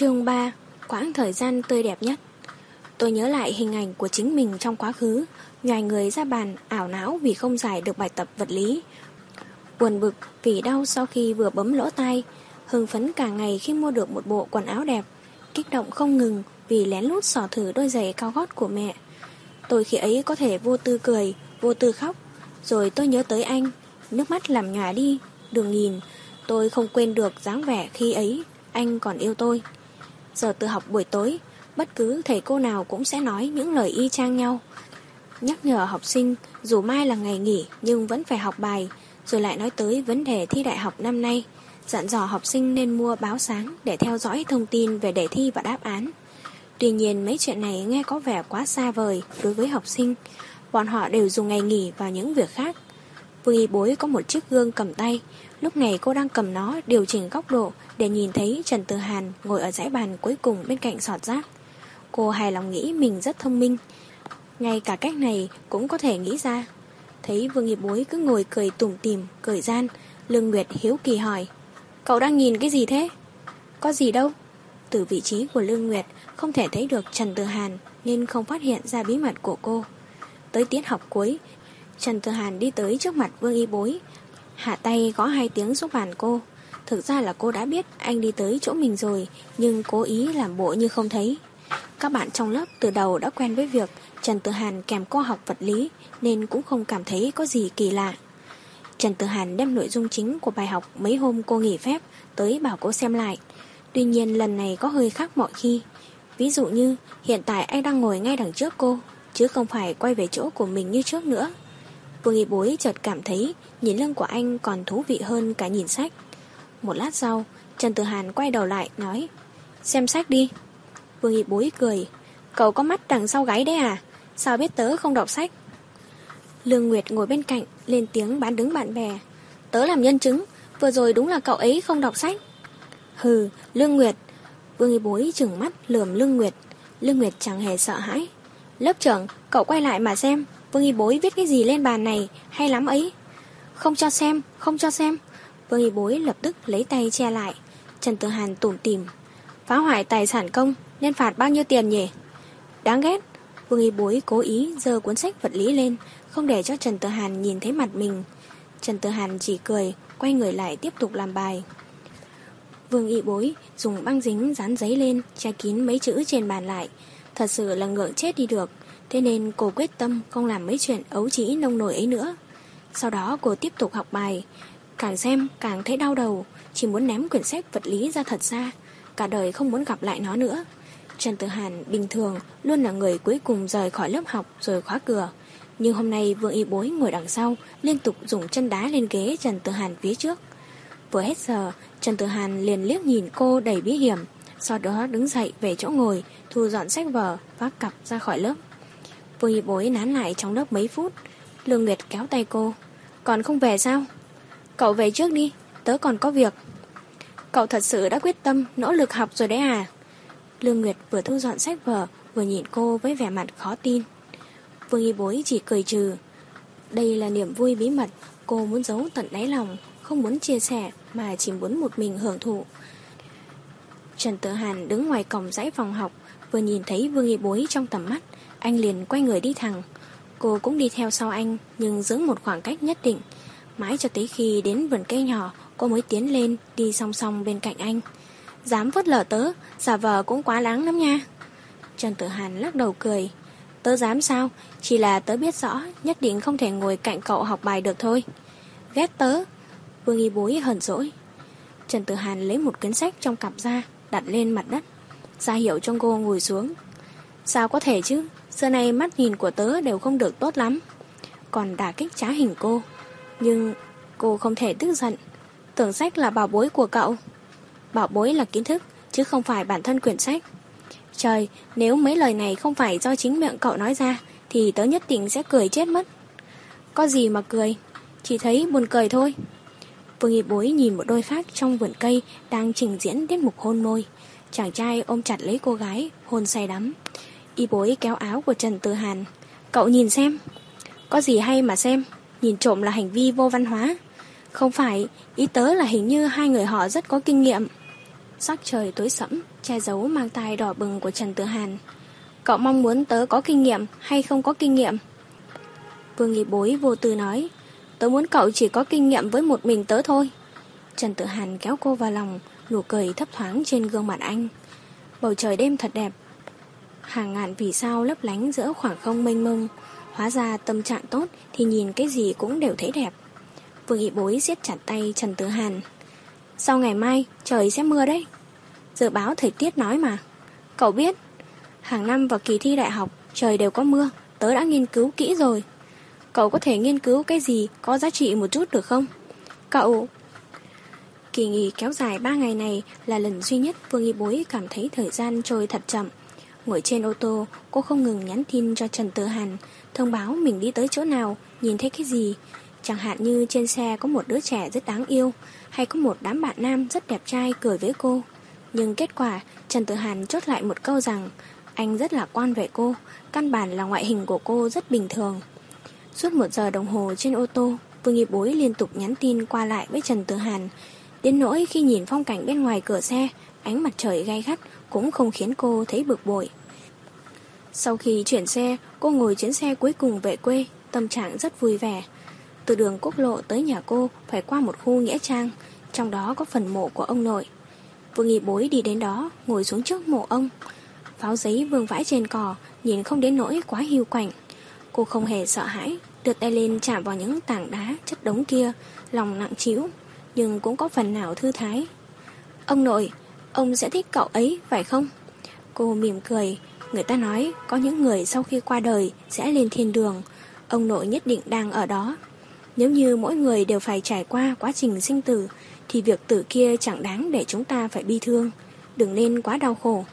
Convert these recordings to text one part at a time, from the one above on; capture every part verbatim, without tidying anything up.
Chương ba. Quãng thời gian tươi đẹp nhất. Tôi nhớ lại hình ảnh của chính mình trong quá khứ, nhoài người ra bàn, ảo não vì không giải được bài tập vật lý, buồn bực vì đau sau khi vừa bấm lỗ tai, hưng phấn cả ngày khi mua được một bộ quần áo đẹp, kích động không ngừng vì lén lút xỏ thử đôi giày cao gót của mẹ. Tôi khi ấy có thể vô tư cười, vô tư khóc. Rồi tôi nhớ tới anh, nước mắt làm nhòa đi, đừng nhìn. Tôi không quên được dáng vẻ khi ấy anh còn yêu tôi. Giờ tự học buổi tối, bất cứ thầy cô nào cũng sẽ nói những lời y chang nhau, nhắc nhở học sinh dù mai là ngày nghỉ nhưng vẫn phải học bài, rồi lại nói tới vấn đề thi đại học năm nay, dặn dò học sinh nên mua báo sáng để theo dõi thông tin về đề thi và đáp án. Tuy nhiên mấy chuyện này nghe có vẻ quá xa vời đối với học sinh. Bọn họ đều dùng ngày nghỉ vào những việc khác. Vương Y Bối có một chiếc gương cầm tay. Lúc này cô đang cầm nó điều chỉnh góc độ để nhìn thấy Trần Tử Hàn ngồi ở dãy bàn cuối cùng bên cạnh sọt rác. Cô hài lòng nghĩ mình rất thông minh, ngay cả cách này cũng có thể nghĩ ra. Thấy Vương Y Bối cứ ngồi cười tủm tỉm, cười gian, Lương Nguyệt hiếu kỳ hỏi: "Cậu đang nhìn cái gì thế?" "Có gì đâu." Từ vị trí của Lương Nguyệt không thể thấy được Trần Tử Hàn nên không phát hiện ra bí mật của cô. Tới tiết học cuối, Trần Tử Hàn đi tới trước mặt Vương Y Bối, hạ tay gõ hai tiếng xuống bàn cô. Thực ra là cô đã biết anh đi tới chỗ mình rồi, nhưng cố ý làm bộ như không thấy. Các bạn trong lớp từ đầu đã quen với việc Trần Tử Hàn kèm cô học vật lý nên cũng không cảm thấy có gì kỳ lạ. Trần Tử Hàn đem nội dung chính của bài học mấy hôm cô nghỉ phép tới bảo cô xem lại. Tuy nhiên lần này có hơi khác mọi khi. Ví dụ như hiện tại anh đang ngồi ngay đằng trước cô, chứ không phải quay về chỗ của mình như trước nữa. Vương Y Bối chợt cảm thấy nhìn lưng của anh còn thú vị hơn cả nhìn sách. Một lát sau, Trần Tử Hàn quay đầu lại nói: "Xem sách đi." Vương Y Bối cười: "Cậu có mắt đằng sau gáy đấy à? Sao biết tớ không đọc sách?" Lương Nguyệt ngồi bên cạnh lên tiếng bán đứng bạn bè: "Tớ làm nhân chứng, vừa rồi đúng là cậu ấy không đọc sách." "Hừ, Lương Nguyệt." Vương Y Bối trừng mắt lườm Lương Nguyệt. Lương Nguyệt chẳng hề sợ hãi: "Lớp trưởng, cậu quay lại mà xem, Vương Y Bối viết cái gì lên bàn này, hay lắm ấy." "Không cho xem, không cho xem." Vương Y Bối lập tức lấy tay che lại. Trần Tử Hàn tủm tỉm: "Phá hoại tài sản công nên phạt bao nhiêu tiền nhỉ?" "Đáng ghét." Vương Y Bối cố ý giơ cuốn sách vật lý lên, không để cho Trần Tử Hàn nhìn thấy mặt mình. Trần Tử Hàn chỉ cười, quay người lại tiếp tục làm bài. Vương Y Bối dùng băng dính dán giấy lên, che kín mấy chữ trên bàn lại. Thật sự là ngượng chết đi được, thế nên cô quyết tâm không làm mấy chuyện ấu trĩ nông nổi ấy nữa. Sau đó cô tiếp tục học bài, càng xem càng thấy đau đầu, chỉ muốn ném quyển sách vật lý ra thật xa, cả đời không muốn gặp lại nó nữa. Trần Tử Hàn bình thường luôn là người cuối cùng rời khỏi lớp học rồi khóa cửa, nhưng hôm nay Vương Y Bối ngồi đằng sau, liên tục dùng chân đá lên ghế Trần Tử Hàn phía trước. Vừa hết giờ, Trần Tử Hàn liền liếc nhìn cô đầy bí hiểm, sau đó đứng dậy về chỗ ngồi, thu dọn sách vở, vác cặp ra khỏi lớp. Vương Y Bối nán lại trong lớp mấy phút. Lương Nguyệt kéo tay cô: "Còn không về sao?" "Cậu về trước đi, tớ còn có việc." "Cậu thật sự đã quyết tâm nỗ lực học rồi đấy à?" Lương Nguyệt vừa thu dọn sách vở vừa nhìn cô với vẻ mặt khó tin. Vương Y Bối chỉ cười trừ. Đây là niềm vui bí mật cô muốn giấu tận đáy lòng, không muốn chia sẻ mà chỉ muốn một mình hưởng thụ. Trần Tử Hàn đứng ngoài cổng dãy phòng học, vừa nhìn thấy Vương Y Bối trong tầm mắt, anh liền quay người đi thẳng. Cô cũng đi theo sau anh, nhưng giữ một khoảng cách nhất định. Mãi cho tới khi đến vườn cây nhỏ, cô mới tiến lên, đi song song bên cạnh anh. "Dám phớt lờ tớ, giả vờ cũng quá đáng lắm nha." Trần Tử Hàn lắc đầu cười: "Tớ dám sao, chỉ là tớ biết rõ nhất định không thể ngồi cạnh cậu học bài được thôi." "Ghét tớ." Vương Y Bối hờn dỗi. Trần Tử Hàn lấy một cuốn sách trong cặp ra, đặt lên mặt đất, ra hiệu cho cô ngồi xuống. "Sao có thể chứ, xưa nay mắt nhìn của tớ đều không được tốt lắm." Còn đả kích trá hình cô. Nhưng cô không thể tức giận. "Tưởng sách là bảo bối của cậu." "Bảo bối là kiến thức, chứ không phải bản thân quyển sách." "Trời, nếu mấy lời này không phải do chính miệng cậu nói ra thì tớ nhất định sẽ cười chết mất." "Có gì mà cười, chỉ thấy buồn cười thôi." Vương Y Bối nhìn một đôi khác trong vườn cây đang trình diễn tiết mục hôn môi. Chàng trai ôm chặt lấy cô gái, hôn say đắm. Y Bối kéo áo của Trần Tử Hàn: "Cậu nhìn xem." "Có gì hay mà xem, nhìn trộm là hành vi vô văn hóa." "Không phải, ý tớ là hình như hai người họ rất có kinh nghiệm." Sắc trời tối sẫm, che giấu mang tai đỏ bừng của Trần Tử Hàn. Cậu mong muốn tớ có kinh nghiệm hay không có kinh nghiệm? Vương Y Bối vô tư nói, tớ muốn cậu chỉ có kinh nghiệm với một mình tớ thôi. Trần Tử Hàn kéo cô vào lòng, nụ cười thấp thoáng trên gương mặt anh. Bầu trời đêm thật đẹp, hàng ngàn vì sao lấp lánh giữa khoảng không mênh mông. Hóa ra tâm trạng tốt thì nhìn cái gì cũng đều thấy đẹp. Vương Y Bối siết chặt tay Trần Tử Hàn. Sau ngày mai trời sẽ mưa đấy, dự báo thời tiết nói mà. Cậu biết hàng năm vào kỳ thi đại học trời đều có mưa, tớ đã nghiên cứu kỹ rồi. Cậu có thể nghiên cứu cái gì có giá trị một chút được không? Cậu... Kỳ nghỉ kéo dài ba ngày này là lần duy nhất Vương Y Bối cảm thấy thời gian trôi thật chậm. Ngồi trên ô tô, cô không ngừng nhắn tin cho Trần Tử Hàn, thông báo mình đi tới chỗ nào, nhìn thấy cái gì. Chẳng hạn như trên xe có một đứa trẻ rất đáng yêu, hay có một đám bạn nam rất đẹp trai cười với cô. Nhưng kết quả, Trần Tử Hàn chốt lại một câu rằng anh rất lạc quan về cô, căn bản là ngoại hình của cô rất bình thường. Suốt một giờ đồng hồ trên ô tô, Vương Y Bối liên tục nhắn tin qua lại với Trần Tử Hàn. Đến nỗi khi nhìn phong cảnh bên ngoài cửa xe, ánh mặt trời gay gắt cũng không khiến cô thấy bực bội. Sau khi chuyển xe, cô ngồi chuyến xe cuối cùng về quê, tâm trạng rất vui vẻ. Từ đường quốc lộ tới nhà cô phải qua một khu nghĩa trang, trong đó có phần mộ của ông nội. Vương Y Bối đi đến đó, ngồi xuống trước mộ ông. Pháo giấy vương vãi trên cỏ, nhìn không đến nỗi quá hiu quạnh. Cô không hề sợ hãi, đưa tay lên chạm vào những tảng đá chất đống kia, lòng nặng trĩu, nhưng cũng có phần nào thư thái. Ông nội, ông sẽ thích cậu ấy phải không? Cô mỉm cười. Người ta nói có những người sau khi qua đời sẽ lên thiên đường, ông nội nhất định đang ở đó. Nếu như mỗi người đều phải trải qua quá trình sinh tử thì việc tử kia chẳng đáng để chúng ta phải bi thương. Đừng nên quá đau khổ.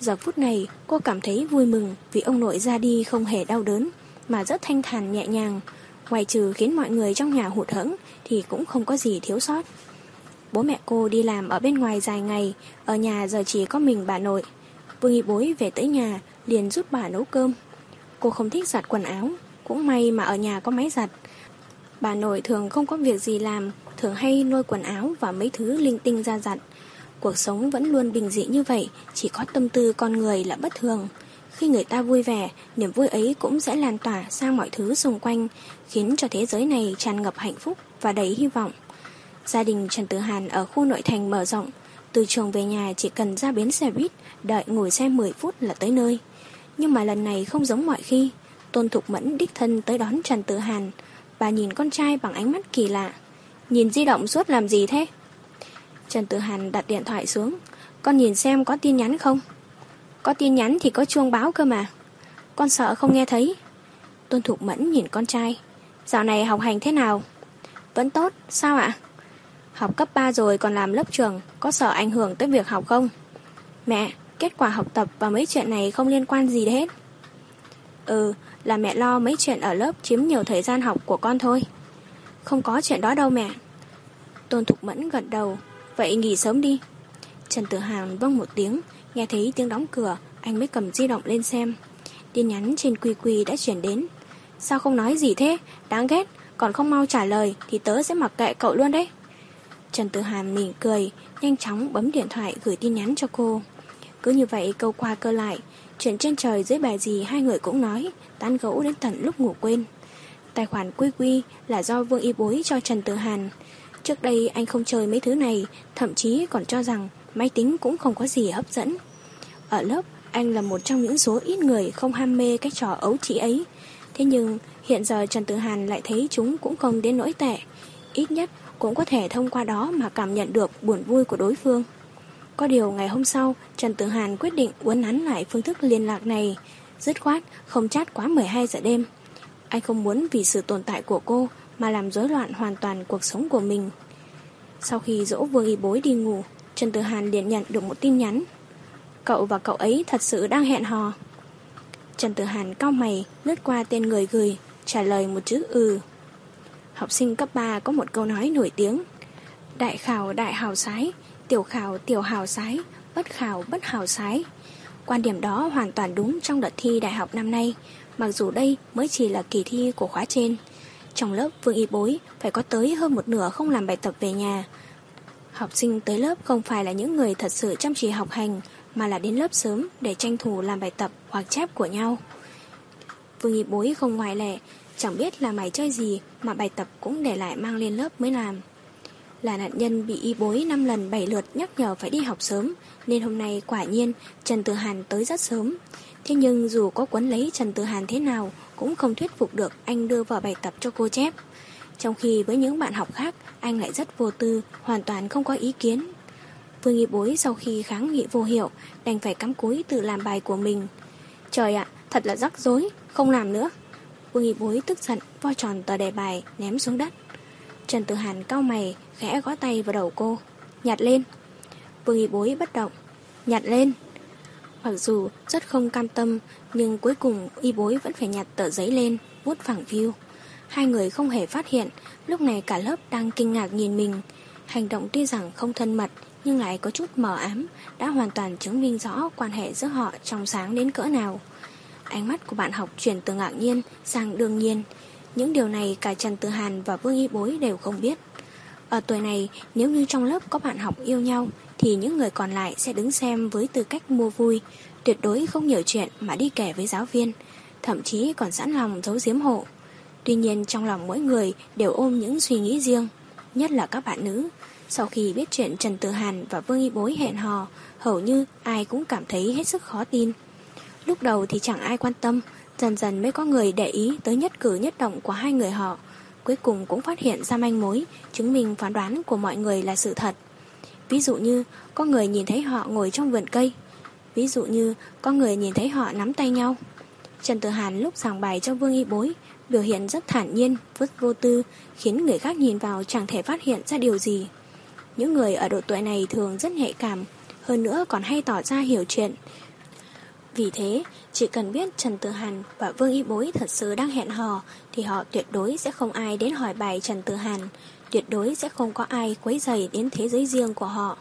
Giờ phút này cô cảm thấy vui mừng vì ông nội ra đi không hề đau đớn mà rất thanh thản nhẹ nhàng. Ngoài trừ khiến mọi người trong nhà hụt hẫng thì cũng không có gì thiếu sót. Bố mẹ cô đi làm ở bên ngoài dài ngày, ở nhà giờ chỉ có mình bà nội. Vương Y Bối về tới nhà liền giúp bà nấu cơm. Cô không thích giặt quần áo, cũng may mà ở nhà có máy giặt. Bà nội thường không có việc gì làm, thường hay nôi quần áo và mấy thứ linh tinh ra giặt. Cuộc sống vẫn luôn bình dị như vậy, chỉ có tâm tư con người là bất thường. Khi người ta vui vẻ, niềm vui ấy cũng sẽ lan tỏa sang mọi thứ xung quanh, khiến cho thế giới này tràn ngập hạnh phúc và đầy hy vọng. Gia đình Trần Tử Hàn ở khu nội thành mở rộng, từ trường về nhà chỉ cần ra bến xe buýt, đợi ngồi xe mười phút là tới nơi. Nhưng mà lần này không giống mọi khi, Tôn Thục Mẫn đích thân tới đón Trần Tử Hàn. Bà nhìn con trai bằng ánh mắt kỳ lạ. Nhìn di động suốt làm gì thế? Trần Tử Hàn đặt điện thoại xuống. Con nhìn xem có tin nhắn không? Có tin nhắn thì có chuông báo cơ mà. Con sợ không nghe thấy. Tôn Thục Mẫn nhìn con trai. Dạo này học hành thế nào? Vẫn tốt, sao ạ? Học cấp ba rồi còn làm lớp trưởng, có sợ ảnh hưởng tới việc học không? Mẹ, kết quả học tập và mấy chuyện này không liên quan gì hết. Ừ, là mẹ lo mấy chuyện ở lớp chiếm nhiều thời gian học của con thôi. Không có chuyện đó đâu mẹ. Tôn Thục Mẫn gật đầu. Vậy nghỉ sớm đi. Trần Tử Hàn vâng một tiếng. Nghe thấy tiếng đóng cửa, anh mới cầm di động lên xem. Tin nhắn trên quy quy đã chuyển đến. Sao không nói gì thế? Đáng ghét, còn không mau trả lời thì tớ sẽ mặc kệ cậu luôn đấy. Trần Tử Hàn mỉm cười, nhanh chóng bấm điện thoại gửi tin nhắn cho cô. Cứ như vậy câu qua cơ lại, chuyện trên trời dưới bề gì hai người cũng nói, tán gẫu đến tận lúc ngủ quên. Tài khoản quy quy là do Vương Y Bối cho Trần Tử Hàn. Trước đây anh không chơi mấy thứ này, thậm chí còn cho rằng máy tính cũng không có gì hấp dẫn. Ở lớp, anh là một trong những số ít người không ham mê cái trò ấu trĩ ấy. Thế nhưng, hiện giờ Trần Tử Hàn lại thấy chúng cũng không đến nỗi tệ. Ít nhất cũng có thể thông qua đó mà cảm nhận được buồn vui của đối phương. Có điều ngày hôm sau, Trần Tử Hàn quyết định uốn nắn lại phương thức liên lạc này. Dứt khoát, không chat quá mười hai giờ đêm. Anh không muốn vì sự tồn tại của cô mà làm rối loạn hoàn toàn cuộc sống của mình. Sau khi dỗ Vương Y Bối đi ngủ, Trần Tử Hàn liền nhận được một tin nhắn. Cậu và cậu ấy thật sự đang hẹn hò. Trần Tử Hàn cau mày, lướt qua tên người gửi, trả lời một chữ ừ. Học sinh cấp ba có một câu nói nổi tiếng: đại khảo đại hào sái, tiểu khảo tiểu hào sái, bất khảo bất hào sái. Quan điểm đó hoàn toàn đúng trong đợt thi đại học năm nay, mặc dù đây mới chỉ là kỳ thi của khóa trên. Trong lớp Vương Y Bối phải có tới hơn một nửa không làm bài tập về nhà. Học sinh tới lớp không phải là những người thật sự chăm chỉ học hành, mà là đến lớp sớm để tranh thủ làm bài tập hoặc chép của nhau. Vương Y Bối không ngoại lệ, chẳng biết là mày chơi gì mà bài tập cũng để lại mang lên lớp mới làm. Là nạn nhân bị Y Bối năm lần bảy lượt nhắc nhở phải đi học sớm, nên hôm nay quả nhiên Trần Tử Hàn tới rất sớm. Thế nhưng dù có quấn lấy Trần Tử Hàn thế nào cũng không thuyết phục được anh đưa vào bài tập cho cô chép. Trong khi với những bạn học khác, anh lại rất vô tư, hoàn toàn không có ý kiến. Vương Y Bối sau khi kháng nghị vô hiệu, đành phải cắm cúi tự làm bài của mình. Trời ạ, thật là rắc rối, không làm nữa. Vương Y Bối tức giận vo tròn tờ đề bài ném xuống đất. Trần Tử Hàn cau mày, khẽ gõ tay vào đầu cô. Nhặt lên. Vương Y Bối bất động. Nhặt lên. Mặc dù rất không cam tâm, nhưng cuối cùng Y Bối vẫn phải nhặt tờ giấy lên, vuốt phẳng phiu. Hai người không hề phát hiện, lúc này cả lớp đang kinh ngạc nhìn mình. Hành động tuy rằng không thân mật, nhưng lại có chút mờ ám, đã hoàn toàn chứng minh rõ quan hệ giữa họ trong sáng đến cỡ nào. Ánh mắt của bạn học chuyển từ ngạc nhiên sang đương nhiên. Những điều này cả Trần Tử Hàn và Vương Y Bối đều không biết. Ở tuổi này, nếu như trong lớp có bạn học yêu nhau, thì những người còn lại sẽ đứng xem với tư cách mua vui, tuyệt đối không nhiều chuyện mà đi kể với giáo viên, thậm chí còn sẵn lòng giấu giếm hộ. Tuy nhiên trong lòng mỗi người đều ôm những suy nghĩ riêng, nhất là các bạn nữ. Sau khi biết chuyện Trần Tử Hàn và Vương Y Bối hẹn hò, hầu như ai cũng cảm thấy hết sức khó tin. Lúc đầu thì chẳng ai quan tâm, dần dần mới có người để ý tới nhất cử nhất động của hai người họ. Cuối cùng cũng phát hiện ra manh mối, chứng minh phán đoán của mọi người là sự thật. Ví dụ như có người nhìn thấy họ ngồi trong vườn cây. Ví dụ như có người nhìn thấy họ nắm tay nhau. Trần Tử Hàn lúc giảng bài cho Vương Y Bối, biểu hiện rất thản nhiên, rất vô tư, khiến người khác nhìn vào chẳng thể phát hiện ra điều gì. Những người ở độ tuổi này thường rất nhạy cảm, hơn nữa còn hay tỏ ra hiểu chuyện. Vì thế, chỉ cần biết Trần Tử Hàn và Vương Y Bối thật sự đang hẹn hò, thì họ tuyệt đối sẽ không ai đến hỏi bài Trần Tử Hàn, tuyệt đối sẽ không có ai quấy rầy đến thế giới riêng của họ.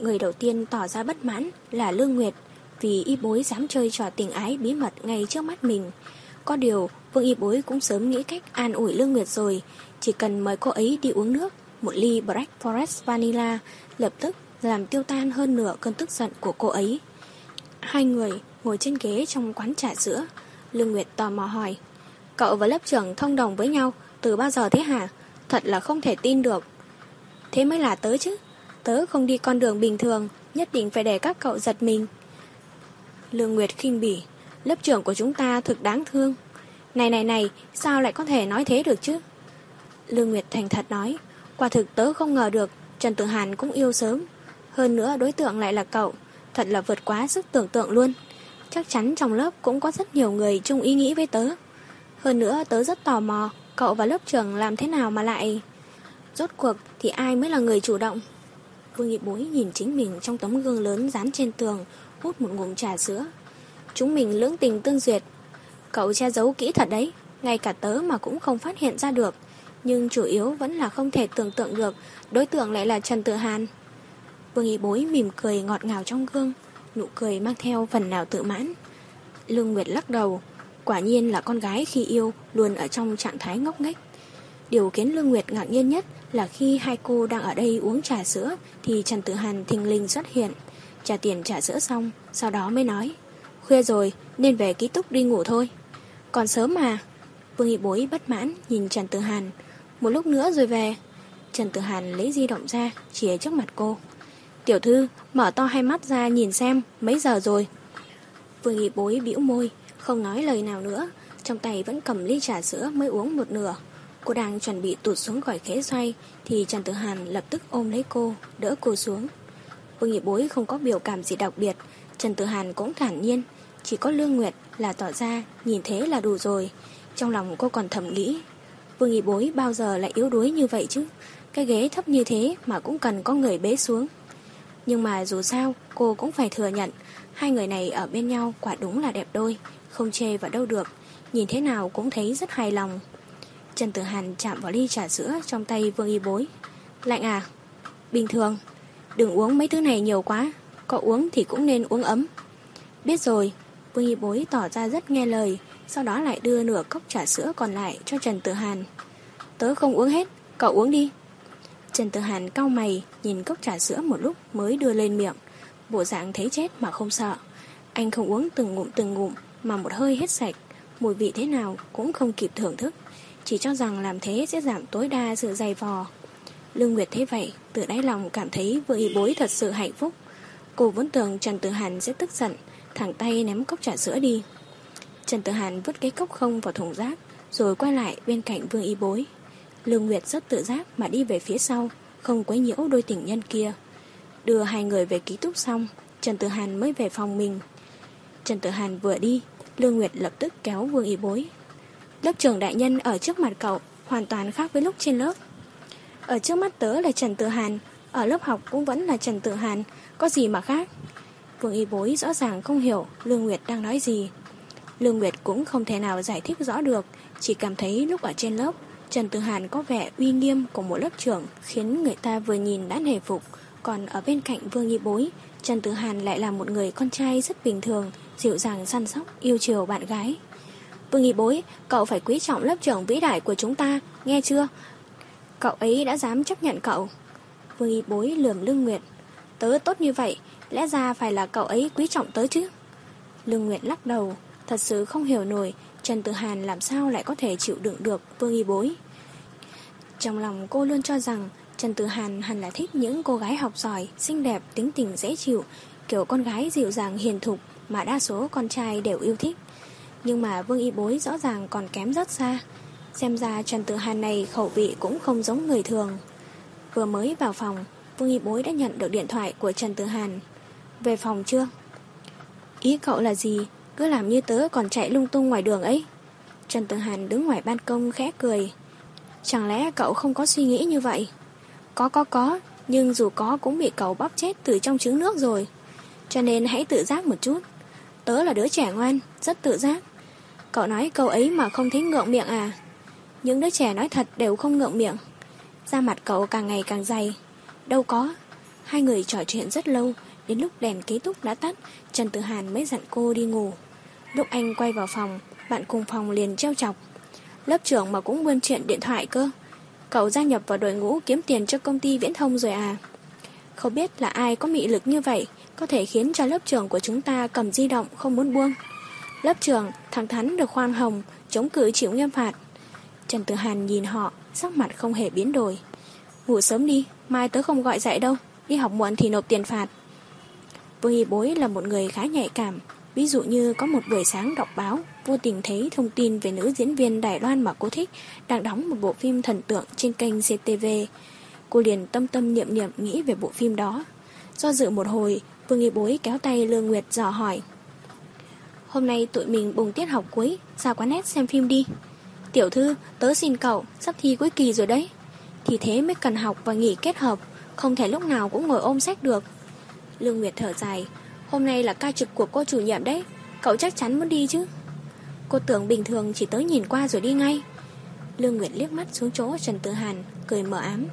Người đầu tiên tỏ ra bất mãn là Lương Nguyệt, vì Y Bối dám chơi trò tình ái bí mật ngay trước mắt mình. Có điều, Vương Y Bối cũng sớm nghĩ cách an ủi Lương Nguyệt rồi, chỉ cần mời cô ấy đi uống nước, một ly Black Forest Vanilla, lập tức làm tiêu tan hơn nửa cơn tức giận của cô ấy. Hai người ngồi trên ghế trong quán trà sữa. Lương Nguyệt tò mò hỏi: Cậu và lớp trưởng thông đồng với nhau từ bao giờ thế hả? Thật là không thể tin được. Thế mới là tớ chứ. Tớ không đi con đường bình thường, nhất định phải để các cậu giật mình. Lương Nguyệt khinh bỉ: Lớp trưởng của chúng ta thực đáng thương. Này này này, sao lại có thể nói thế được chứ? Lương Nguyệt thành thật nói: Quả thực tớ không ngờ được, Trần Tử Hàn cũng yêu sớm. Hơn nữa đối tượng lại là cậu, thật là vượt quá sức tưởng tượng luôn. Chắc chắn trong lớp cũng có rất nhiều người chung ý nghĩ với tớ. Hơn nữa tớ rất tò mò, cậu và lớp trưởng làm thế nào mà lại... Rốt cuộc thì ai mới là người chủ động? Vương Y Bối nhìn chính mình trong tấm gương lớn dán trên tường, hút một ngụm trà sữa. Chúng mình lưỡng tình tương duyệt. Cậu che giấu kỹ thật đấy, ngay cả tớ mà cũng không phát hiện ra được. Nhưng chủ yếu vẫn là không thể tưởng tượng được đối tượng lại là Trần Tử Hàn. Vương Y Bối mỉm cười ngọt ngào trong gương, nụ cười mang theo phần nào tự mãn. Lương Nguyệt lắc đầu. Quả nhiên là con gái khi yêu luôn ở trong trạng thái ngốc nghếch. Điều khiến Lương Nguyệt ngạc nhiên nhất là khi hai cô đang ở đây uống trà sữa thì Trần Tử Hàn thình lình xuất hiện. Trả tiền trà sữa xong, sau đó mới nói: Khuya rồi nên về ký túc đi ngủ thôi. Còn sớm mà. Vương Y Bối bất mãn nhìn Trần Tử Hàn: Một lúc nữa rồi về. Trần Tử Hàn lấy di động ra chìa trước mặt cô: Tiểu thư, mở to hai mắt ra nhìn xem mấy giờ rồi. Vương Y Bối bĩu môi, không nói lời nào nữa, trong tay vẫn cầm ly trà sữa mới uống một nửa. Cô đang chuẩn bị tụt xuống khỏi ghế xoay thì Trần Tử Hàn lập tức ôm lấy cô, đỡ cô xuống. Vương Y Bối không có biểu cảm gì đặc biệt, Trần Tử Hàn cũng thản nhiên, chỉ có Lương Nguyệt là tỏ ra nhìn thế là đủ rồi. Trong lòng cô còn thầm nghĩ: Vương Y Bối bao giờ lại yếu đuối như vậy chứ? Cái ghế thấp như thế mà cũng cần có người bế xuống. Nhưng mà dù sao cô cũng phải thừa nhận, hai người này ở bên nhau quả đúng là đẹp đôi, không chê vào đâu được, nhìn thế nào cũng thấy rất hài lòng. Trần Tử Hàn chạm vào ly trà sữa trong tay Vương Y Bối: Lạnh à? Bình thường. Đừng uống mấy thứ này nhiều quá, có uống thì cũng nên uống ấm. Biết rồi. Vương Y Bối tỏ ra rất nghe lời, sau đó lại đưa nửa cốc trà sữa còn lại cho Trần Tử Hàn: Tớ không uống hết, cậu uống đi. Trần Tử Hàn cau mày nhìn cốc trà sữa một lúc mới đưa lên miệng. bộ dạng thấy chết mà không sợ. Anh không uống từng ngụm từng ngụm mà một hơi hết sạch, mùi vị thế nào cũng không kịp thưởng thức, chỉ cho rằng làm thế sẽ giảm tối đa sự dày vò. Lương Nguyệt thấy vậy, từ đáy lòng cảm thấy Vương Y Bối thật sự hạnh phúc. Cô vốn tưởng Trần Tử Hàn sẽ tức giận, thẳng tay ném cốc trà sữa đi. Trần Tử Hàn vứt cái cốc không vào thùng rác, rồi quay lại bên cạnh Vương Y Bối. Lương Nguyệt rất tự giác mà đi về phía sau, không quấy nhiễu đôi tình nhân kia. Đưa hai người về ký túc xong, Trần Tử Hàn mới về phòng mình. Trần Tử Hàn vừa đi, Lương Nguyệt lập tức kéo Vương Y Bối. Lớp trưởng đại nhân ở trước mặt cậu hoàn toàn khác với lúc trên lớp. Ở trước mắt tớ là Trần Tử Hàn, ở lớp học cũng vẫn là Trần Tử Hàn, có gì mà khác? Vương Y Bối rõ ràng không hiểu Lương Nguyệt đang nói gì. Lương Nguyệt cũng không thể nào giải thích rõ được, chỉ cảm thấy lúc ở trên lớp, Trần Tử Hàn có vẻ uy nghiêm của một lớp trưởng khiến người ta vừa nhìn đã nể phục. Còn ở bên cạnh Vương Y Bối, Trần Tử Hàn lại là một người con trai rất bình thường, dịu dàng săn sóc, yêu chiều bạn gái. Vương Y Bối, cậu phải quý trọng lớp trưởng vĩ đại của chúng ta, nghe chưa? Cậu ấy đã dám chấp nhận cậu. Vương Y Bối lườm Lương Nguyệt. Tớ tốt như vậy, lẽ ra phải là cậu ấy quý trọng tớ chứ? Lương Nguyệt lắc đầu, thật sự không hiểu nổi Trần Tử Hàn làm sao lại có thể chịu đựng được Vương Y Bối. Trong lòng cô luôn cho rằng Trần Tử Hàn hẳn là thích những cô gái học giỏi, xinh đẹp, tính tình dễ chịu, kiểu con gái dịu dàng hiền thục mà đa số con trai đều yêu thích. Nhưng mà Vương Y Bối rõ ràng còn kém rất xa. Xem ra Trần Tử Hàn này khẩu vị cũng không giống người thường. Vừa mới vào phòng, Vương Y Bối đã nhận được điện thoại của Trần Tử Hàn. Về phòng chưa? Ý cậu là gì? Cứ làm như tớ còn chạy lung tung ngoài đường ấy. Trần Tử Hàn đứng ngoài ban công khẽ cười. Chẳng lẽ cậu không có suy nghĩ như vậy? Có có có, nhưng dù có cũng bị cậu bóp chết từ trong trứng nước rồi. Cho nên hãy tự giác một chút. Tớ là đứa trẻ ngoan, rất tự giác. Cậu nói câu ấy mà không thấy ngượng miệng à? Những đứa trẻ nói thật đều không ngượng miệng. Da mặt cậu càng ngày càng dày. Đâu có. Hai người trò chuyện rất lâu, đến lúc đèn ký túc đã tắt, Trần Tử Hàn mới dặn cô đi ngủ. Lúc anh quay vào phòng, bạn cùng phòng liền trêu chọc. Lớp trưởng mà cũng buôn chuyện điện thoại cơ. Cậu gia nhập vào đội ngũ kiếm tiền cho công ty viễn thông rồi à? Không biết là ai có mị lực như vậy, có thể khiến cho lớp trưởng của chúng ta cầm di động không muốn buông. Lớp trưởng thẳng thắn được khoan hồng, chống cự chịu nghiêm phạt. Trần Tử Hàn nhìn họ, sắc mặt không hề biến đổi. Ngủ sớm đi, mai tớ không gọi dậy đâu, đi học muộn thì nộp tiền phạt. Vương Y Bối là một người khá nhạy cảm. Ví dụ như có một buổi sáng đọc báo, vô tình thấy thông tin về nữ diễn viên Đài Loan mà cô thích đang đóng một bộ phim thần tượng trên kênh xê tê vê. Cô liền tâm tâm niệm niệm nghĩ về bộ phim đó. Do dự một hồi, Vương Y Bối kéo tay Lương Nguyệt dò hỏi. Hôm nay tụi mình bùng tiết học cuối, ra quán net xem phim đi. Tiểu thư, tớ xin cậu, sắp thi cuối kỳ rồi đấy. Thì thế mới cần học và nghỉ kết hợp, không thể lúc nào cũng ngồi ôm sách được. Lương Nguyệt thở dài. Hôm nay là ca trực của cô chủ nhiệm đấy, cậu chắc chắn muốn đi chứ? Cô tưởng bình thường chỉ tới nhìn qua rồi đi ngay. Lương Nguyệt liếc mắt xuống chỗ Trần Tử Hàn, cười mờ ám.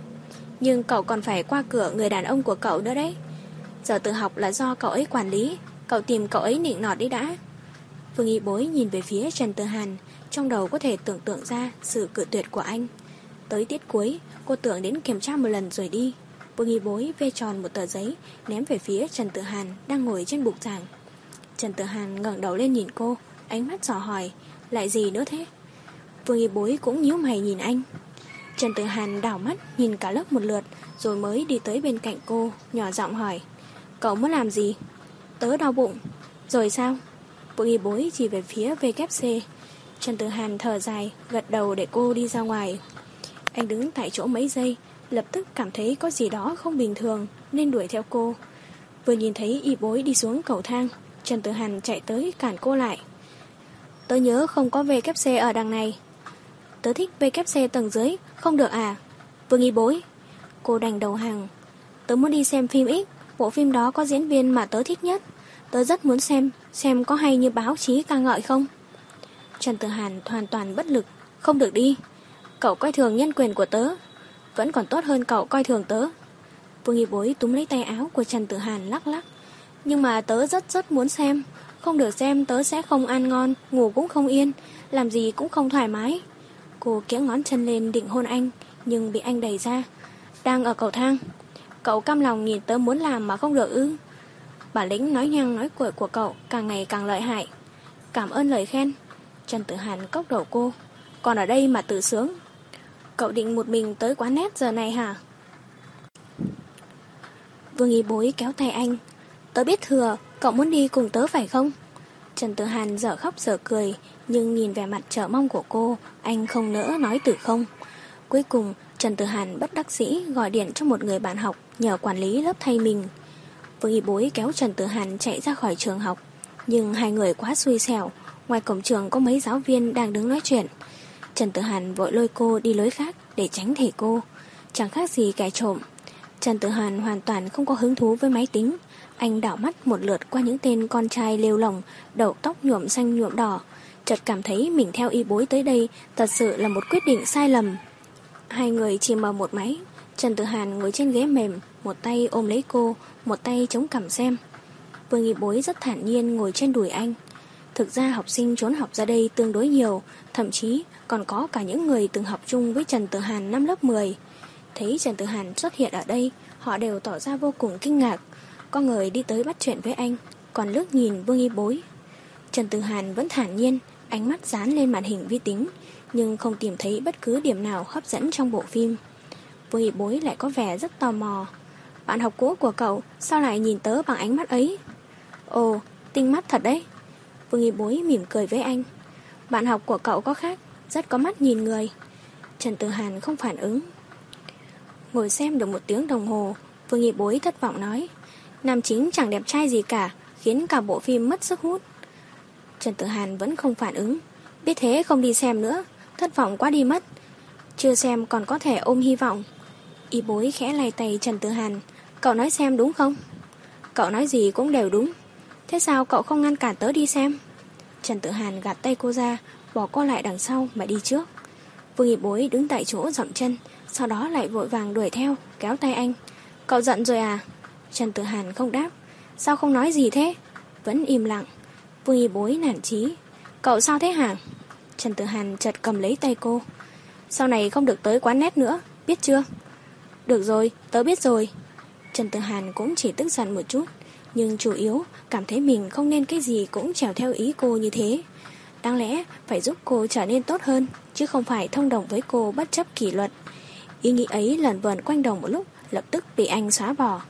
Nhưng cậu còn phải qua cửa người đàn ông của cậu nữa đấy. Giờ tự học là do cậu ấy quản lý, cậu tìm cậu ấy nịnh nọt đi đã. Vương Y Bối nhìn về phía Trần Tử Hàn, trong đầu có thể tưởng tượng ra sự cự tuyệt của anh. Tới tiết cuối, cô tưởng đến kiểm tra một lần rồi đi. Vương Y Bối vê tròn một tờ giấy ném về phía Trần Tử Hàn đang ngồi trên bục giảng. Trần Tử Hàn ngẩng đầu lên nhìn cô, ánh mắt dò hỏi, lại gì nữa thế? Vương Y Bối cũng nhíu mày nhìn anh. Trần Tử Hàn đảo mắt nhìn cả lớp một lượt, rồi mới đi tới bên cạnh cô, nhỏ giọng hỏi, cậu muốn làm gì? Tớ đau bụng. Rồi sao? Vương Y Bối chỉ về phía vê kép xê. Trần Tử Hàn thở dài, gật đầu để cô đi ra ngoài. Anh đứng tại chỗ mấy giây, lập tức cảm thấy có gì đó không bình thường nên đuổi theo cô. Vừa nhìn thấy Y Bối đi xuống cầu thang, Trần Tử Hàn chạy tới cản cô lại. Tớ nhớ không có vê kép xê ở đằng này. Tớ thích vê kép xê tầng dưới, không được à? Vương Y Bối. Cô đành đầu hàng. Tớ muốn đi xem phim X, bộ phim đó có diễn viên mà tớ thích nhất. Tớ rất muốn xem, xem có hay như báo chí ca ngợi không. Trần Tử Hàn hoàn toàn bất lực. Không được đi. Cậu coi thường nhân quyền của tớ. Vẫn còn tốt hơn cậu coi thường tớ. Vương Y Bối túm lấy tay áo của Trần Tử Hàn lắc lắc. Nhưng mà tớ rất rất muốn xem. Không được xem tớ sẽ không ăn ngon, ngủ cũng không yên, làm gì cũng không thoải mái. Cô kiễng ngón chân lên định hôn anh, nhưng bị anh đẩy ra. Đang ở cầu thang. Cậu cam lòng nhìn tớ muốn làm mà không được ư? bản lĩnh nói nhăng nói cuội của cậu càng ngày càng lợi hại. Cảm ơn lời khen. Trần Tử Hàn cốc đầu cô. Còn ở đây mà tự sướng. Cậu định một mình tới quán nét giờ này hả? Vương Y Bối kéo tay anh. Tớ biết thừa, cậu muốn đi cùng tớ phải không? Trần Tử Hàn dở khóc dở cười, nhưng nhìn vẻ mặt chờ mong của cô, anh không nỡ nói từ không. Cuối cùng, Trần Tử Hàn bất đắc dĩ gọi điện cho một người bạn học nhờ quản lý lớp thay mình. Vương Y Bối kéo Trần Tử Hàn chạy ra khỏi trường học, nhưng hai người quá xui xẻo, ngoài cổng trường có mấy giáo viên đang đứng nói chuyện. Trần Tử Hàn vội lôi cô đi lối khác để tránh thầy cô, chẳng khác gì kẻ trộm. Trần Tử Hàn hoàn toàn không có hứng thú với máy tính. Anh đảo mắt một lượt qua những tên con trai lêu lỏng, đầu tóc nhuộm xanh nhuộm đỏ, chợt cảm thấy mình theo Y Bối tới đây thật sự là một quyết định sai lầm. Hai người chỉ mở một máy. Trần Tử Hàn ngồi trên ghế mềm, một tay ôm lấy cô, một tay chống cằm xem. Vương Y Bối rất thản nhiên ngồi trên đùi anh. Thực ra học sinh trốn học ra đây tương đối nhiều, thậm chí còn có cả những người từng học chung với Trần Tử Hàn năm lớp mười. Thấy Trần Tử Hàn xuất hiện ở đây, họ đều tỏ ra vô cùng kinh ngạc. Có người đi tới bắt chuyện với anh, còn lướt nhìn Vương Y Bối. Trần Tử Hàn vẫn thản nhiên, ánh mắt dán lên màn hình vi tính, nhưng không tìm thấy bất cứ điểm nào hấp dẫn trong bộ phim. Vương Y Bối lại có vẻ rất tò mò. Bạn học cũ của cậu sao lại nhìn tớ bằng ánh mắt ấy? Ồ, tinh mắt thật đấy. Vương Y Bối mỉm cười với anh. Bạn học của cậu có khác, rất có mắt nhìn người. Trần Tử Hàn không phản ứng. Ngồi xem được một tiếng đồng hồ, Vương Y Bối thất vọng nói. Nam chính chẳng đẹp trai gì cả, khiến cả bộ phim mất sức hút. Trần Tử Hàn vẫn không phản ứng. Biết thế không đi xem nữa, thất vọng quá đi mất. Chưa xem còn có thể ôm hy vọng. Y Bối khẽ lay tay Trần Tử Hàn. Cậu nói xem đúng không? Cậu nói gì cũng đều đúng. Thế sao cậu không ngăn cản tớ đi xem? Trần Tử Hàn gạt tay cô ra, bỏ cô lại đằng sau mà đi trước. Vương Y Bối đứng tại chỗ dậm chân, sau đó lại vội vàng đuổi theo, kéo tay anh. Cậu giận rồi à? Trần Tử Hàn không đáp. Sao không nói gì thế? Vẫn im lặng. Vương Y Bối nản chí. Cậu sao thế hả? Trần Tử Hàn chợt cầm lấy tay cô. Sau này không được tới quán nét nữa, biết chưa? Được rồi, tớ biết rồi. Trần Tử Hàn cũng chỉ tức giận một chút, nhưng chủ yếu cảm thấy mình không nên cái gì cũng trèo theo ý cô như thế. Đáng lẽ phải giúp cô trở nên tốt hơn, chứ không phải thông đồng với cô bất chấp kỷ luật. Ý nghĩ ấy lẩn vẩn quanh đầu một lúc, lập tức bị anh xóa bỏ.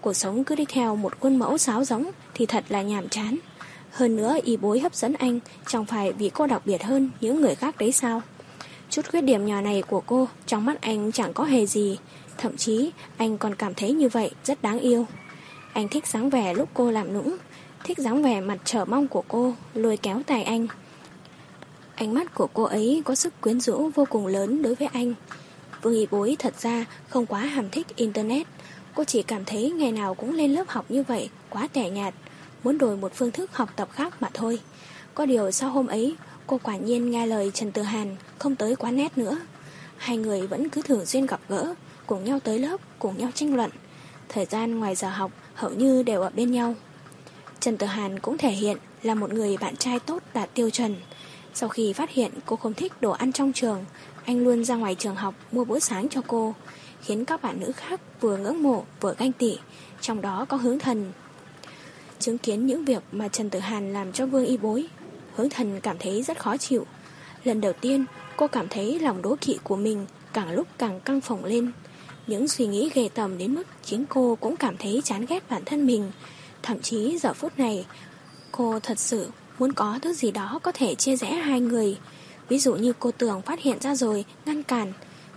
Cuộc sống cứ đi theo một khuôn mẫu sáo giống thì thật là nhàm chán. Hơn nữa Y Bối hấp dẫn anh, chẳng phải vì cô đặc biệt hơn những người khác đấy sao? Chút khuyết điểm nhỏ này của cô trong mắt anh chẳng có hề gì. Thậm chí anh còn cảm thấy như vậy rất đáng yêu. Anh thích dáng vẻ lúc cô làm nũng, thích dáng vẻ mặt chờ mong của cô lôi kéo tay anh. Ánh mắt của cô ấy có sức quyến rũ vô cùng lớn đối với anh. Vương Y Bối thật ra không quá ham thích internet. Cô chỉ cảm thấy ngày nào cũng lên lớp học như vậy quá tẻ nhạt, muốn đổi một phương thức học tập khác mà thôi. Có điều sau hôm ấy, cô quả nhiên nghe lời Trần Tử Hàn, không tới quán nét nữa. Hai người vẫn cứ thường xuyên gặp gỡ, cùng nhau tới lớp, cùng nhau tranh luận. Thời gian ngoài giờ học hầu như đều ở bên nhau. Trần Tử Hàn cũng thể hiện là một người bạn trai tốt đạt tiêu chuẩn. Sau khi phát hiện cô không thích đồ ăn trong trường, anh luôn ra ngoài trường học mua bữa sáng cho cô, khiến các bạn nữ khác vừa ngưỡng mộ vừa ganh tị, trong đó có Hướng Thần. Chứng kiến những việc mà Trần Tử Hàn làm cho Vương Y Bối, Hướng Thần cảm thấy rất khó chịu. Lần đầu tiên, cô cảm thấy lòng đố kỵ của mình càng lúc càng căng phồng lên. Những suy nghĩ ghê tởm đến mức chính cô cũng cảm thấy chán ghét bản thân mình. Thậm chí giờ phút này, cô thật sự muốn có thứ gì đó có thể chia rẽ hai người. Ví dụ như cô Tường phát hiện ra rồi ngăn cản.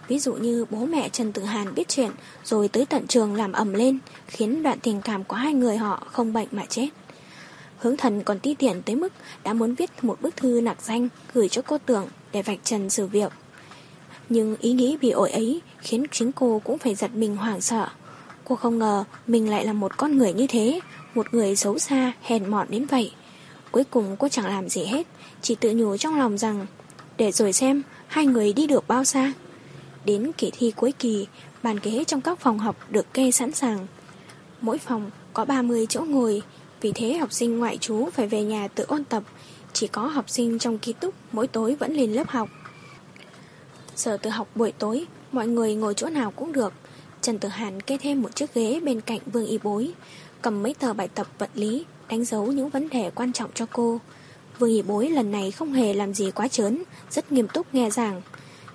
Ví dụ như bố mẹ Trần Tử Hàn biết chuyện rồi tới tận trường làm ầm lên, khiến đoạn tình cảm của hai người họ không bệnh mà chết. Hướng Thần còn ti tiện tới mức đã muốn viết một bức thư nặc danh gửi cho cô Tường để vạch trần sự việc. Nhưng ý nghĩ bị ổi ấy khiến chính cô cũng phải giật mình hoảng sợ. Cô không ngờ mình lại là một con người như thế, một người xấu xa, hèn mọn đến vậy. Cuối cùng cô chẳng làm gì hết, chỉ tự nhủ trong lòng rằng để rồi xem hai người đi được bao xa. Đến kỳ thi cuối kỳ, bàn ghế trong các phòng học được kê sẵn sàng. Mỗi phòng có ba mươi chỗ ngồi, vì thế học sinh ngoại trú phải về nhà tự ôn tập. Chỉ có học sinh trong ký túc mỗi tối vẫn lên lớp học. Giờ tự học buổi tối, mọi người ngồi chỗ nào cũng được. Trần Tử Hàn kê thêm một chiếc ghế bên cạnh Vương Y Bối. cầm mấy tờ bài tập vật lý, đánh dấu những vấn đề quan trọng cho cô. Vương Y Bối lần này không hề làm gì quá trớn, rất nghiêm túc nghe giảng.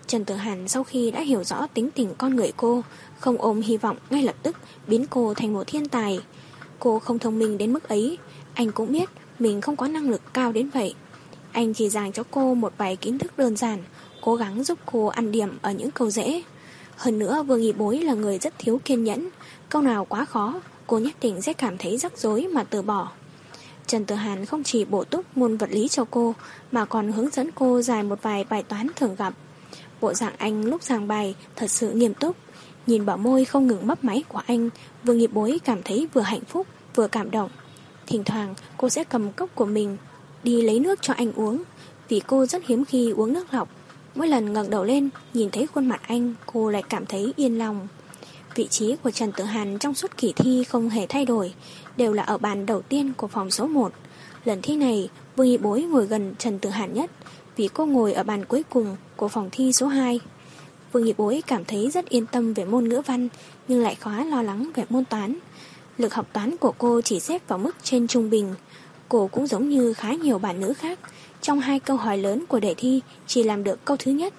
Trần Tử Hàn sau khi đã hiểu rõ tính tình con người cô, không ôm hy vọng ngay lập tức biến cô thành một thiên tài. Cô không thông minh đến mức ấy, anh cũng biết mình không có năng lực cao đến vậy. Anh chỉ giảng cho cô một vài kiến thức đơn giản, cố gắng giúp cô ăn điểm ở những câu dễ. Hơn nữa Vương Y Bối là người rất thiếu kiên nhẫn, câu nào quá khó cô nhất định sẽ cảm thấy rắc rối mà từ bỏ. Trần Tử Hàn không chỉ bổ túc môn vật lý cho cô mà còn hướng dẫn cô giải một vài bài toán thường gặp. Bộ dạng anh lúc giảng bài thật sự nghiêm túc. Nhìn bờ môi không ngừng mấp máy của anh, Vương Y Bối cảm thấy vừa hạnh phúc vừa cảm động. Thỉnh thoảng cô sẽ cầm cốc của mình đi lấy nước cho anh uống, vì cô rất hiếm khi uống nước lọc. Mỗi lần ngẩng đầu lên nhìn thấy khuôn mặt anh, cô lại cảm thấy yên lòng. Vị trí của Trần Tử Hàn trong suốt kỳ thi không hề thay đổi, đều là ở bàn đầu tiên của phòng số một. Lần thi này Vương Y Bối ngồi gần Trần Tử Hàn nhất, vì cô ngồi ở bàn cuối cùng của phòng thi số hai. Vương Y Bối cảm thấy rất yên tâm về môn ngữ văn, nhưng lại khá lo lắng về môn toán. Lực học toán của cô chỉ xếp vào mức trên trung bình. Cô cũng giống như khá nhiều bạn nữ khác, trong hai câu hỏi lớn của đề thi chỉ làm được câu thứ nhất.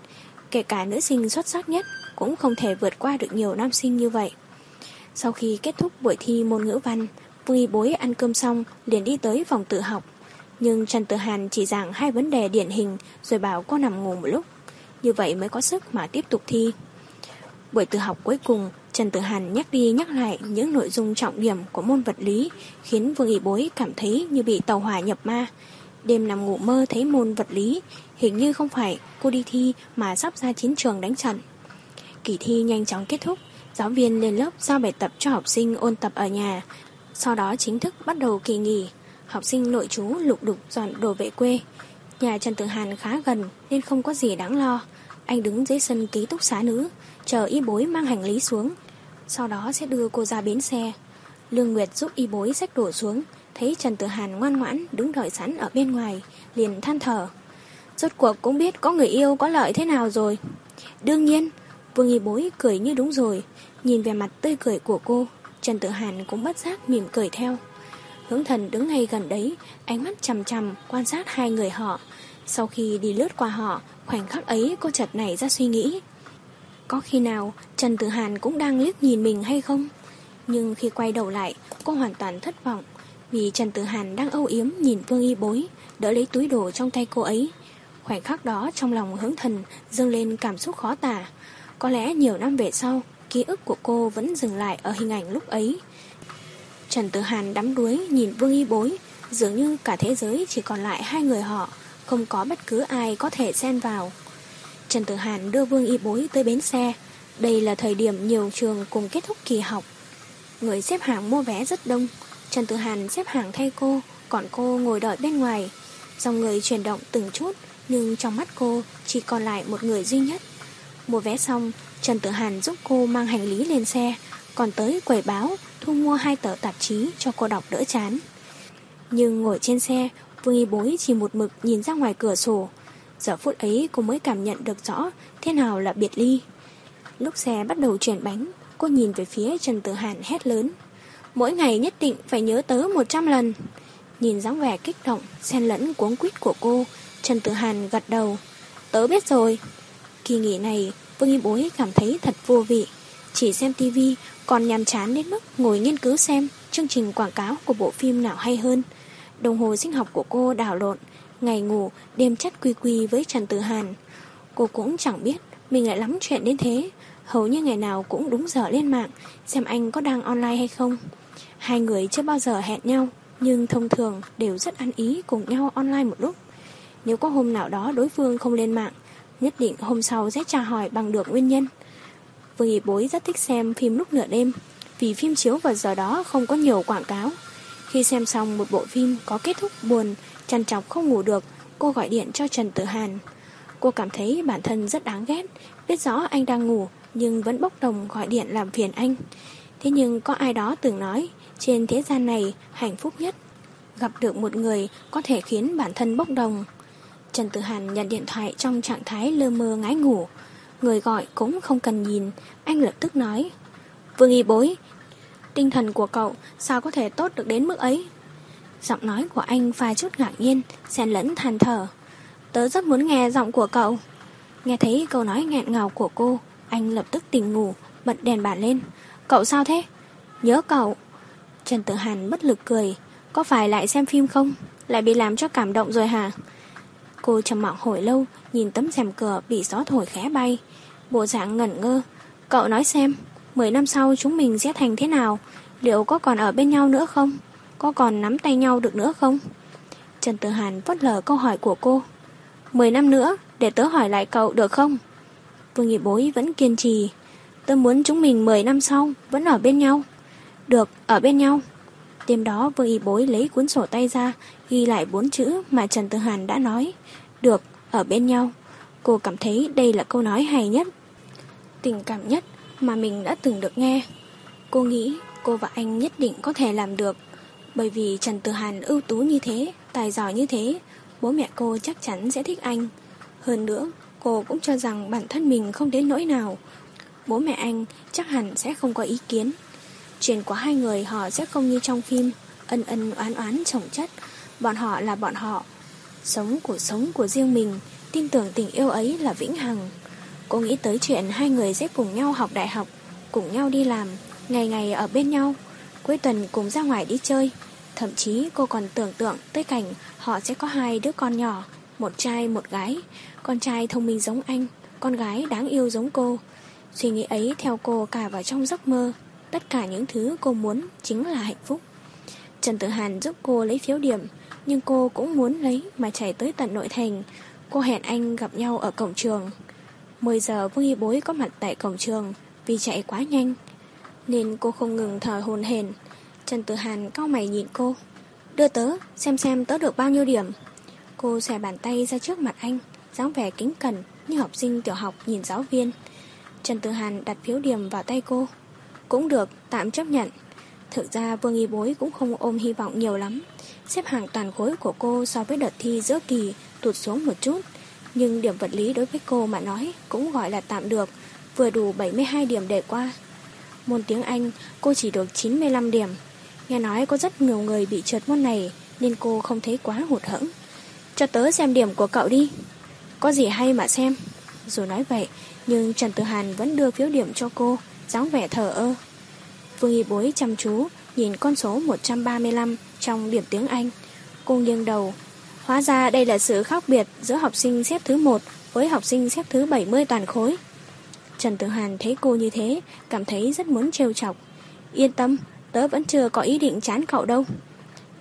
Kể cả nữ sinh xuất sắc nhất cũng không thể vượt qua được nhiều nam sinh như vậy. Sau khi kết thúc buổi thi môn ngữ văn, Vương Y Bối ăn cơm xong liền đi tới phòng tự học. Nhưng Trần Tử Hàn chỉ giảng hai vấn đề điển hình rồi bảo cô nằm ngủ một lúc, như vậy mới có sức mà tiếp tục thi. Buổi tự học cuối cùng, Trần Tử Hàn nhắc đi nhắc lại những nội dung trọng điểm của môn vật lý, khiến Vương Y Bối cảm thấy như bị tàu hỏa nhập ma. Đêm nằm ngủ mơ thấy môn vật lý, hình như không phải cô đi thi mà sắp ra chiến trường đánh trận. Kỳ thi nhanh chóng kết thúc, giáo viên lên lớp giao bài tập cho học sinh ôn tập ở nhà, sau đó chính thức bắt đầu kỳ nghỉ. Học sinh nội trú lục đục dọn đồ về quê. Nhà Trần Tử Hàn khá gần nên không có gì đáng lo. Anh đứng dưới sân ký túc xá nữ, chờ Y Bối mang hành lý xuống, sau đó sẽ đưa cô ra bến xe. Lương Nguyệt giúp Y Bối xách đồ xuống, thấy Trần Tử Hàn ngoan ngoãn đứng đợi sẵn ở bên ngoài, liền than thở. Rốt cuộc cũng biết có người yêu có lợi thế nào rồi. Đương nhiên, Vương Y Bối cười như đúng rồi. Nhìn về mặt tươi cười của cô, Trần Tử Hàn cũng bất giác mỉm cười theo. Hướng Thần đứng ngay gần đấy, ánh mắt chằm chằm quan sát hai người họ. Sau khi đi lướt qua họ, khoảnh khắc ấy cô chợt nảy ra suy nghĩ. Có khi nào Trần Tử Hàn cũng đang liếc nhìn mình hay không? Nhưng khi quay đầu lại, cô hoàn toàn thất vọng, vì Trần Tử Hàn đang âu yếm nhìn Vương Y Bối, đỡ lấy túi đồ trong tay cô ấy. Khoảnh khắc đó trong lòng Hướng Thần dâng lên cảm xúc khó tả. Có lẽ nhiều năm về sau, ký ức của cô vẫn dừng lại ở hình ảnh lúc ấy. Trần Tử Hàn đắm đuối nhìn Vương Y Bối, dường như cả thế giới chỉ còn lại hai người họ, không có bất cứ ai có thể xen vào. Trần Tử Hàn đưa Vương Y Bối tới bến xe. Đây là thời điểm nhiều trường cùng kết thúc kỳ học. Người xếp hàng mua vé rất đông. Trần Tử Hàn xếp hàng thay cô, còn cô ngồi đợi bên ngoài. Dòng người chuyển động từng chút, nhưng trong mắt cô chỉ còn lại một người duy nhất. Mua vé xong, Trần Tử Hàn giúp cô mang hành lý lên xe, còn tới quầy báo thu mua hai tờ tạp chí cho cô đọc đỡ chán. Nhưng ngồi trên xe, Vương Y Bối chỉ một mực nhìn ra ngoài cửa sổ. Giờ phút ấy cô mới cảm nhận được rõ thế nào là biệt ly. Lúc xe bắt đầu chuyển bánh, cô nhìn về phía Trần Tử Hàn hét lớn. Mỗi ngày nhất định phải nhớ tớ một trăm lần. Nhìn dáng vẻ kích động, xen lẫn cuống quýt của cô, Trần Tử Hàn gật đầu. Tớ biết rồi. Kỳ nghỉ này, Vương Y Bối cảm thấy thật vô vị. Chỉ xem tivi còn nhàm chán đến mức ngồi nghiên cứu xem chương trình quảng cáo của bộ phim nào hay hơn. Đồng hồ sinh học của cô đảo lộn, ngày ngủ, đêm chắt quy quy với Trần Tử Hàn. Cô cũng chẳng biết mình lại lắm chuyện đến thế, hầu như ngày nào cũng đúng giờ lên mạng, xem anh có đang online hay không. Hai người chưa bao giờ hẹn nhau, nhưng thông thường đều rất ăn ý cùng nhau online một lúc. Nếu có hôm nào đó đối phương không lên mạng, nhất định hôm sau sẽ tra hỏi bằng được nguyên nhân. Vương Y Bối rất thích xem phim lúc nửa đêm, vì phim chiếu vào giờ đó không có nhiều quảng cáo. Khi xem xong một bộ phim có kết thúc buồn, trằn trọc không ngủ được, cô gọi điện cho Trần Tử Hàn. Cô cảm thấy bản thân rất đáng ghét, biết rõ anh đang ngủ nhưng vẫn bốc đồng gọi điện làm phiền anh. Thế nhưng có ai đó từng nói, trên thế gian này hạnh phúc nhất gặp được một người có thể khiến bản thân bốc đồng. Trần Tử Hàn nhận điện thoại trong trạng thái lơ mơ ngái ngủ. Người gọi cũng không cần nhìn, anh lập tức nói. Vương Y Bối, tinh thần của cậu sao có thể tốt được đến mức ấy? Giọng nói của anh pha chút ngạc nhiên, xen lẫn than thở. Tớ rất muốn nghe giọng của cậu. Nghe thấy câu nói ngạn ngào của cô, anh lập tức tỉnh ngủ, bật đèn bàn lên. Cậu sao thế? Nhớ cậu. Trần Tử Hàn bất lực cười. Có phải lại xem phim không? Lại bị làm cho cảm động rồi hả? Cô trầm mặc hồi lâu, nhìn tấm rèm cửa bị gió thổi khẽ bay, bộ dạng ngẩn ngơ. Cậu nói xem, mười năm sau chúng mình sẽ thành thế nào? Liệu có còn ở bên nhau nữa không? Có còn nắm tay nhau được nữa không? Trần Tử Hàn phớt lờ câu hỏi của cô. Mười năm nữa, để tớ hỏi lại cậu được không? Vương Y Bối vẫn kiên trì. Tớ muốn chúng mình mười năm sau vẫn ở bên nhau. Được, ở bên nhau. Đêm đó Vương Y Bối lấy cuốn sổ tay ra, ghi lại bốn chữ mà Trần Tử Hàn đã nói. Được, ở bên nhau. Cô cảm thấy đây là câu nói hay nhất, tình cảm nhất mà mình đã từng được nghe. Cô nghĩ cô và anh nhất định có thể làm được. Bởi vì Trần Tử Hàn ưu tú như thế, tài giỏi như thế, bố mẹ cô chắc chắn sẽ thích anh. Hơn nữa, cô cũng cho rằng bản thân mình không đến nỗi nào. Bố mẹ anh chắc hẳn sẽ không có ý kiến. Chuyện của hai người họ sẽ không như trong phim, ân ân oán oán chồng chất. Bọn họ là bọn họ, sống cuộc sống của riêng mình, tin tưởng tình yêu ấy là vĩnh hằng. Cô nghĩ tới chuyện hai người sẽ cùng nhau học đại học, cùng nhau đi làm, ngày ngày ở bên nhau, cuối tuần cùng ra ngoài đi chơi. Thậm chí cô còn tưởng tượng tới cảnh họ sẽ có hai đứa con nhỏ, một trai một gái. Con trai thông minh giống anh, con gái đáng yêu giống cô. Suy nghĩ ấy theo cô cả vào trong giấc mơ. Tất cả những thứ cô muốn chính là hạnh phúc. Trần Tử Hàn giúp cô lấy phiếu điểm, nhưng cô cũng muốn lấy mà chạy tới tận nội thành. Cô hẹn anh gặp nhau ở cổng trường. Mười giờ Vương Y Bối có mặt tại cổng trường. Vì chạy quá nhanh nên cô không ngừng thở hổn hển. Trần Tử Hàn cau mày nhìn cô. Đưa tớ, xem xem tớ được bao nhiêu điểm. Cô xòe bàn tay ra trước mặt anh, dáng vẻ kính cẩn như học sinh tiểu học nhìn giáo viên. Trần Tử Hàn đặt phiếu điểm vào tay cô. Cũng được, tạm chấp nhận. Thực ra Vương Y Bối cũng không ôm hy vọng nhiều lắm. Xếp hạng toàn khối của cô so với đợt thi giữa kỳ tụt xuống một chút, nhưng điểm vật lý đối với cô mà nói cũng gọi là tạm được, vừa đủ bảy mươi hai điểm để qua. Môn tiếng Anh cô chỉ được chín mươi lăm điểm. Nghe nói có rất nhiều người bị trượt môn này nên cô không thấy quá hụt hẫng. Cho tớ xem điểm của cậu đi. Có gì hay mà xem. Dù nói vậy nhưng Trần Tử Hàn vẫn đưa phiếu điểm cho cô, dáng vẻ thờ ơ. Vương Y Bối chăm chú nhìn con số một trăm ba mươi lăm trong điểm tiếng Anh. Cô nghiêng đầu. Hóa ra đây là sự khác biệt giữa học sinh xếp thứ một với học sinh xếp thứ bảy mươi toàn khối. Trần Tử Hàn thấy cô như thế, cảm thấy rất muốn trêu chọc. Yên tâm, tớ vẫn chưa có ý định chán cậu đâu.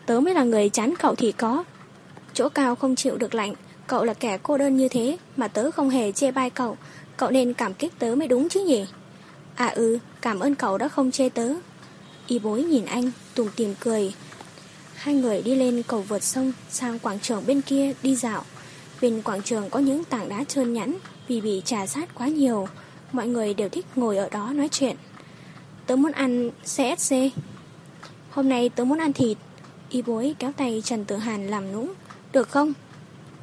Tớ mới là người chán cậu thì có. Chỗ cao không chịu được lạnh, cậu là kẻ cô đơn như thế mà tớ không hề chê bai cậu. Cậu nên cảm kích tớ mới đúng chứ nhỉ? À ừ, cảm ơn cậu đã không chê tớ. Y Bối nhìn anh, tủm tỉm cười. Hai người đi lên cầu vượt sông, sang quảng trường bên kia đi dạo. Bên quảng trường có những tảng đá trơn nhẵn vì bị trà sát quá nhiều. Mọi người đều thích ngồi ở đó nói chuyện. Tớ muốn ăn xê ép xê. Hôm nay tớ muốn ăn thịt. Y Bối kéo tay Trần Tử Hàn làm nũng. Được không?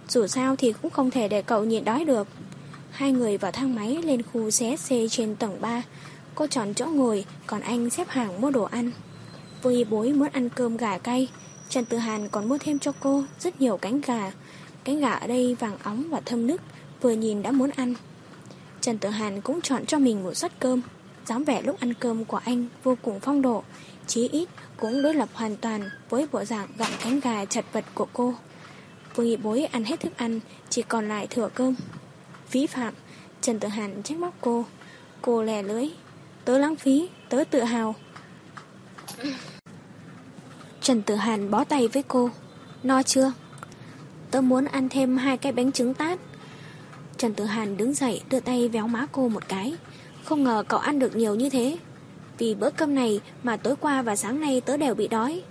Dù sao thì cũng không thể để cậu nhịn đói được. Hai người vào thang máy lên khu xê ép xê trên tầng ba. Cô chọn chỗ ngồi, còn anh xếp hàng mua đồ ăn. Vương Y Bối muốn ăn cơm gà cay. Trần Tử Hàn còn mua thêm cho cô rất nhiều cánh gà. Cánh gà ở đây vàng óng và thơm nức, vừa nhìn đã muốn ăn. Trần Tử Hàn cũng chọn cho mình một suất cơm. Dáng vẻ lúc ăn cơm của anh vô cùng phong độ, chí ít cũng đối lập hoàn toàn với bộ dạng gặm cánh gà chật vật của cô. Vương Y Bối ăn hết thức ăn, chỉ còn lại thừa cơm. Phí phạm, Trần Tử Hàn trách móc cô. Cô lè lưỡi. Tớ lãng phí, tớ tự hào. Trần Tử Hàn bó tay với cô. No chưa? Tớ muốn ăn thêm hai cái bánh trứng tát. Trần Tử Hàn đứng dậy đưa tay véo má cô một cái. Không ngờ cậu ăn được nhiều như thế. Vì bữa cơm này mà tối qua và sáng nay tớ đều bị đói.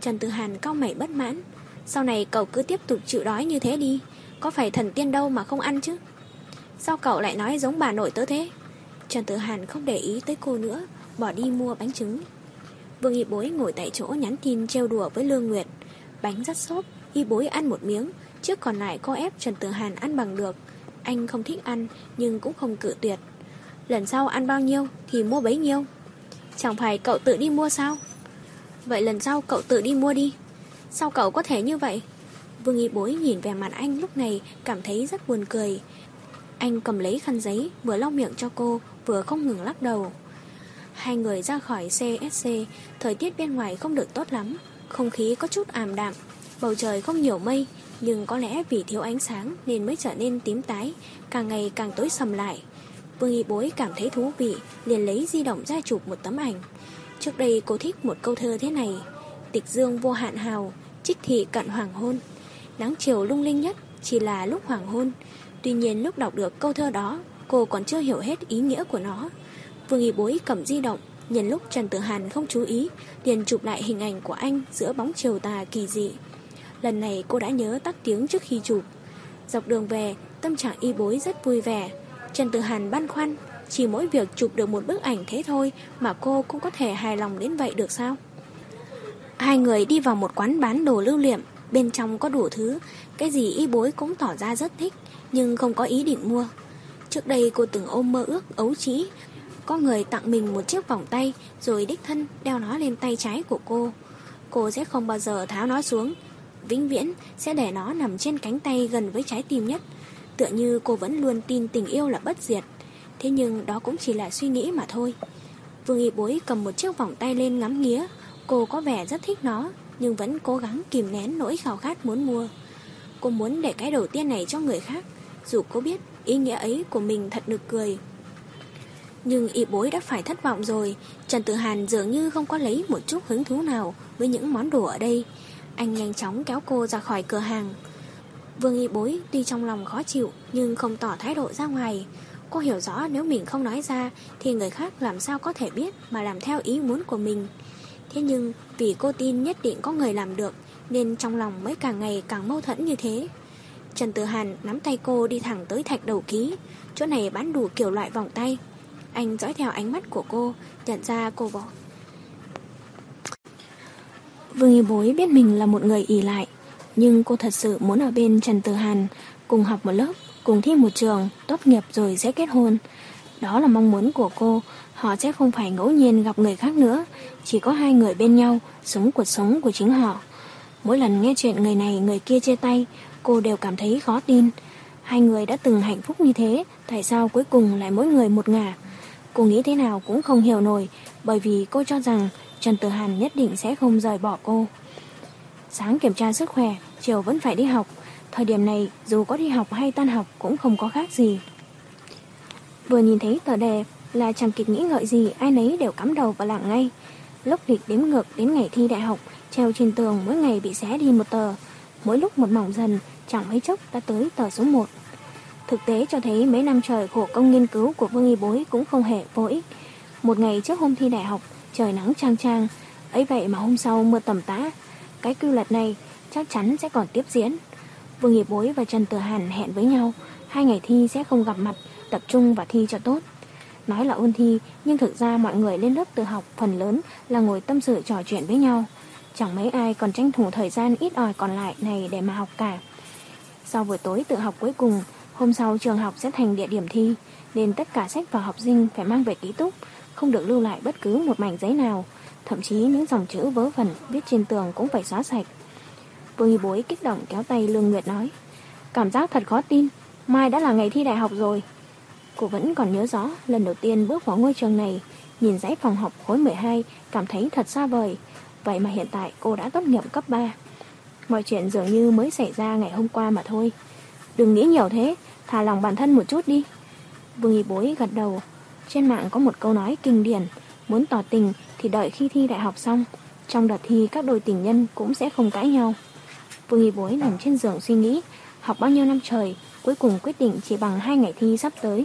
Trần Tử Hàn cau mày bất mãn. Sau này cậu cứ tiếp tục chịu đói như thế đi. Có phải thần tiên đâu mà không ăn chứ. Sao cậu lại nói giống bà nội tớ thế? Trần Tử Hàn không để ý tới cô nữa, bỏ đi mua bánh trứng. Vương Y Bối ngồi tại chỗ nhắn tin trêu đùa với Lương Nguyệt. Bánh rất xốp, Y Bối ăn một miếng, chiếc còn lại cô ép Trần Tử Hàn ăn bằng được. Anh không thích ăn nhưng cũng không cự tuyệt. Lần sau ăn bao nhiêu thì mua bấy nhiêu. Chẳng phải cậu tự đi mua sao? Vậy lần sau cậu tự đi mua đi. Sao cậu có thể như vậy? Vương Y Bối nhìn vẻ mặt anh lúc này cảm thấy rất buồn cười. Anh cầm lấy khăn giấy, vừa lau miệng cho cô, vừa không ngừng lắc đầu. Hai người ra khỏi xê ét xê, thời tiết bên ngoài không được tốt lắm, không khí có chút ảm đạm, bầu trời không nhiều mây, nhưng có lẽ vì thiếu ánh sáng nên mới trở nên tím tái, càng ngày càng tối sầm lại. Vương Y Bối cảm thấy thú vị, liền lấy di động ra chụp một tấm ảnh. Trước đây cô thích một câu thơ thế này: tịch dương vô hạn hào, trích thị cận hoàng hôn. Nắng chiều lung linh nhất chỉ là lúc hoàng hôn. Tuy nhiên lúc đọc được câu thơ đó, cô còn chưa hiểu hết ý nghĩa của nó. Vương Y Bối cầm di động, nhân lúc Trần Tử Hàn không chú ý, liền chụp lại hình ảnh của anh giữa bóng chiều tà kỳ dị. Lần này cô đã nhớ tắt tiếng trước khi chụp. Dọc đường về, tâm trạng Y Bối rất vui vẻ. Trần Tử Hàn băn khoăn, chỉ mỗi việc chụp được một bức ảnh thế thôi mà cô cũng có thể hài lòng đến vậy được sao? Hai người đi vào một quán bán đồ lưu niệm, bên trong có đủ thứ, cái gì Y Bối cũng tỏ ra rất thích, nhưng không có ý định mua. Trước đây cô từng ôm mơ ước ấu trĩ, có người tặng mình một chiếc vòng tay rồi đích thân đeo nó lên tay trái của cô. Cô sẽ không bao giờ tháo nó xuống, vĩnh viễn sẽ để nó nằm trên cánh tay gần với trái tim nhất. Tựa như cô vẫn luôn tin tình yêu là bất diệt. Thế nhưng đó cũng chỉ là suy nghĩ mà thôi. Vương Y Bối cầm một chiếc vòng tay lên ngắm nghía. Cô có vẻ rất thích nó, nhưng vẫn cố gắng kìm nén nỗi khao khát muốn mua. Cô muốn để cái đầu tiên này cho người khác, dù cô biết ý nghĩa ấy của mình thật nực cười. Nhưng Y Bối đã phải thất vọng rồi. Trần Tử Hàn dường như không có lấy một chút hứng thú nào với những món đồ ở đây. Anh nhanh chóng kéo cô ra khỏi cửa hàng. Vương Y Bối tuy trong lòng khó chịu nhưng không tỏ thái độ ra ngoài. Cô hiểu rõ nếu mình không nói ra thì người khác làm sao có thể biết mà làm theo ý muốn của mình. Thế nhưng vì cô tin nhất định có người làm được nên trong lòng mới càng ngày càng mâu thuẫn như thế. Trần Tử Hàn nắm tay cô đi thẳng tới thạch đầu ký, chỗ này bán đủ kiểu loại vòng tay. Anh dõi theo ánh mắt của cô, nhận ra cô bỏ. Vương Y Bối biết mình là một người ỷ lại, nhưng cô thật sự muốn ở bên Trần Tử Hàn, cùng học một lớp, cùng thi một trường, tốt nghiệp rồi sẽ kết hôn. Đó là mong muốn của cô, họ sẽ không phải ngẫu nhiên gặp người khác nữa, chỉ có hai người bên nhau, sống cuộc sống của chính họ. Mỗi lần nghe chuyện người này người kia chia tay, cô đều cảm thấy khó tin. Hai người đã từng hạnh phúc như thế, tại sao cuối cùng lại mỗi người một ngả? Cô nghĩ thế nào cũng không hiểu nổi, bởi vì cô cho rằng Trần Tử Hàn nhất định sẽ không rời bỏ cô. Sáng kiểm tra sức khỏe, chiều vẫn phải đi học. Thời điểm này dù có đi học hay tan học cũng không có khác gì. Vừa nhìn thấy tờ đề là chẳng kịp nghĩ ngợi gì, ai nấy đều cắm đầu vào làm ngay. Lốc lịch đếm ngược đến ngày thi đại học, treo trên tường mỗi ngày bị xé đi một tờ, mỗi lúc một mỏng dần, chẳng mấy chốc đã tới tờ số một. Thực tế cho thấy mấy năm trời khổ công nghiên cứu của Vương Y Bối cũng không hề vô ích. Một ngày trước hôm thi đại học, trời nắng chang chang, ấy vậy mà hôm sau mưa tầm tã. Cái quy luật này chắc chắn sẽ còn tiếp diễn. Vương Y Bối và Trần Tử Hàn hẹn với nhau, hai ngày thi sẽ không gặp mặt, tập trung và thi cho tốt. Nói là ôn thi, nhưng thực ra mọi người lên lớp tự học phần lớn là ngồi tâm sự trò chuyện với nhau. Chẳng mấy ai còn tranh thủ thời gian ít ỏi còn lại này để mà học cả. Sau buổi tối tự học cuối cùng, hôm sau trường học sẽ thành địa điểm thi, nên tất cả sách và học sinh phải mang về ký túc, không được lưu lại bất cứ một mảnh giấy nào. Thậm chí những dòng chữ vớ vẩn viết trên tường cũng phải xóa sạch. Vương Y Bối kích động kéo tay Lương Nguyệt nói: cảm giác thật khó tin, mai đã là ngày thi đại học rồi. Cô vẫn còn nhớ rõ lần đầu tiên bước vào ngôi trường này, nhìn dãy phòng học khối mười hai cảm thấy thật xa vời. Vậy mà hiện tại cô đã tốt nghiệp cấp ba. Mọi chuyện dường như mới xảy ra ngày hôm qua mà thôi. Đừng nghĩ nhiều thế, thả lòng bản thân một chút đi. Vương Y Bối gật đầu. Trên mạng có một câu nói kinh điển: muốn tỏ tình thì đợi khi thi đại học xong, trong đợt thi các đôi tình nhân cũng sẽ không cãi nhau. Vương Y Bối nằm trên giường suy nghĩ, học bao nhiêu năm trời, cuối cùng quyết định chỉ bằng hai ngày thi sắp tới.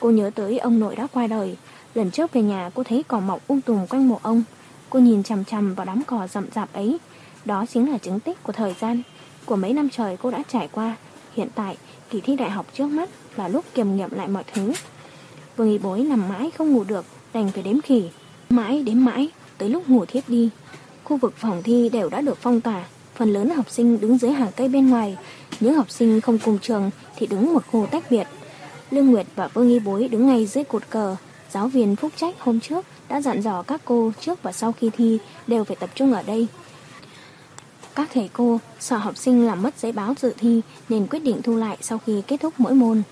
Cô nhớ tới ông nội đã qua đời, lần trước về nhà cô thấy cỏ mọc um tùm quanh mộ ông, cô nhìn chằm chằm vào đám cỏ rậm rạp ấy, đó chính là chứng tích của thời gian, của mấy năm trời cô đã trải qua. Hiện tại, kỳ thi đại học trước mắt là lúc kiểm nghiệm lại mọi thứ. Vương Y Bối nằm mãi không ngủ được, đành phải đếm khỉ. Mãi đến mãi, tới lúc ngủ thiếp đi. Khu vực phòng thi đều đã được phong tỏa, phần lớn học sinh đứng dưới hàng cây bên ngoài, những học sinh không cùng trường thì đứng một khu tách biệt. Lương Nguyệt và Vương Y Bối đứng ngay dưới cột cờ, Giáo viên phụ trách hôm trước đã dặn dò các cô trước và sau khi thi đều phải tập trung ở đây. Các thầy cô sợ học sinh làm mất giấy báo dự thi nên quyết định thu lại sau khi kết thúc mỗi môn.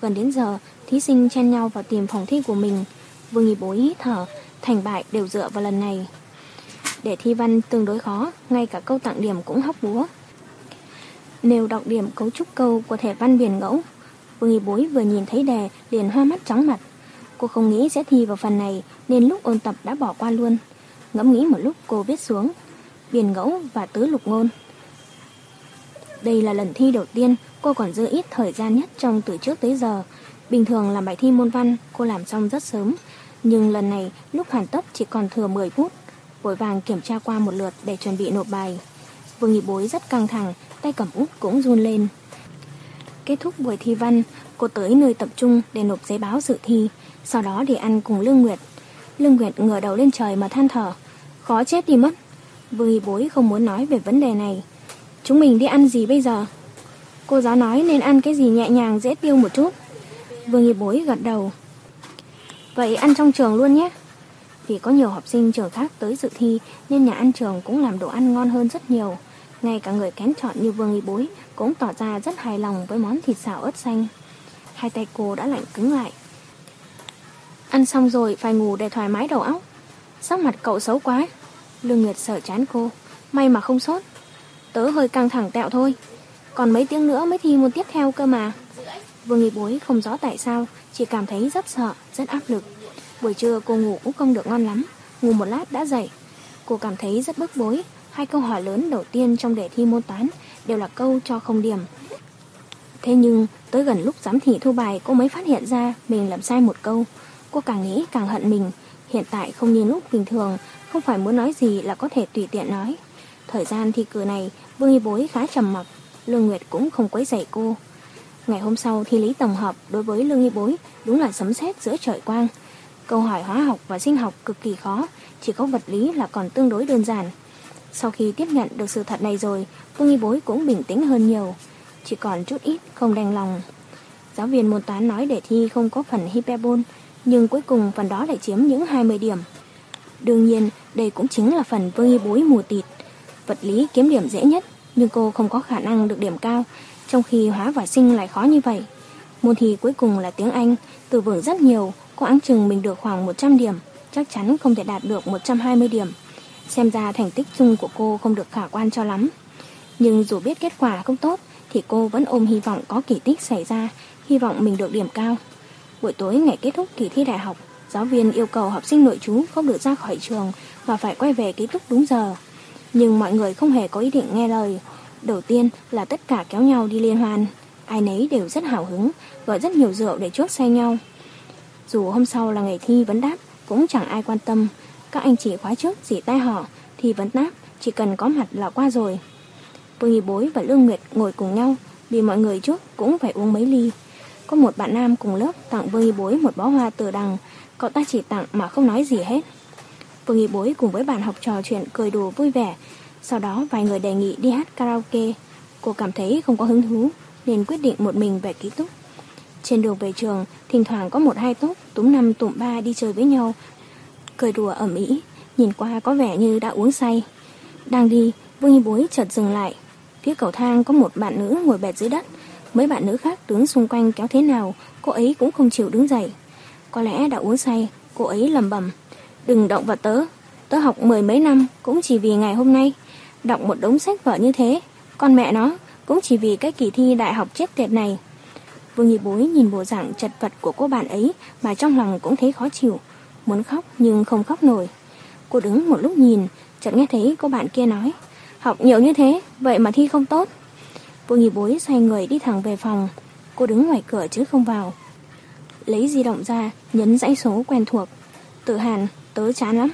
Gần đến giờ, thí sinh chen nhau vào tìm phòng thi của mình. Vương Y Bối hít thở, thành bại đều dựa vào lần này. Để thi văn tương đối khó, ngay cả câu tặng điểm cũng hóc búa. Nêu đọc điểm cấu trúc câu của thể văn biển ngẫu, Vương Y Bối vừa nhìn thấy đề liền hoa mắt chóng mặt. Cô không nghĩ sẽ thi vào phần này nên lúc ôn tập đã bỏ qua luôn. Ngẫm nghĩ một lúc cô viết xuống biển ngẫu và tứ lục ngôn. Đây là lần thi đầu tiên cô còn dư ít thời gian nhất trong từ trước tới giờ. Bình thường làm bài thi môn văn cô làm xong rất sớm, nhưng lần này lúc hoàn tất chỉ còn thừa mười phút. Vội vàng kiểm tra qua một lượt để chuẩn bị nộp bài. Vương Y Bối rất căng thẳng, tay cầm út cũng run lên. Kết thúc buổi thi văn, cô tới nơi tập trung để nộp giấy báo dự thi, sau đó đi ăn cùng Lương Nguyệt. Lương Nguyệt ngửa đầu lên trời mà than thở, khó chết đi mất. Vương Y Bối không muốn nói về vấn đề này. Chúng mình đi ăn gì bây giờ? Cô giáo nói nên ăn cái gì nhẹ nhàng dễ tiêu một chút. Vương Y Bối gật đầu. Vậy ăn trong trường luôn nhé. Vì có nhiều học sinh trường khác tới dự thi nên nhà ăn trường cũng làm đồ ăn ngon hơn rất nhiều. Ngay cả người kén chọn như Vương Y Bối cũng tỏ ra rất hài lòng với món thịt xào ớt xanh. Hai tay cô đã lạnh cứng lại. Ăn xong rồi phải ngủ để thoải mái đầu óc. Sắc mặt cậu xấu quá. Lương Nguyệt sờ trán cô. May mà không sốt. Tớ hơi căng thẳng tẹo thôi. Còn mấy tiếng nữa mới thi môn tiếp theo cơ mà. Vương Y Bối không rõ tại sao, chỉ cảm thấy rất sợ, rất áp lực. Buổi trưa cô ngủ cũng không được ngon lắm, ngủ một lát đã dậy. Cô cảm thấy rất bức bối. Hai câu hỏi lớn đầu tiên trong đề thi môn toán đều là câu cho không điểm. Thế nhưng tới gần lúc giám thị thu bài, cô mới phát hiện ra mình làm sai một câu. Cô càng nghĩ càng hận mình. Hiện tại không như lúc bình thường, không phải muốn nói gì là có thể tùy tiện nói. Thời gian thi cử này Vương Y Bối khá trầm mặc. Lương Nguyệt cũng không quấy rầy cô. Ngày hôm sau thi lý tổng hợp đối với Lương Y Bối đúng là sấm sét giữa trời quang. Câu hỏi hóa học và sinh học cực kỳ khó, chỉ có vật lý là còn tương đối đơn giản. Sau khi tiếp nhận được sự thật này rồi, Vương Y Bối cũng bình tĩnh hơn nhiều. Chỉ còn chút ít không đành lòng. Giáo viên môn toán nói đề thi không có phần hyperbole, nhưng cuối cùng phần đó lại chiếm những hai mươi điểm. Đương nhiên, đây cũng chính là phần Vương Y Bối mù tịt. Vật lý kiếm điểm dễ nhất, nhưng cô không có khả năng được điểm cao, trong khi hóa và sinh lại khó như vậy. Môn thi cuối cùng là tiếng Anh, từ vựng rất nhiều. Cô áng chừng mình được khoảng một trăm điểm, chắc chắn không thể đạt được một trăm hai mươi điểm. Xem ra thành tích chung của cô không được khả quan cho lắm. Nhưng dù biết kết quả không tốt thì cô vẫn ôm hy vọng có kỳ tích xảy ra, hy vọng mình được điểm cao. Buổi tối ngày kết thúc kỳ thi đại học, giáo viên yêu cầu học sinh nội trú không được ra khỏi trường và phải quay về ký túc đúng giờ. Nhưng mọi người không hề có ý định nghe lời. Đầu tiên là tất cả kéo nhau đi liên hoan. Ai nấy đều rất hào hứng, gọi rất nhiều rượu để chuốc say nhau. Dù hôm sau là ngày thi vấn đáp cũng chẳng ai quan tâm. Các anh chị khóa trước dỉ tai họ, thi vấn đáp chỉ cần có mặt là qua rồi. Vương Y Bối và Lương Nguyệt ngồi cùng nhau, vì mọi người trước cũng phải uống mấy ly. Có một bạn nam cùng lớp tặng Vương Y Bối một bó hoa tử đằng, cậu ta chỉ tặng mà không nói gì hết. Vương Y Bối cùng với bạn học trò chuyện cười đùa vui vẻ, sau đó vài người đề nghị đi hát karaoke. Cô cảm thấy không có hứng thú nên quyết định một mình về ký túc. Trên đường về trường, thỉnh thoảng có một hai tốp túm năm tụm ba đi chơi với nhau, cười đùa ầm ĩ, nhìn qua có vẻ như đã uống say. Đang đi, Vương Y Bối chợt dừng lại. Phía cầu thang có một bạn nữ ngồi bệt dưới đất. Mấy bạn nữ khác đứng xung quanh kéo thế nào, cô ấy cũng không chịu đứng dậy. Có lẽ đã uống say, cô ấy lẩm bẩm: "Đừng động vào tớ, tớ học mười mấy năm cũng chỉ vì ngày hôm nay. Đọc một đống sách vở như thế, con mẹ nó cũng chỉ vì cái kỳ thi đại học chết tiệt này." Vương Y Bối nhìn bộ dạng chật vật của cô bạn ấy mà trong lòng cũng thấy khó chịu, muốn khóc nhưng không khóc nổi. Cô đứng một lúc nhìn, chợt nghe thấy cô bạn kia nói: "Học nhiều như thế, vậy mà thi không tốt." Vương Y Bối xoay người đi thẳng về phòng. Cô đứng ngoài cửa chứ không vào. Lấy di động ra, nhấn dãy số quen thuộc. "Tử Hàn, tớ chán lắm."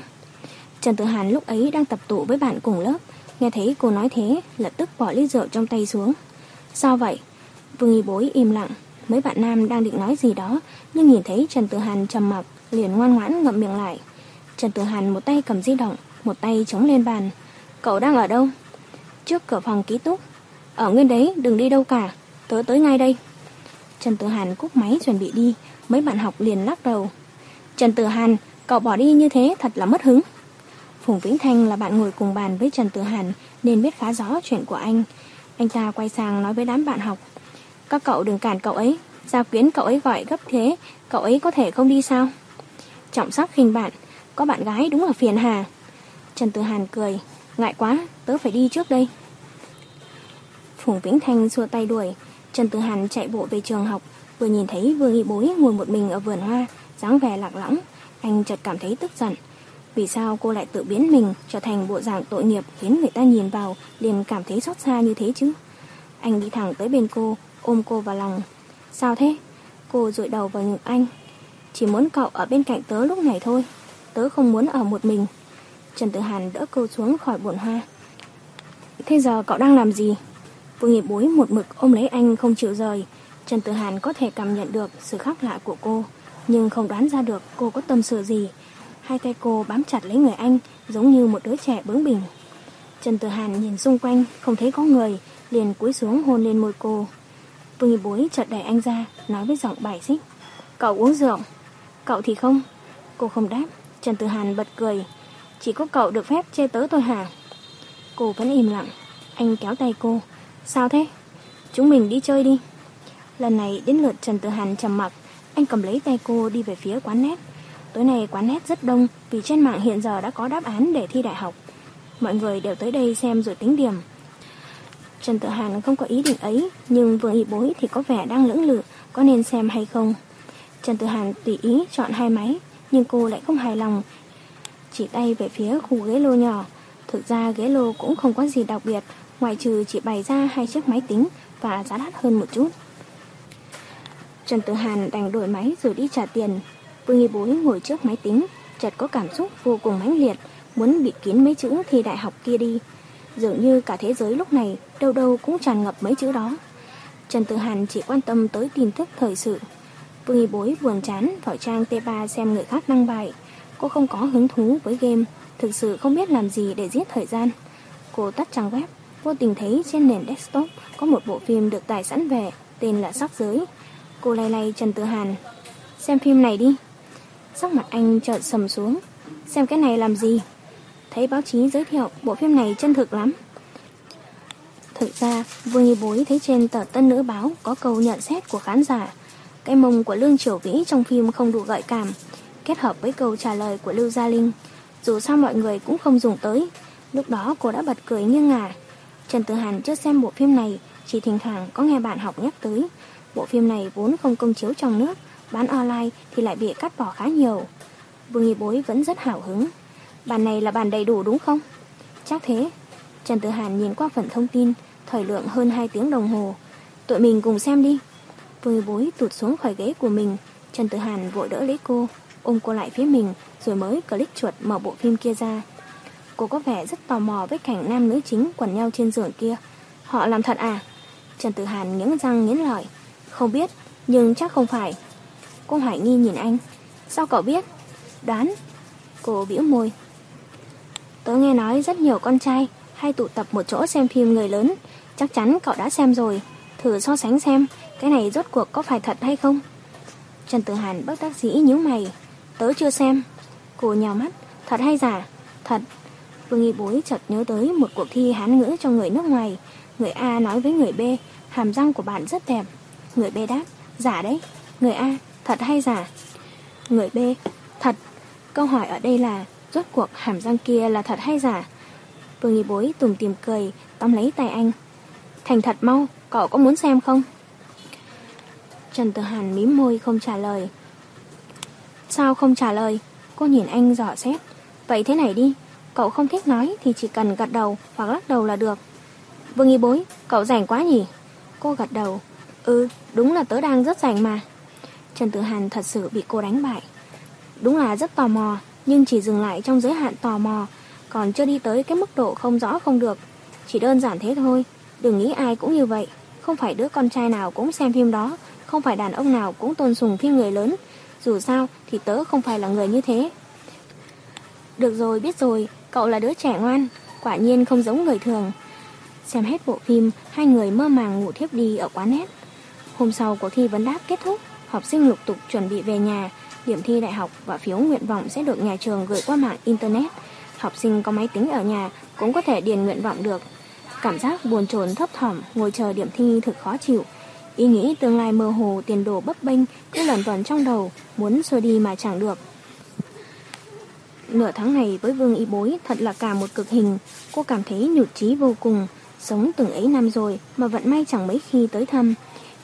Trần Tử Hàn lúc ấy đang tập tụ với bạn cùng lớp, nghe thấy cô nói thế, lập tức bỏ ly rượu trong tay xuống. "Sao vậy?" Vương Y Bối im lặng. Mấy bạn nam đang định nói gì đó nhưng nhìn thấy Trần Tử Hàn trầm mặc liền ngoan ngoãn ngậm miệng lại. Trần Tử Hàn một tay cầm di động, một tay chống lên bàn. "Cậu đang ở đâu?" "Trước cửa phòng ký túc." "Ở nguyên đấy, đừng đi đâu cả, tớ tới ngay đây." Trần Tử Hàn cúp máy chuẩn bị đi. Mấy bạn học liền lắc đầu. Trần Tử Hàn, cậu bỏ đi như thế thật là mất hứng. Phùng Vĩnh Thanh là bạn ngồi cùng bàn với Trần Tử Hàn nên biết khá rõ chuyện của anh. Anh ta quay sang nói với đám bạn học: các cậu đừng cản cậu ấy, Gia Quyến cậu ấy gọi gấp thế, cậu ấy có thể không đi sao? Trọng Sắc khinh bạn, có bạn gái đúng là phiền hà. Trần Tử Hàn cười, ngại quá, tớ phải đi trước đây. Phùng Vĩnh Thanh xua tay đuổi. Trần Tử Hàn chạy bộ về trường học, vừa nhìn thấy Vương Y Bối ngồi một mình ở vườn hoa, dáng vẻ lạc lõng. Anh chợt cảm thấy tức giận. Vì sao cô lại tự biến mình trở thành bộ dạng tội nghiệp khiến người ta nhìn vào liền cảm thấy xót xa như thế chứ? Anh đi thẳng tới bên cô, ôm cô vào lòng. Sao thế? Cô dụi đầu vào ngực anh. Chỉ muốn cậu ở bên cạnh tớ lúc này thôi, tớ không muốn ở một mình. Trần Tử Hàn đỡ cô xuống khỏi bồn hoa. Thế giờ cậu đang làm gì? Vương Y Bối một mực ôm lấy anh không chịu rời. Trần Tử Hàn có thể cảm nhận được sự khác lạ của cô, nhưng không đoán ra được cô có tâm sự gì. Hai tay cô bám chặt lấy người anh giống như một đứa trẻ bướng bỉnh. Trần Tử Hàn nhìn xung quanh không thấy có người, liền cúi xuống hôn lên môi cô. Vương Y Bối chợt đẩy anh ra, nói với giọng bài xích: cậu uống rượu? Cậu thì không. Cô không đáp. Trần Tử Hàn bật cười: chỉ có cậu được phép chê tớ tôi hả? Cô vẫn im lặng. Anh kéo tay cô: sao thế? Chúng mình đi chơi đi. Lần này đến lượt Trần Tử Hàn trầm mặc. Anh cầm lấy tay cô đi về phía quán nét. Tối nay quán nét rất đông, vì trên mạng hiện giờ đã có đáp án để thi đại học. Mọi người đều tới đây xem rồi tính điểm. Trần Tử Hàn không có ý định ấy, nhưng Vương Y Bối thì có vẻ đang lưỡng lự có nên xem hay không. Trần Tử Hàn tùy ý chọn hai máy, nhưng cô lại không hài lòng, chỉ tay về phía khu ghế lô nhỏ. Thực ra ghế lô cũng không có gì đặc biệt, ngoại trừ chỉ bày ra hai chiếc máy tính và giá đắt hơn một chút. Trần Tử Hàn đành đổi máy rồi đi trả tiền. Vương Y Bối ngồi trước máy tính, chợt có cảm xúc vô cùng mãnh liệt, muốn bịt kín mấy chữ thi đại học kia đi. Dường như cả thế giới lúc này đâu đâu cũng tràn ngập mấy chữ đó. Trần Tử Hàn chỉ quan tâm tới tin tức thời sự. Vương Y Bối buồn chán vào trang T ba xem người khác đăng bài. Cô không có hứng thú với game, thực sự không biết làm gì để giết thời gian. Cô tắt trang web, vô tình thấy trên nền desktop có một bộ phim được tải sẵn về, tên là Sắc Giới. Cô lay lay Trần Tử Hàn: xem phim này đi. Sắc mặt anh chợt sầm xuống: xem cái này làm gì? Thấy báo chí giới thiệu bộ phim này chân thực lắm. Thực ra Vương Y Bối thấy trên tờ Tân Nữ Báo có câu nhận xét của khán giả: cái mông của Lương Triều Vĩ trong phim không đủ gợi cảm, kết hợp với câu trả lời của Lưu Gia Linh: dù sao mọi người cũng không dùng tới. Lúc đó cô đã bật cười nghiêng ngả. Trần Tử Hàn chưa xem bộ phim này, chỉ thỉnh thoảng có nghe bạn học nhắc tới. Bộ phim này vốn không công chiếu trong nước, bán online thì lại bị cắt bỏ khá nhiều. Vương Y Bối vẫn rất hào hứng: bàn này là bàn đầy đủ đúng không? Chắc thế. Trần Tử Hàn nhìn qua phần thông tin, thời lượng hơn hai tiếng đồng hồ. Tụi mình cùng xem đi. Vương Y Bối tụt xuống khỏi ghế của mình. Trần Tử Hàn vội đỡ lấy cô, ôm cô lại phía mình, rồi mới click chuột mở bộ phim kia ra. Cô có vẻ rất tò mò với cảnh nam nữ chính quần nhau trên giường kia. Họ làm thật à? Trần Tử Hàn nghiến răng nghiến lợi: không biết, nhưng chắc không phải. Cô hoài nghi nhìn anh: sao cậu biết? Đoán. Cô bĩu môi: tớ nghe nói rất nhiều con trai hay tụ tập một chỗ xem phim người lớn. Chắc chắn cậu đã xem rồi. Thử so sánh xem cái này rốt cuộc có phải thật hay không. Trần Tử Hàn bất đắc dĩ nhíu mày: tớ chưa xem. Cô nhào mắt: thật hay giả? Thật. Vương Y Bối chợt nhớ tới một cuộc thi Hán ngữ cho người nước ngoài. Người A nói với người B: hàm răng của bạn rất đẹp. Người B đáp: giả đấy. Người A: thật hay giả? Người B: thật. Câu hỏi ở đây là rốt cuộc hàm răng kia là thật hay giả? Vương Y Bối tủm tỉm cười, tóm lấy tay anh: thành thật mau, cậu có muốn xem không? Trần Tử Hàn mím môi không trả lời. Sao không trả lời? Cô nhìn anh dò xét: vậy thế này đi, cậu không thích nói thì chỉ cần gật đầu hoặc lắc đầu là được. Vương Y Bối: cậu rảnh quá nhỉ? Cô gật đầu: ừ, đúng là tớ đang rất rảnh mà. Trần Tử Hàn thật sự bị cô đánh bại. Đúng là rất tò mò, nhưng chỉ dừng lại trong giới hạn tò mò, còn chưa đi tới cái mức độ không rõ không được. Chỉ đơn giản thế thôi, đừng nghĩ ai cũng như vậy. Không phải đứa con trai nào cũng xem phim đó, không phải đàn ông nào cũng tôn sùng phim người lớn. Dù sao thì tớ không phải là người như thế. Được rồi, biết rồi, cậu là đứa trẻ ngoan, quả nhiên không giống người thường. Xem hết bộ phim, hai người mơ màng ngủ thiếp đi ở quán nét. Hôm sau cuộc thi vấn đáp kết thúc, học sinh lục tục chuẩn bị về nhà. điểm thi đại học và phiếu nguyện vọng sẽ được nhà trường gửi qua mạng Internet. Học sinh có máy tính ở nhà cũng có thể điền nguyện vọng được. Cảm giác buồn chồn thấp thỏm ngồi chờ điểm thi thực khó chịu. Ý nghĩ tương lai mơ hồ, tiền đồ bấp bênh cứ lẩn vẩn trong đầu, muốn xua đi mà chẳng được. Nửa tháng này với Vương Y Bối thật là cả một cực hình. Cô cảm thấy nhụt chí vô cùng. Sống từng ấy năm rồi mà vận may chẳng mấy khi tới thăm.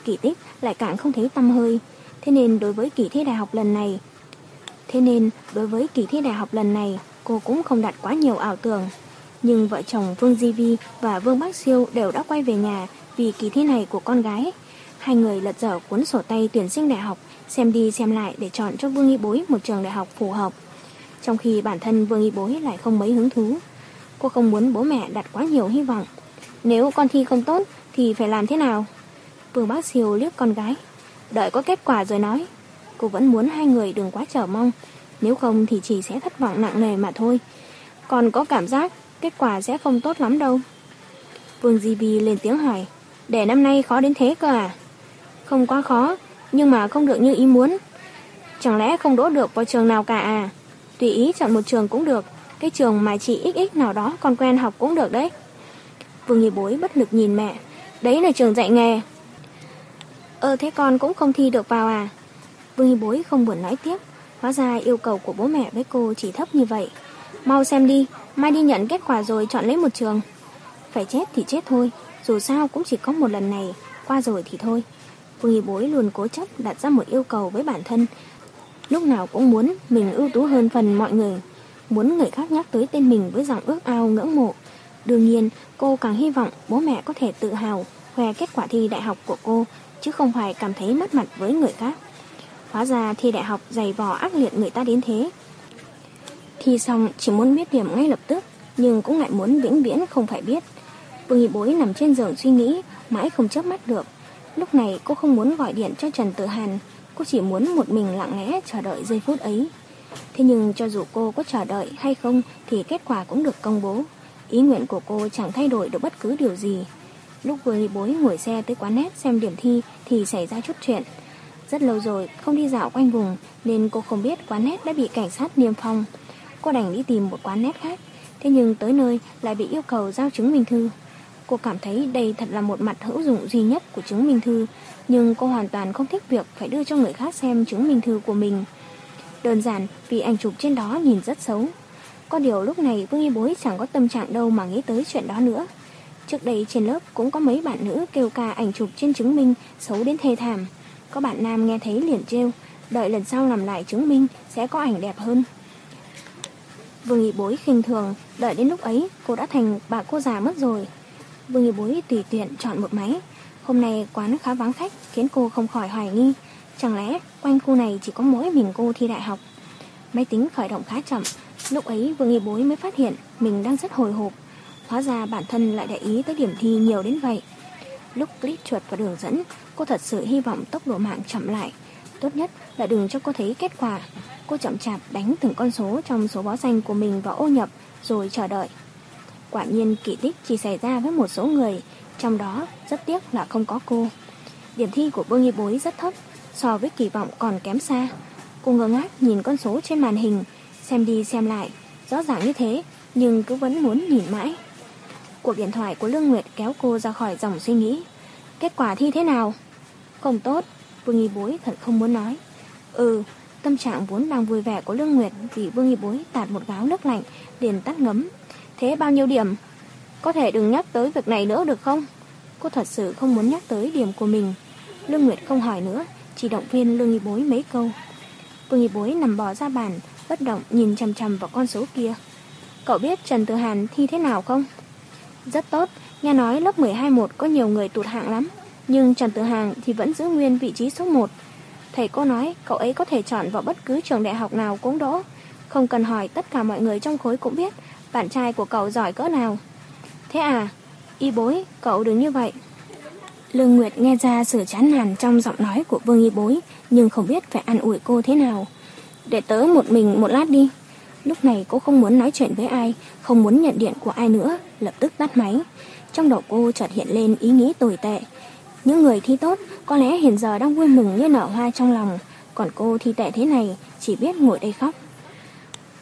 Kỳ tích lại càng không thấy tăm hơi. Thế nên đối với kỳ thi đại học lần này Thế nên đối với kỳ thi đại học lần này cô cũng không đặt quá nhiều ảo tưởng. Nhưng vợ chồng Vương Di Vy và Vương Bắc Siêu đều đã quay về nhà vì kỳ thi này của con gái. Hai người lật dở cuốn sổ tay tuyển sinh đại học, xem đi xem lại để chọn cho Vương Y Bối một trường đại học phù hợp. Trong khi bản thân Vương Y Bối lại không mấy hứng thú. Cô không muốn bố mẹ đặt quá nhiều hy vọng. Nếu con thi không tốt thì phải làm thế nào? Vương Bắc Siêu liếc con gái. Đợi có kết quả rồi nói. Cô vẫn muốn hai người đừng quá chờ mong, nếu không thì chỉ sẽ thất vọng nặng nề mà thôi. Còn có cảm giác kết quả sẽ không tốt lắm đâu. Vương Di Vy lên tiếng hỏi. Để năm nay khó đến thế cơ à? Không quá khó, nhưng mà không được như ý muốn. Chẳng lẽ không đỗ được vào trường nào cả à? Tùy ý chọn một trường cũng được. Cái trường mà chị ích ích nào đó còn quen học cũng được đấy. Vương Y Bối bất lực nhìn mẹ. Đấy là trường dạy nghề. Ơ thế con cũng không thi được vào à? Vương Y Bối không buồn nói tiếp. Hóa ra yêu cầu của bố mẹ với cô chỉ thấp như vậy. Mau xem đi, mai đi nhận kết quả rồi chọn lấy một trường. Phải chết thì chết thôi, dù sao cũng chỉ có một lần này, qua rồi thì thôi. Vương Y Bối luôn cố chấp đặt ra một yêu cầu với bản thân, lúc nào cũng muốn mình ưu tú hơn phần mọi người, muốn người khác nhắc tới tên mình với giọng ước ao ngưỡng mộ. Đương nhiên cô càng hy vọng bố mẹ có thể tự hào khoe kết quả thi đại học của cô, chứ không phải cảm thấy mất mặt với người khác. Hóa ra thi đại học dày vò ác liệt người ta đến thế. Thi xong chỉ muốn biết điểm ngay lập tức, nhưng cũng lại muốn vĩnh viễn không phải biết. Vương Y Bối nằm trên giường suy nghĩ mãi không chớp mắt được. Lúc này cô không muốn gọi điện cho Trần Tử Hàn, cô chỉ muốn một mình lặng lẽ chờ đợi giây phút ấy. Thế nhưng cho dù cô có chờ đợi hay không thì kết quả cũng được công bố. Ý nguyện của cô chẳng thay đổi được bất cứ điều gì. Lúc Vương Y Bối ngồi xe tới quán nét xem điểm thi thì xảy ra chút chuyện. Rất lâu rồi không đi dạo quanh vùng nên cô không biết quán nét đã bị cảnh sát niêm phong. Cô đành đi tìm một quán nét khác. Thế nhưng tới nơi lại bị yêu cầu giao chứng minh thư. Cô cảm thấy đây thật là một mặt hữu dụng duy nhất của chứng minh thư, nhưng cô hoàn toàn không thích việc phải đưa cho người khác xem chứng minh thư của mình. Đơn giản vì ảnh chụp trên đó nhìn rất xấu. Có điều lúc này Vương Y Bối chẳng có tâm trạng đâu mà nghĩ tới chuyện đó nữa. Trước đây trên lớp cũng có mấy bạn nữ kêu ca ảnh chụp trên chứng minh xấu đến thê thảm. Có bạn nam nghe thấy liền trêu, đợi lần sau làm lại chứng minh sẽ có ảnh đẹp hơn. Vương Y Bối khinh thường, đợi đến lúc ấy cô đã thành bà cô già mất rồi. Vương Y Bối tùy tiện chọn một máy. Hôm nay quán khá vắng khách khiến cô không khỏi hoài nghi. Chẳng lẽ quanh khu này chỉ có mỗi mình cô thi đại học? Máy tính khởi động khá chậm. Lúc ấy Vương Y Bối mới phát hiện mình đang rất hồi hộp. Hóa ra bản thân lại để ý tới điểm thi nhiều đến vậy. Lúc click chuột vào đường dẫn, cô thật sự hy vọng tốc độ mạng chậm lại. Tốt nhất là đừng cho cô thấy kết quả. Cô chậm chạp đánh từng con số trong số báo danh của mình vào ô nhập rồi chờ đợi. Quả nhiên kỳ tích chỉ xảy ra với một số người, trong đó rất tiếc là không có cô. Điểm thi của Vương Y Bối rất thấp, so với kỳ vọng còn kém xa. Cô ngơ ngác nhìn con số trên màn hình, xem đi xem lại, rõ ràng như thế nhưng cứ vẫn muốn nhìn mãi. Cuộc điện thoại của Lương Nguyệt kéo cô ra khỏi dòng suy nghĩ. Kết quả thi thế nào? Không tốt. Vương Y Bối thật không muốn nói. Ừ, tâm trạng vốn đang vui vẻ của Lương Nguyệt vì Vương Y Bối tạt một gáo nước lạnh liền tắt ngấm. Thế bao nhiêu điểm? Có thể đừng nhắc tới việc này nữa được không? Cô thật sự không muốn nhắc tới điểm của mình. Lương Nguyệt không hỏi nữa, chỉ động viên Lương Y Bối mấy câu. Vương Y Bối nằm bò ra bàn, bất động nhìn chằm chằm vào con số kia. Cậu biết Trần Tử Hàn thi thế nào không? Rất tốt, nghe nói lớp mười hai một có nhiều người tụt hạng lắm, nhưng Trần Tử Hàn thì vẫn giữ nguyên vị trí số một. Thầy cô nói cậu ấy có thể chọn vào bất cứ trường đại học nào cũng đỗ. Không cần hỏi, tất cả mọi người trong khối cũng biết bạn trai của cậu giỏi cỡ nào. Thế à? Y Bối, cậu đừng như vậy. Lương Nguyệt nghe ra sự chán nản trong giọng nói của Vương Y Bối, nhưng không biết phải an ủi cô thế nào. Để tớ một mình một lát đi. Lúc này cô không muốn nói chuyện với ai, không muốn nhận điện của ai nữa, lập tức tắt máy. Trong đầu cô chợt hiện lên ý nghĩ tồi tệ. Những người thi tốt có lẽ hiện giờ đang vui mừng như nở hoa trong lòng, còn cô thì tệ thế này, chỉ biết ngồi đây khóc.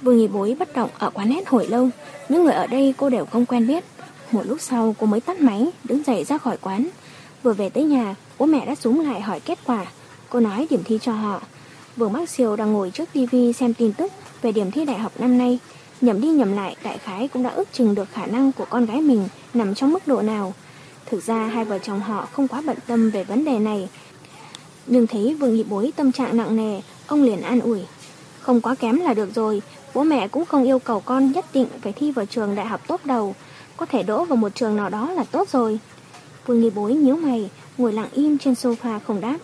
Vương Y Bối bất động ở quán hết hồi lâu, những người ở đây cô đều không quen biết. Một lúc sau cô mới tắt máy, đứng dậy ra khỏi quán. Vừa về tới nhà, bố mẹ đã xuống lại hỏi kết quả. Cô nói điểm thi cho họ. Vương Bắc Siêu đang ngồi trước tivi xem tin tức về điểm thi đại học năm nay. Nhầm đi nhầm lại, đại khái cũng đã ước chừng được khả năng của con gái mình nằm trong mức độ nào. Thực ra hai vợ chồng họ không quá bận tâm về vấn đề này. Nhưng thấy Vương Y Bối tâm trạng nặng nề, ông liền an ủi. Không quá kém là được rồi, bố mẹ cũng không yêu cầu con nhất định phải thi vào trường đại học top đầu. Có thể đỗ vào một trường nào đó là tốt rồi. Vương Y Bối nhíu mày, ngồi lặng im trên sofa không đáp.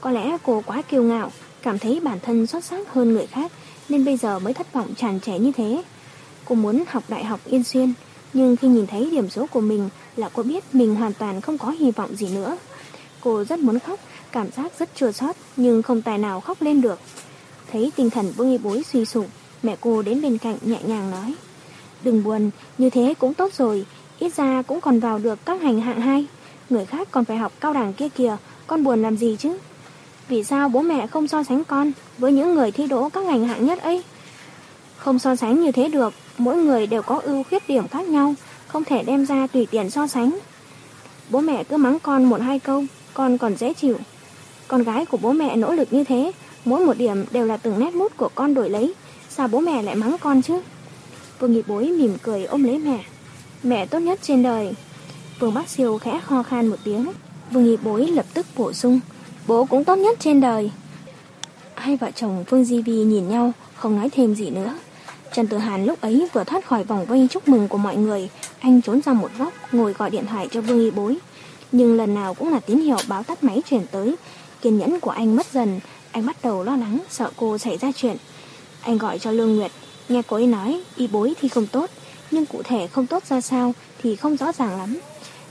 Có lẽ cô quá kiêu ngạo, cảm thấy bản thân xuất sắc hơn người khác, nên bây giờ mới thất vọng tràn trề như thế. Cô muốn học đại học Yên Xuyên, nhưng khi nhìn thấy điểm số của mình là cô biết mình hoàn toàn không có hy vọng gì nữa. Cô rất muốn khóc, cảm giác rất chua xót, nhưng không tài nào khóc lên được. Thấy tinh thần Vương Y Bối suy sụp, mẹ cô đến bên cạnh nhẹ nhàng nói. Đừng buồn, như thế cũng tốt rồi, ít ra cũng còn vào được các ngành hạng hai. Người khác còn phải học cao đẳng kia kìa, con buồn làm gì chứ? Vì sao bố mẹ không so sánh con với những người thi đỗ các ngành hạng nhất ấy? Không so sánh như thế được, mỗi người đều có ưu khuyết điểm khác nhau, không thể đem ra tùy tiện so sánh. Bố mẹ cứ mắng con một hai câu, con còn dễ chịu. Con gái của bố mẹ nỗ lực như thế, mỗi một điểm đều là từng nét mút của con đổi lấy, sao bố mẹ lại mắng con chứ? Vương Y Bối mỉm cười ôm lấy mẹ. Mẹ tốt nhất trên đời. Vương Bắc Siêu khẽ ho khan một tiếng. Vương Y Bối lập tức bổ sung. Bố cũng tốt nhất trên đời. Hai vợ chồng Vương Di Vy nhìn nhau, không nói thêm gì nữa. Trần Tử Hàn lúc ấy vừa thoát khỏi vòng vây chúc mừng của mọi người, anh trốn ra một góc, ngồi gọi điện thoại cho Vương Y Bối. Nhưng lần nào cũng là tín hiệu báo tắt máy chuyển tới. Kiên nhẫn của anh mất dần, anh bắt đầu lo lắng, sợ cô xảy ra chuyện. Anh gọi cho Lương Nguyệt, nghe cô ấy nói Y Bối thì không tốt, nhưng cụ thể không tốt ra sao thì không rõ ràng lắm.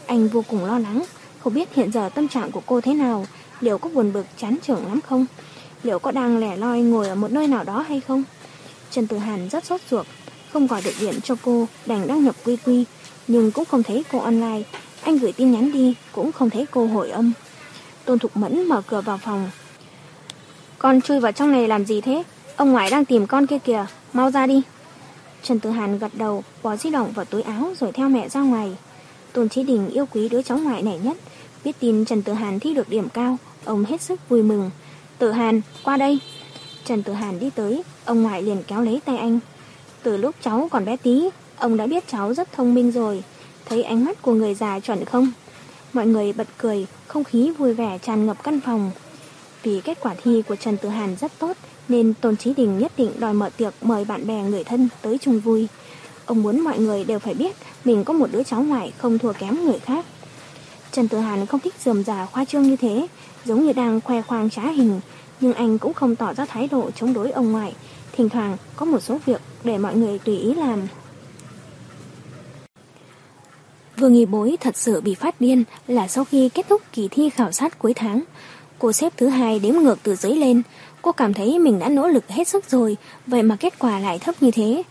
Anh vô cùng lo lắng, không biết hiện giờ tâm trạng của cô thế nào, liệu có buồn bực chán chường lắm không, liệu có đang lẻ loi ngồi ở một nơi nào đó hay không. Trần Tử Hàn rất sốt ruột, không gọi được điện cho cô, đành đăng nhập quy quy, nhưng cũng không thấy cô online. Anh gửi tin nhắn đi, cũng không thấy cô hồi âm. Tôn Thục Mẫn mở cửa vào phòng. Con chui vào trong này làm gì thế? Ông ngoại đang tìm con kia kìa, mau ra đi. Trần Tử Hàn gật đầu, bỏ di động vào túi áo rồi theo mẹ ra ngoài. Tôn Chí Đình yêu quý đứa cháu ngoại này nhất, biết tin Trần Tử Hàn thi được điểm cao, ông hết sức vui mừng. Tử Hàn, qua đây. Trần Tử Hàn đi tới, ông ngoại liền kéo lấy tay anh. Từ lúc cháu còn bé tí, ông đã biết cháu rất thông minh rồi. Thấy ánh mắt của người già chuẩn không? Mọi người bật cười, không khí vui vẻ tràn ngập căn phòng. Vì kết quả thi của Trần Tử Hàn rất tốt, nên Tôn Chí Đình nhất định đòi mở tiệc mời bạn bè người thân tới chung vui. Ông muốn mọi người đều phải biết mình có một đứa cháu ngoại không thua kém người khác. Trần Tử Hàn không thích rườm rà khoa trương như thế, giống như đang khoe khoang trá hình, nhưng anh cũng không tỏ ra thái độ chống đối ông ngoại. Thỉnh thoảng có một số việc để mọi người tùy ý làm. Vương Y Bối thật sự bị phát điên là sau khi kết thúc kỳ thi khảo sát cuối tháng. Cô xếp thứ hai đếm ngược từ dưới lên. Cô cảm thấy mình đã nỗ lực hết sức rồi, vậy mà kết quả lại thấp như thế.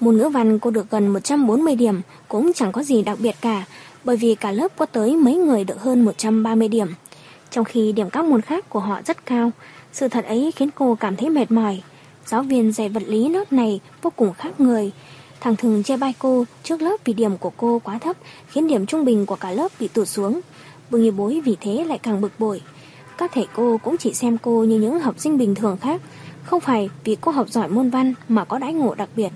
Môn ngữ văn cô được gần một trăm bốn mươi điểm, cũng chẳng có gì đặc biệt cả, bởi vì cả lớp có tới mấy người được hơn một trăm ba mươi điểm, trong khi điểm các môn khác của họ rất cao. Sự thật ấy khiến cô cảm thấy mệt mỏi. Giáo viên dạy vật lý lớp này vô cùng khác người. Thằng Thường chê bai cô trước lớp vì điểm của cô quá thấp, khiến điểm trung bình của cả lớp bị tụt xuống. Vương Y Bối vì thế lại càng bực bội. Các thầy cô cũng chỉ xem cô như những học sinh bình thường khác, không phải vì cô học giỏi môn văn mà có đãi ngộ đặc biệt.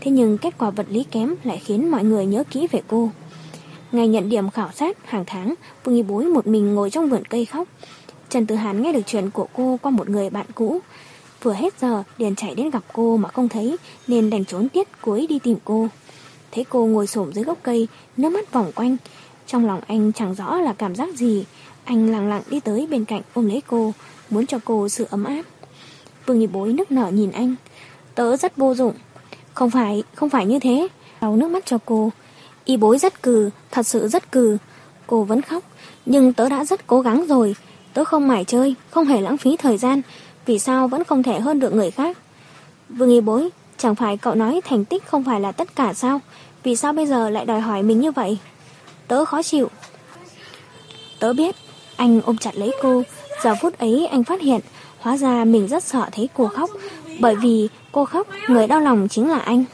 Thế nhưng kết quả vật lý kém lại khiến mọi người nhớ kỹ về cô. Ngày nhận điểm khảo sát hàng tháng, Vương Y Bối một mình ngồi trong vườn cây khóc. Trần Tử Hàn nghe được chuyện của cô qua một người bạn cũ. Vừa hết giờ, liền chạy đến gặp cô mà không thấy, nên đành trốn tiết cuối đi tìm cô. Thấy cô ngồi xổm dưới gốc cây, nước mắt vòng quanh. Trong lòng anh chẳng rõ là cảm giác gì. Anh lặng lặng đi tới bên cạnh ôm lấy cô, muốn cho cô sự ấm áp. Vương Y Bối nức nở nhìn anh. Tớ rất vô dụng. Không phải, không phải như thế. Lau nước mắt cho cô. Y Bối rất cừ, thật sự rất cừ. Cô vẫn khóc, nhưng tớ đã rất cố gắng rồi. Tớ không mải chơi, không hề lãng phí thời gian. Vì sao vẫn không thể hơn được người khác? Vương Y Bối, chẳng phải cậu nói thành tích không phải là tất cả sao? Vì sao bây giờ lại đòi hỏi mình như vậy? Tớ khó chịu. Tớ biết. Anh ôm chặt lấy cô. Giờ phút ấy anh phát hiện Hóa ra mình rất sợ thấy cô khóc, bởi vì cô khóc, người đau lòng chính là anh.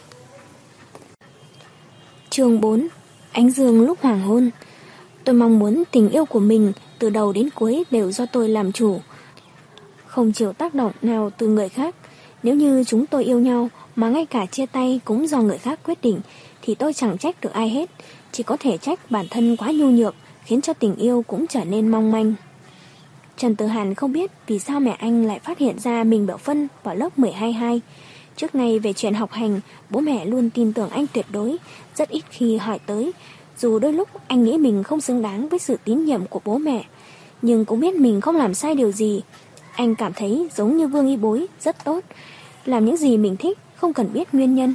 Chương bốn. Ánh dương lúc hoàng hôn. Tôi mong muốn tình yêu của mình từ đầu đến cuối đều do tôi làm chủ, không chịu tác động nào từ người khác. Nếu như chúng tôi yêu nhau mà ngay cả chia tay cũng do người khác quyết định thì tôi chẳng trách được ai hết, chỉ có thể trách bản thân quá nhu nhược, khiến cho tình yêu cũng trở nên mong manh. Trần Tử Hàn không biết vì sao mẹ anh lại phát hiện ra mình bỏ phân vào lớp mười hai hai. Trước nay về chuyện học hành, bố mẹ luôn tin tưởng anh tuyệt đối, rất ít khi hỏi tới. Dù đôi lúc anh nghĩ mình không xứng đáng với sự tín nhiệm của bố mẹ, nhưng cũng biết mình không làm sai điều gì. Anh cảm thấy giống như Vương Y Bối, rất tốt, làm những gì mình thích, không cần biết nguyên nhân.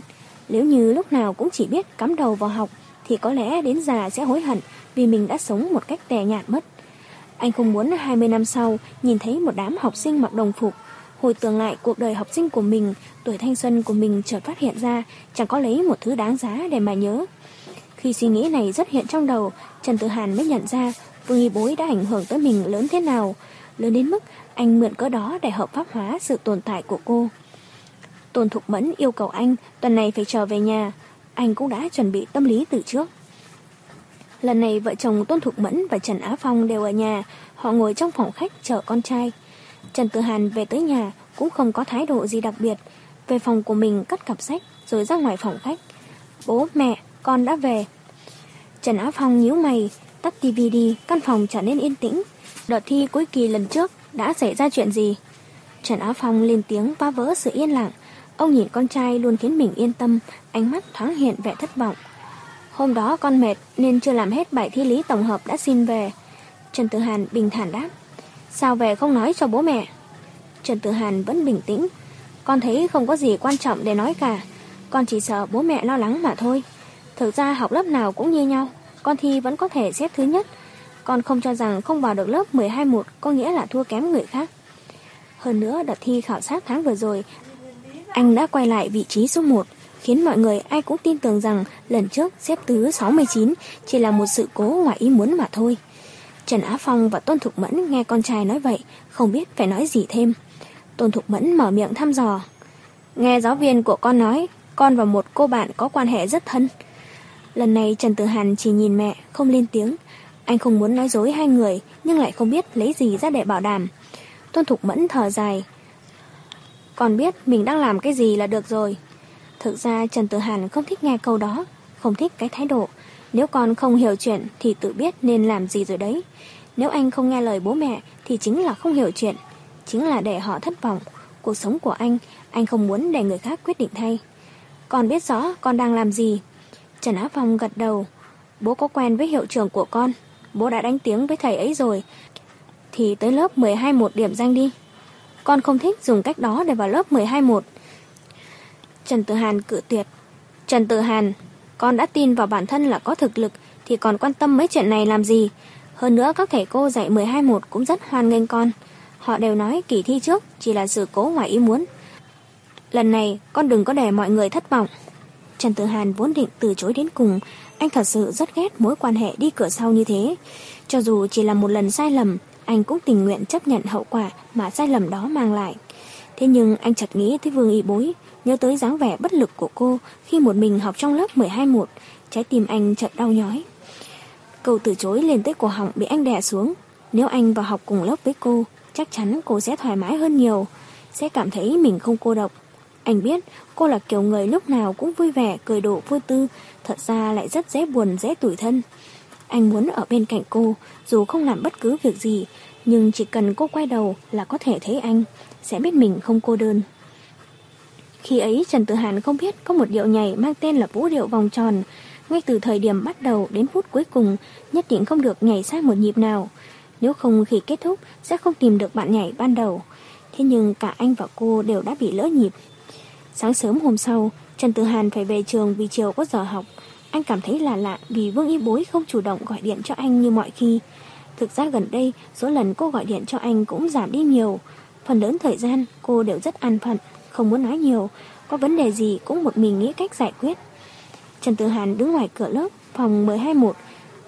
Nếu như lúc nào cũng chỉ biết cắm đầu vào học thì có lẽ đến già sẽ hối hận vì mình đã sống một cách tẻ nhạt mất. Anh không muốn hai mươi năm sau nhìn thấy một đám học sinh mặc đồng phục. Hồi tưởng lại cuộc đời học sinh của mình, tuổi thanh xuân của mình, chợt phát hiện ra chẳng có lấy một thứ đáng giá để mà nhớ. Khi suy nghĩ này xuất hiện trong đầu, Trần Tử Hàn mới nhận ra Vương Y Bối đã ảnh hưởng tới mình lớn thế nào, lớn đến mức anh mượn cớ đó để hợp pháp hóa sự tồn tại của cô. Tôn Thục Mẫn yêu cầu anh tuần này phải trở về nhà, anh cũng đã chuẩn bị tâm lý từ trước. Lần này vợ chồng Tôn Thục Mẫn và Trần Á Phong đều ở nhà, họ ngồi trong phòng khách chờ con trai. Trần Tử Hàn về tới nhà cũng không có thái độ gì đặc biệt, về phòng của mình cất cặp sách rồi ra ngoài phòng khách. Bố, mẹ, con đã về. Trần Á Phong nhíu mày, tắt tivi đi, căn phòng trở nên yên tĩnh. Đợt thi cuối kỳ lần trước đã xảy ra chuyện gì? Trần Á Phong lên tiếng phá vỡ sự yên lặng. Ông nhìn con trai luôn khiến mình yên tâm, ánh mắt thoáng hiện vẻ thất vọng. Hôm đó con mệt nên chưa làm hết bài thi lý tổng hợp đã xin về. Trần Tử Hàn bình thản đáp. Sao về không nói cho bố mẹ? Trần Tử Hàn vẫn bình tĩnh. Con thấy không có gì quan trọng để nói cả, con chỉ sợ bố mẹ lo lắng mà thôi. Thực ra học lớp nào cũng như nhau, con thi vẫn có thể xếp thứ nhất. Con không cho rằng không vào được lớp mười hai một có nghĩa là thua kém người khác. Hơn nữa đợt thi khảo sát tháng vừa rồi, anh đã quay lại vị trí số một, khiến mọi người ai cũng tin tưởng rằng lần trước xếp thứ sáu mươi chín chỉ là một sự cố ngoài ý muốn mà thôi. Trần Á Phong và Tôn Thục Mẫn nghe con trai nói vậy, không biết phải nói gì thêm. Tôn Thục Mẫn mở miệng thăm dò. Nghe giáo viên của con nói, con và một cô bạn có quan hệ rất thân. Lần này Trần Tử Hàn chỉ nhìn mẹ, không lên tiếng. Anh không muốn nói dối hai người, nhưng lại không biết lấy gì ra để bảo đảm. Tôn Thục Mẫn thở dài. Con biết mình đang làm cái gì là được rồi. Thực ra Trần Tử Hàn không thích nghe câu đó, không thích cái thái độ. Nếu con không hiểu chuyện thì tự biết nên làm gì rồi đấy. Nếu anh không nghe lời bố mẹ thì chính là không hiểu chuyện, chính là để họ thất vọng. Cuộc sống của anh, anh không muốn để người khác quyết định thay. Con biết rõ con đang làm gì. Trần Á Phong gật đầu. Bố có quen với hiệu trưởng của con, bố đã đánh tiếng với thầy ấy rồi. Thì tới lớp mười hai một điểm danh đi. Con không thích dùng cách đó để vào lớp mười hai một. Trần Tử Hàn cự tuyệt. Trần Tử Hàn, con đã tin vào bản thân là có thực lực thì còn quan tâm mấy chuyện này làm gì. Hơn nữa các thầy cô dạy mười hai một cũng rất hoan nghênh con. Họ đều nói kỳ thi trước chỉ là sự cố ngoài ý muốn. Lần này con đừng có để mọi người thất vọng. Trần Tử Hàn vốn định từ chối đến cùng. Anh thật sự rất ghét mối quan hệ đi cửa sau như thế. Cho dù chỉ là một lần sai lầm, anh cũng tình nguyện chấp nhận hậu quả mà sai lầm đó mang lại. Thế nhưng anh chợt nghĩ tới Vương Y Bối, nhớ tới dáng vẻ bất lực của cô khi một mình học trong lớp mười hai một, trái tim anh chợt đau nhói. Câu từ chối lên tới cổ họng bị anh đè xuống. Nếu anh vào học cùng lớp với cô, chắc chắn cô sẽ thoải mái hơn nhiều, sẽ cảm thấy mình không cô độc. Anh biết cô là kiểu người lúc nào cũng vui vẻ, cười độ vô tư, thật ra lại rất dễ buồn, dễ tủi thân. Anh muốn ở bên cạnh cô, dù không làm bất cứ việc gì, nhưng chỉ cần cô quay đầu là có thể thấy anh, sẽ biết mình không cô đơn. Khi ấy Trần Tử Hàn không biết có một điệu nhảy mang tên là vũ điệu vòng tròn. Ngay từ thời điểm bắt đầu đến phút cuối cùng, nhất định không được nhảy sai một nhịp nào, nếu không khi kết thúc sẽ không tìm được bạn nhảy ban đầu. Thế nhưng cả anh và cô đều đã bị lỡ nhịp. Sáng sớm hôm sau, Trần Tử Hàn phải về trường vì chiều có giờ học. Anh cảm thấy lạ lạ vì Vương Y Bối không chủ động gọi điện cho anh như mọi khi. Thực ra gần đây, số lần cô gọi điện cho anh cũng giảm đi nhiều. Phần lớn thời gian, cô đều rất an phận, không muốn nói nhiều. Có vấn đề gì cũng một mình nghĩ cách giải quyết. Trần Tử Hàn đứng ngoài cửa lớp, phòng mười hai một,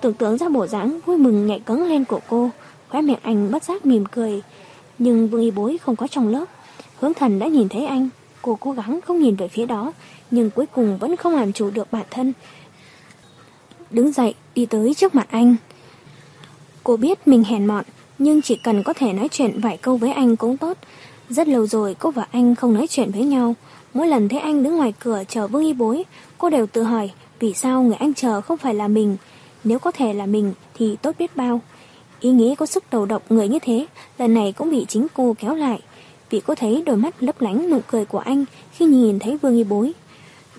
tưởng tượng ra bộ dáng vui mừng nhảy cẫng lên của cô. Khóe miệng anh bất giác mỉm cười. nhưng Vương Y Bối không có trong lớp. Hướng Thần đã nhìn thấy anh, cô cố gắng không nhìn về phía đó, nhưng cuối cùng vẫn không làm chủ được bản thân. Đứng dậy, đi tới trước mặt anh. Cô biết mình hèn mọn, nhưng chỉ cần có thể nói chuyện vài câu với anh cũng tốt. Rất lâu rồi cô và anh không nói chuyện với nhau. Mỗi lần thấy anh đứng ngoài cửa chờ Vương Y Bối, cô đều tự hỏi vì sao người anh chờ không phải là mình. Nếu có thể là mình thì tốt biết bao. Ý nghĩ có sức đầu độc người như thế lần này cũng bị chính cô kéo lại, vì cô thấy đôi mắt lấp lánh nụ cười của anh khi nhìn thấy Vương Y Bối.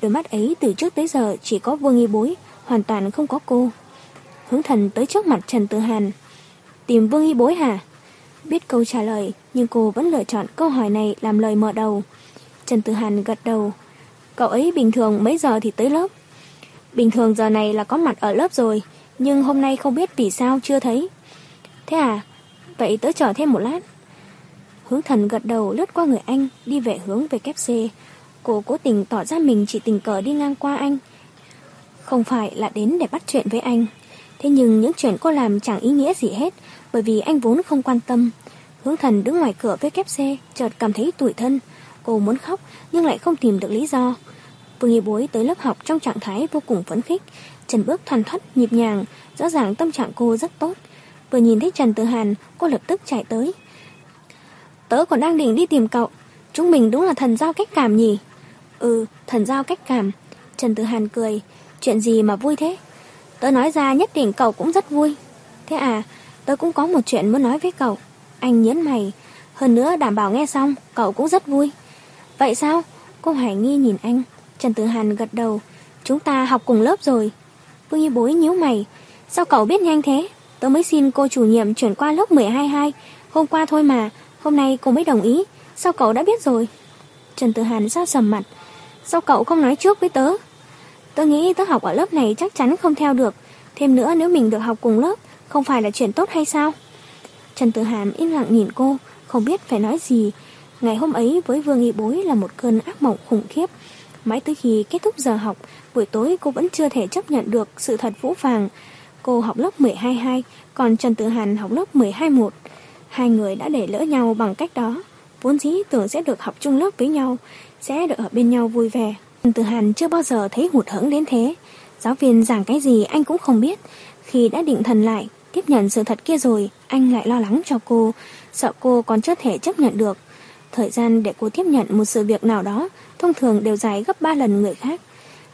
Đôi mắt ấy từ trước tới giờ chỉ có Vương Y Bối, hoàn toàn không có cô. Hướng Thần tới trước mặt Trần Tử Hàn. Tìm Vương Y Bối hả? Biết câu trả lời, nhưng cô vẫn lựa chọn câu hỏi này làm lời mở đầu. Trần Tử Hàn gật đầu. Cậu ấy bình thường mấy giờ thì tới lớp? Bình thường giờ này là có mặt ở lớp rồi, nhưng hôm nay không biết vì sao chưa thấy. Thế à? Vậy tớ chờ thêm một lát. Hướng Thần gật đầu, lướt qua người anh, đi về hướng về kép xe. Cô cố tình tỏ ra mình chỉ tình cờ đi ngang qua anh, không phải là đến để bắt chuyện với anh. Thế nhưng những chuyện cô làm chẳng ý nghĩa gì hết, bởi vì anh vốn không quan tâm. Hướng Thần đứng ngoài cửa với kép xe, chợt cảm thấy tủi thân. Cô muốn khóc nhưng lại không tìm được lý do. Vương Y Bối tới lớp học trong trạng thái vô cùng phấn khích, chân bước thoăn thoắt nhịp nhàng, rõ ràng tâm trạng cô rất tốt. Vừa nhìn thấy Trần Tử Hàn, cô lập tức chạy tới. Tớ còn đang định đi tìm cậu. Chúng mình đúng là thần giao cách cảm nhỉ? Ừ, thần giao cách cảm. Trần Tử Hàn cười. Chuyện gì mà vui thế? Tớ nói ra nhất định cậu cũng rất vui. Thế à, tớ cũng có một chuyện muốn nói với cậu. Anh nhớn mày. Hơn nữa đảm bảo nghe xong cậu cũng rất vui. Vậy sao? Cô hoài nghi nhìn anh. Trần Tử Hàn gật đầu. Chúng ta học cùng lớp rồi. Vương Y Bối nhíu mày. Sao cậu biết nhanh thế? Tớ mới xin cô chủ nhiệm chuyển qua lớp mười hai hai hôm qua thôi mà. Hôm nay cô mới đồng ý. Sao cậu đã biết rồi? Trần Tử Hàn ra sầm mặt. Sao cậu không nói trước với tớ? Tớ nghĩ tớ học ở lớp này chắc chắn không theo được. Thêm nữa nếu mình được học cùng lớp, không phải là chuyện tốt hay sao? Trần Tử Hàn im lặng nhìn cô, không biết phải nói gì. Ngày hôm ấy với Vương Y Bối là một cơn ác mộng khủng khiếp. Mãi tới khi kết thúc giờ học, buổi tối cô vẫn chưa thể chấp nhận được sự thật phũ phàng. Cô học lớp mười hai hai, còn Trần Tử Hàn học lớp mười hai một. Hai người đã để lỡ nhau bằng cách đó. Vốn dĩ tưởng sẽ được học chung lớp với nhau, sẽ được ở bên nhau vui vẻ. Trần Tử Hàn chưa bao giờ thấy hụt hẫng đến thế. Giáo viên giảng cái gì anh cũng không biết. Khi đã định thần lại, tiếp nhận sự thật kia rồi, anh lại lo lắng cho cô, sợ cô còn chưa thể chấp nhận được. Thời gian để cô tiếp nhận một sự việc nào đó thông thường đều dài gấp ba lần người khác.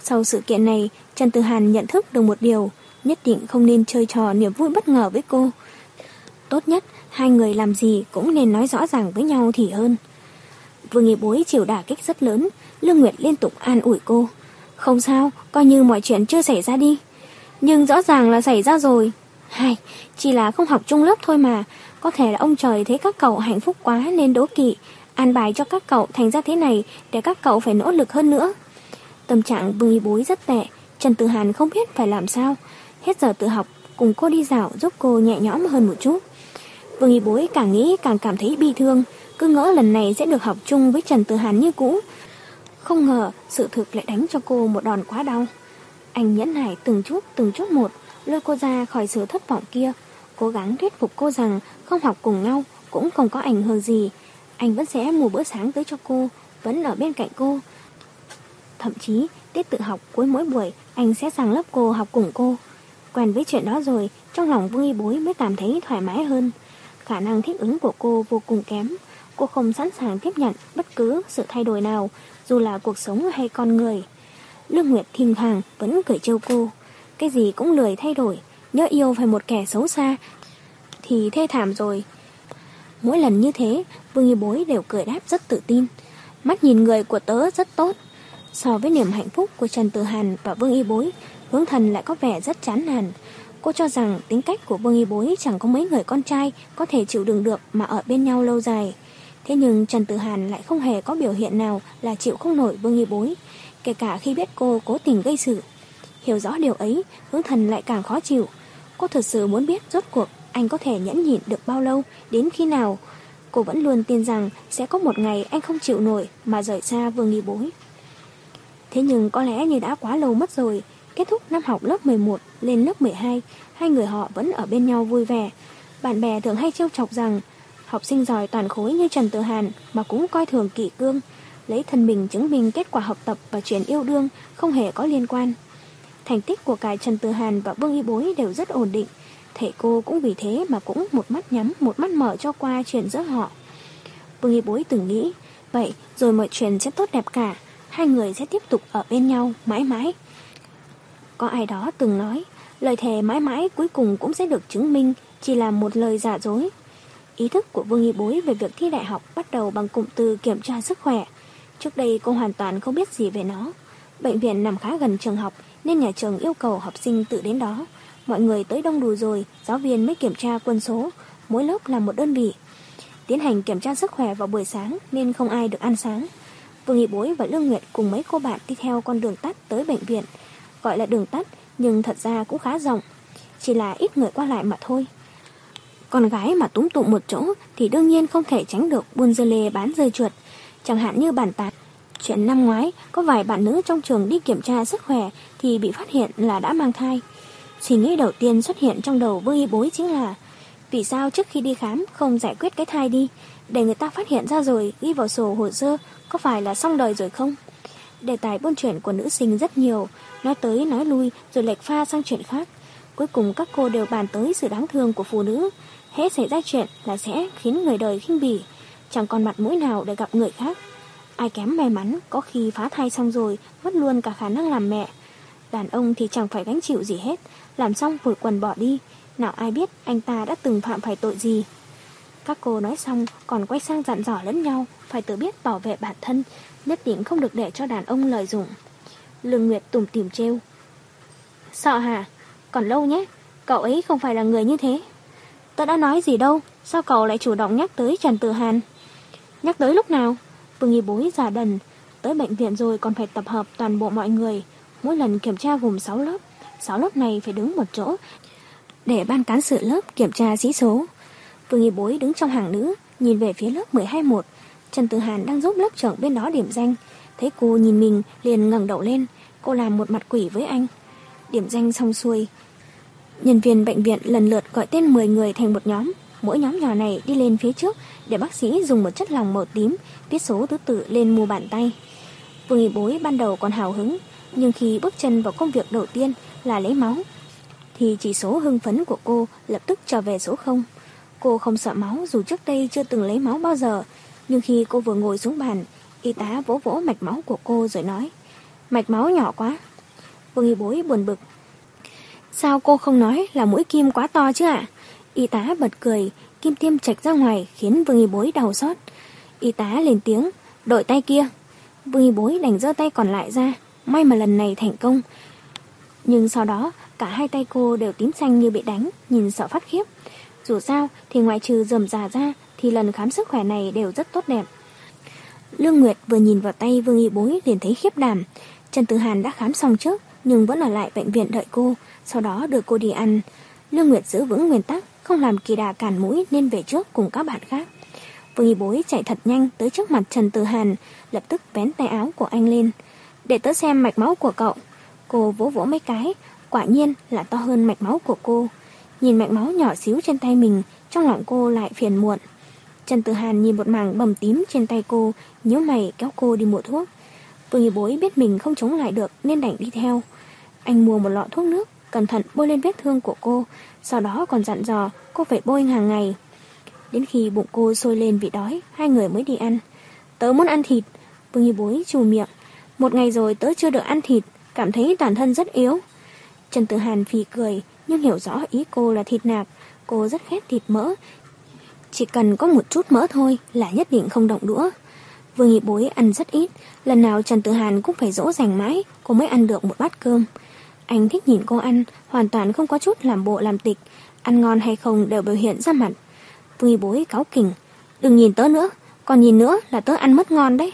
Sau sự kiện này, Trần Tử Hàn nhận thức được một điều, nhất định không nên chơi trò niềm vui bất ngờ với cô. Tốt nhất hai người làm gì cũng nên nói rõ ràng với nhau thì hơn. Vương Y Bối chịu đả kích rất lớn. Lương Nguyệt liên tục an ủi cô. Không sao, coi như mọi chuyện chưa xảy ra đi. Nhưng rõ ràng là xảy ra rồi. Hai, chỉ là không học chung lớp thôi mà. Có thể là ông trời thấy các cậu hạnh phúc quá nên đố kỵ, an bài cho các cậu thành ra thế này để các cậu phải nỗ lực hơn nữa. Tâm trạng Vương Y Bối rất tệ. Trần Tử Hàn không biết phải làm sao. Hết giờ tự học, cùng cô đi dạo giúp cô nhẹ nhõm hơn một chút. Vương Y Bối càng nghĩ càng cảm thấy bi thương. Cứ ngỡ lần này sẽ được học chung với Trần Tử Hàn như cũ, không ngờ sự thực lại đánh cho cô một đòn quá đau. Anh nhẫn nại từng chút từng chút một, lôi cô ra khỏi sự thất vọng kia, cố gắng thuyết phục cô rằng không học cùng nhau cũng không có ảnh hưởng gì. Anh vẫn sẽ mua bữa sáng tới cho cô, vẫn ở bên cạnh cô. Thậm chí tiết tự học cuối mỗi buổi anh sẽ sang lớp cô học cùng cô. Quen với chuyện đó rồi, trong lòng Vương Y Bối mới cảm thấy thoải mái hơn. Khả năng thích ứng của cô vô cùng kém. Cô không sẵn sàng tiếp nhận bất cứ sự thay đổi nào, dù là cuộc sống hay con người. Lương Nguyệt thỉnh thoảng vẫn cười trêu cô. Cái gì cũng lười thay đổi, nhớ yêu phải một kẻ xấu xa thì thê thảm rồi. Mỗi lần như thế, Vương Y Bối đều cười đáp rất tự tin. Mắt nhìn người của tớ rất tốt. So với niềm hạnh phúc của Trần Tử Hàn và Vương Y Bối, Hướng Thần lại có vẻ rất chán nản. Cô cho rằng tính cách của Vương Y Bối chẳng có mấy người con trai có thể chịu đựng được mà ở bên nhau lâu dài. Thế nhưng Trần Tử Hàn lại không hề có biểu hiện nào là chịu không nổi Vương Y Bối, kể cả khi biết cô cố tình gây sự. Hiểu rõ điều ấy, Hướng Thần lại càng khó chịu. Cô thật sự muốn biết rốt cuộc anh có thể nhẫn nhịn được bao lâu, đến khi nào. Cô vẫn luôn tin rằng sẽ có một ngày anh không chịu nổi mà rời xa Vương Y Bối. Thế nhưng có lẽ như đã quá lâu mất rồi. Kết thúc năm học lớp mười một lên lớp mười hai, hai người họ vẫn ở bên nhau vui vẻ. Bạn bè thường hay trêu chọc rằng học sinh giỏi toàn khối như Trần Tử Hàn mà cũng coi thường kỷ cương, lấy thân mình chứng minh kết quả học tập và chuyện yêu đương không hề có liên quan. Thành tích của cả Trần Tử Hàn và Vương Y Bối đều rất ổn định, thầy cô cũng vì thế mà cũng một mắt nhắm một mắt mở cho qua chuyện giữa họ. Vương Y Bối từng nghĩ, vậy rồi mọi chuyện sẽ tốt đẹp cả, hai người sẽ tiếp tục ở bên nhau mãi mãi. Có ai đó từng nói, lời thề mãi mãi cuối cùng cũng sẽ được chứng minh chỉ là một lời giả dối. Ý thức của Vương Y Bối về việc thi đại học bắt đầu bằng cụm từ kiểm tra sức khỏe. Trước đây cô hoàn toàn không biết gì về nó. Bệnh viện nằm khá gần trường học nên nhà trường yêu cầu học sinh tự đến đó. Mọi người tới đông đủ rồi, giáo viên mới kiểm tra quân số, mỗi lớp là một đơn vị. Tiến hành kiểm tra sức khỏe vào buổi sáng nên không ai được ăn sáng. Vương Y Bối và Lương Nguyệt cùng mấy cô bạn đi theo con đường tắt tới bệnh viện. Gọi là đường tắt nhưng thật ra cũng khá rộng, chỉ là ít người qua lại mà thôi. Con gái mà túm tụ một chỗ thì đương nhiên không thể tránh được buôn dưa lê bán dưa chuột. Chẳng hạn như bàn tán chuyện năm ngoái có vài bạn nữ trong trường đi kiểm tra sức khỏe thì bị phát hiện là đã mang thai. Suy nghĩ đầu tiên xuất hiện trong đầu Vương Y Bối chính là vì sao trước khi đi khám không giải quyết cái thai đi, để người ta phát hiện ra rồi ghi vào sổ hồ sơ, có phải là xong đời rồi không? Đề tài buôn chuyện của nữ sinh rất nhiều, nói tới nói lui rồi lệch pha sang chuyện khác. Cuối cùng các cô đều bàn tới sự đáng thương của phụ nữ, hễ xảy ra chuyện là sẽ khiến người đời khinh bỉ, chẳng còn mặt mũi nào để gặp người khác. Ai kém may mắn có khi phá thai xong rồi mất luôn cả khả năng làm mẹ. Đàn ông thì chẳng phải gánh chịu gì hết, làm xong vội quần bỏ đi, nào ai biết anh ta đã từng phạm phải tội gì. Các cô nói xong còn quay sang dặn dò lẫn nhau phải tự biết bảo vệ bản thân, nhất định không được để cho đàn ông lợi dụng. Lương Nguyệt tủm tỉm trêu, sợ hả? Còn lâu nhé, cậu ấy không phải là người như thế. Tớ đã nói gì đâu, sao cậu lại chủ động nhắc tới Trần Tử Hàn? Nhắc tới lúc nào? Vương Y Bối già đần, tới bệnh viện rồi còn phải tập hợp toàn bộ mọi người. Mỗi lần kiểm tra gồm sáu lớp, sáu lớp này phải đứng một chỗ để ban cán sự lớp kiểm tra sĩ số. Vương Y Bối đứng trong hàng nữ, nhìn về phía lớp mười hai một. Trần Tử Hàn đang giúp lớp trưởng bên đó điểm danh, thấy cô nhìn mình liền ngẩng đầu lên, cô làm một mặt quỷ với anh. Điểm danh xong xuôi, nhân viên bệnh viện lần lượt gọi tên mười người thành một nhóm. Mỗi nhóm nhỏ này đi lên phía trước để bác sĩ dùng một chất lỏng màu tím viết số thứ tự lên mu bàn tay. Vương Y Bối ban đầu còn hào hứng, nhưng khi bước chân vào công việc đầu tiên là lấy máu thì chỉ số hưng phấn của cô lập tức trở về số không. Cô không sợ máu dù trước đây chưa từng lấy máu bao giờ, nhưng khi cô vừa ngồi xuống bàn, y tá vỗ vỗ mạch máu của cô rồi nói, mạch máu nhỏ quá. Vương Y Bối buồn bực, sao cô không nói là mũi kim quá to chứ ạ? À? Y tá bật cười, kim tiêm chạch ra ngoài khiến Vương Y Bối đau xót. Y tá lên tiếng, đổi tay kia. Vương Y Bối đành giơ tay còn lại ra, may mà lần này thành công. Nhưng sau đó cả hai tay cô đều tím xanh như bị đánh, nhìn sợ phát khiếp. Dù sao thì ngoại trừ rườm rà ra thì lần khám sức khỏe này đều rất tốt đẹp. Lương Nguyệt vừa nhìn vào tay Vương Y Bối liền thấy khiếp đảm. Trần Tử Hàn đã khám xong trước nhưng vẫn ở lại bệnh viện đợi cô, sau đó đưa cô đi ăn. Lương Nguyệt giữ vững nguyên tắc không làm kỳ đà cản mũi nên về trước cùng các bạn khác. Vương Y Bối chạy thật nhanh tới trước mặt Trần Tử Hàn, lập tức vén tay áo của anh lên, để tớ xem mạch máu của cậu. Cô vỗ vỗ mấy cái, quả nhiên là to hơn mạch máu của cô. Nhìn mạch máu nhỏ xíu trên tay mình, trong lòng cô lại phiền muộn. Trần Tử Hàn nhìn một mảng bầm tím trên tay cô, nhíu mày kéo cô đi mua thuốc. Vương Y Bối biết mình không chống lại được nên đành đi theo. Anh mua một lọ thuốc nước, cẩn thận bôi lên vết thương của cô, sau đó còn dặn dò cô phải bôi hàng ngày. Đến khi bụng cô sôi lên vì đói, hai người mới đi ăn. Tớ muốn ăn thịt. Vương Y Bối trù miệng, một ngày rồi tớ chưa được ăn thịt, cảm thấy toàn thân rất yếu. Trần Tử Hàn phì cười, nhưng hiểu rõ ý cô là thịt nạc. Cô rất ghét thịt mỡ, chỉ cần có một chút mỡ thôi là nhất định không động đũa. Vương Y Bối ăn rất ít, lần nào Trần Tử Hàn cũng phải dỗ dành mãi cô mới ăn được một bát cơm. Anh thích nhìn cô ăn, hoàn toàn không có chút làm bộ làm tịch, ăn ngon hay không đều biểu hiện ra mặt. Vương Y Bối cáu kỉnh, đừng nhìn tớ nữa, còn nhìn nữa là tớ ăn mất ngon đấy.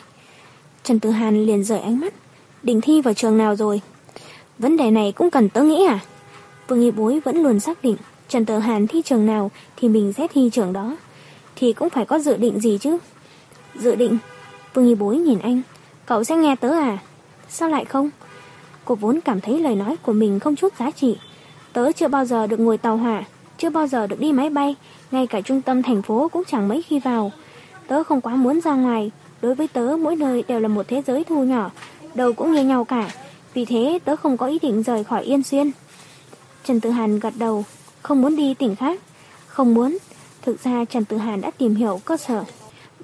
Trần Tử Hàn liền rời ánh mắt, định thi vào trường nào rồi? Vấn đề này cũng cần tớ nghĩ à? Vương Y Bối vẫn luôn xác định Trần Tử Hàn thi trường nào thì mình sẽ thi trường đó, thì cũng phải có dự định gì chứ. Dự định? Vương Y Bối nhìn anh, cậu sẽ nghe tớ à? Sao lại không? Cô vốn cảm thấy lời nói của mình không chút giá trị. Tớ chưa bao giờ được ngồi tàu hỏa, chưa bao giờ được đi máy bay, ngay cả trung tâm thành phố cũng chẳng mấy khi vào. Tớ không quá muốn ra ngoài, đối với tớ mỗi nơi đều là một thế giới thu nhỏ, đầu cũng như nhau cả, vì thế tớ không có ý định rời khỏi Yên Xuyên. Trần Tử Hàn gật đầu, không muốn đi tỉnh khác. Không muốn, thực ra Trần Tử Hàn đã tìm hiểu cơ sở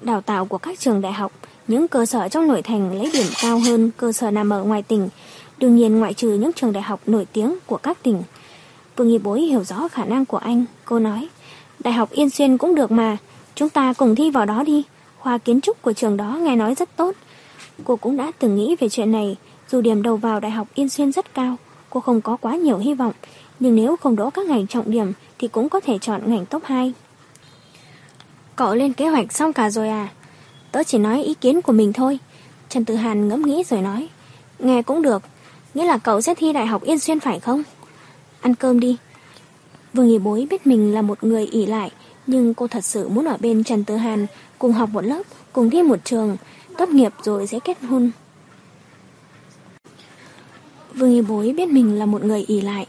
đào tạo của các trường đại học, những cơ sở trong nội thành lấy điểm cao hơn cơ sở nằm ở ngoài tỉnh, đương nhiên ngoại trừ những trường đại học nổi tiếng của các tỉnh. Vương Y Bối hiểu rõ khả năng của anh, cô nói, đại học Yên Xuyên cũng được mà, chúng ta cùng thi vào đó đi, khoa kiến trúc của trường đó nghe nói rất tốt. Cô cũng đã từng nghĩ về chuyện này, dù điểm đầu vào đại học Yên Xuyên rất cao, cô không có quá nhiều hy vọng, nhưng nếu không đỗ các ngành trọng điểm thì cũng có thể chọn ngành top hai. Cậu lên kế hoạch xong cả rồi à? Tớ chỉ nói ý kiến của mình thôi. Trần Tử Hàn ngẫm nghĩ rồi nói, nghe cũng được, nghĩa là cậu sẽ thi đại học Yên Xuyên phải không? Ăn cơm đi. Vương Y Bối biết mình là một người ỷ lại, nhưng cô thật sự muốn ở bên Trần Tử Hàn, cùng học một lớp, cùng thi một trường, tốt nghiệp rồi sẽ kết hôn. Vương Y Bối biết mình là một người ỷ lại,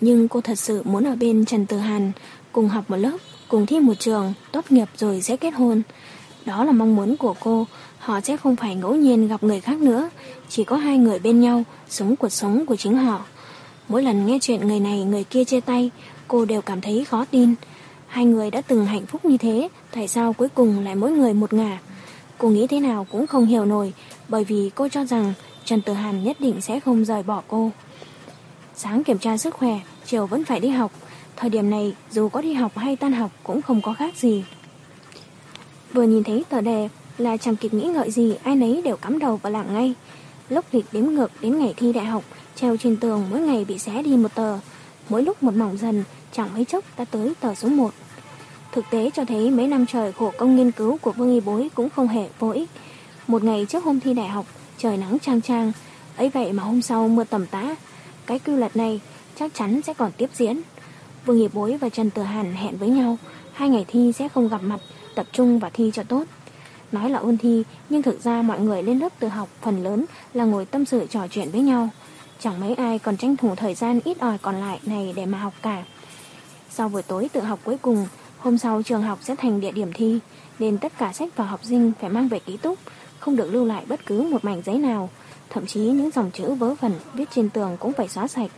nhưng cô thật sự muốn ở bên Trần Tử Hàn, cùng học một lớp, cùng thi một trường, tốt nghiệp rồi sẽ kết hôn. Đó là mong muốn của cô, họ sẽ không phải ngẫu nhiên gặp người khác nữa, chỉ có hai người bên nhau, sống cuộc sống của chính họ. Mỗi lần nghe chuyện người này người kia chia tay, cô đều cảm thấy khó tin. Hai người đã từng hạnh phúc như thế, tại sao cuối cùng lại mỗi người một ngả? Cô nghĩ thế nào cũng không hiểu nổi, bởi vì cô cho rằng Trần Tử Hàn nhất định sẽ không rời bỏ cô. Sáng kiểm tra sức khỏe, chiều vẫn phải đi học. Thời điểm này dù có đi học hay tan học cũng không có khác gì. Vừa nhìn thấy tờ đề là chẳng kịp nghĩ ngợi gì, ai nấy đều cắm đầu và làm ngay. Lốc lịch đếm ngược đến ngày thi đại học treo trên tường mỗi ngày bị xé đi một tờ, mỗi lúc một mỏng dần, chẳng mấy chốc đã tới tờ số một. Thực tế cho thấy mấy năm trời khổ công nghiên cứu của Vương Y Bối cũng không hề vô ích. Một ngày trước hôm thi đại học trời nắng chang chang, ấy vậy mà hôm sau mưa tầm tã. Cái quy luật này chắc chắn sẽ còn tiếp diễn. Vương Y Bối và Trần Tử Hàn hẹn với nhau hai ngày thi sẽ không gặp mặt, tập trung và thi cho tốt. Nói là ôn thi, nhưng thực ra mọi người lên lớp tự học phần lớn là ngồi tâm sự trò chuyện với nhau. Chẳng mấy ai còn tranh thủ thời gian ít ỏi còn lại này để mà học cả. Sau buổi tối tự học cuối cùng, hôm sau trường học sẽ thành địa điểm thi, nên tất cả sách và học sinh phải mang về ký túc, không được lưu lại bất cứ một mảnh giấy nào. Thậm chí những dòng chữ vớ vẩn viết trên tường cũng phải xóa sạch.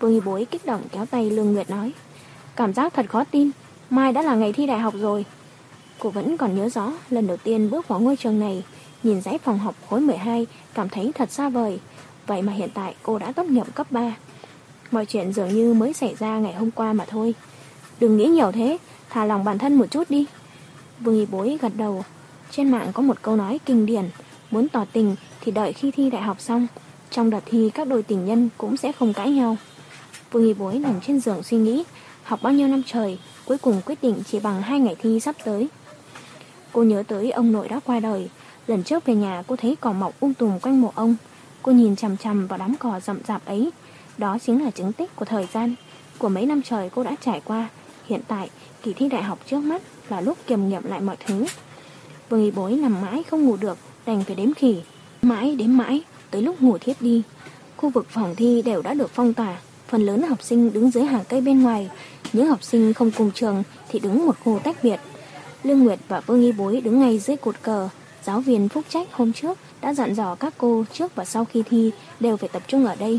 Vương Y Bối kích động kéo tay Lương Nguyệt nói, cảm giác thật khó tin, mai đã là ngày thi đại học rồi. Cô vẫn còn nhớ rõ lần đầu tiên bước vào ngôi trường này, nhìn dãy phòng học khối mười hai cảm thấy thật xa vời. Vậy mà hiện tại cô đã tốt nghiệp cấp ba. Mọi chuyện dường như mới xảy ra ngày hôm qua mà thôi. Đừng nghĩ nhiều thế, thả lòng bản thân một chút đi. Vương Y Bối gật đầu. Trên mạng có một câu nói kinh điển, muốn tỏ tình thì đợi khi thi đại học xong. Trong đợt thi các đôi tình nhân cũng sẽ không cãi nhau. Vương Y Bối nằm trên giường suy nghĩ, học bao nhiêu năm trời, cuối cùng quyết định chỉ bằng hai ngày thi sắp tới. Cô nhớ tới ông nội đã qua đời. Lần trước về nhà cô thấy cỏ mọc um tùm quanh mộ ông. Cô nhìn chằm chằm vào đám cỏ rậm rạp ấy. Đó chính là chứng tích của thời gian, của mấy năm trời cô đã trải qua. Hiện tại, kỳ thi đại học trước mắt là lúc kiểm nghiệm lại mọi thứ. Vương Y Bối nằm mãi không ngủ được, đành phải đếm khỉ. Mãi đếm mãi, tới lúc ngủ thiếp đi. Khu vực phòng thi đều đã được phong tỏa. Phần lớn học sinh đứng dưới hàng cây bên ngoài. Những học sinh không cùng trường thì đứng một khu tách biệt. Lương Nguyệt và Vương Y Bối đứng ngay dưới cột cờ. Giáo viên phụ trách hôm trước đã dặn dò các cô trước và sau khi thi đều phải tập trung ở đây.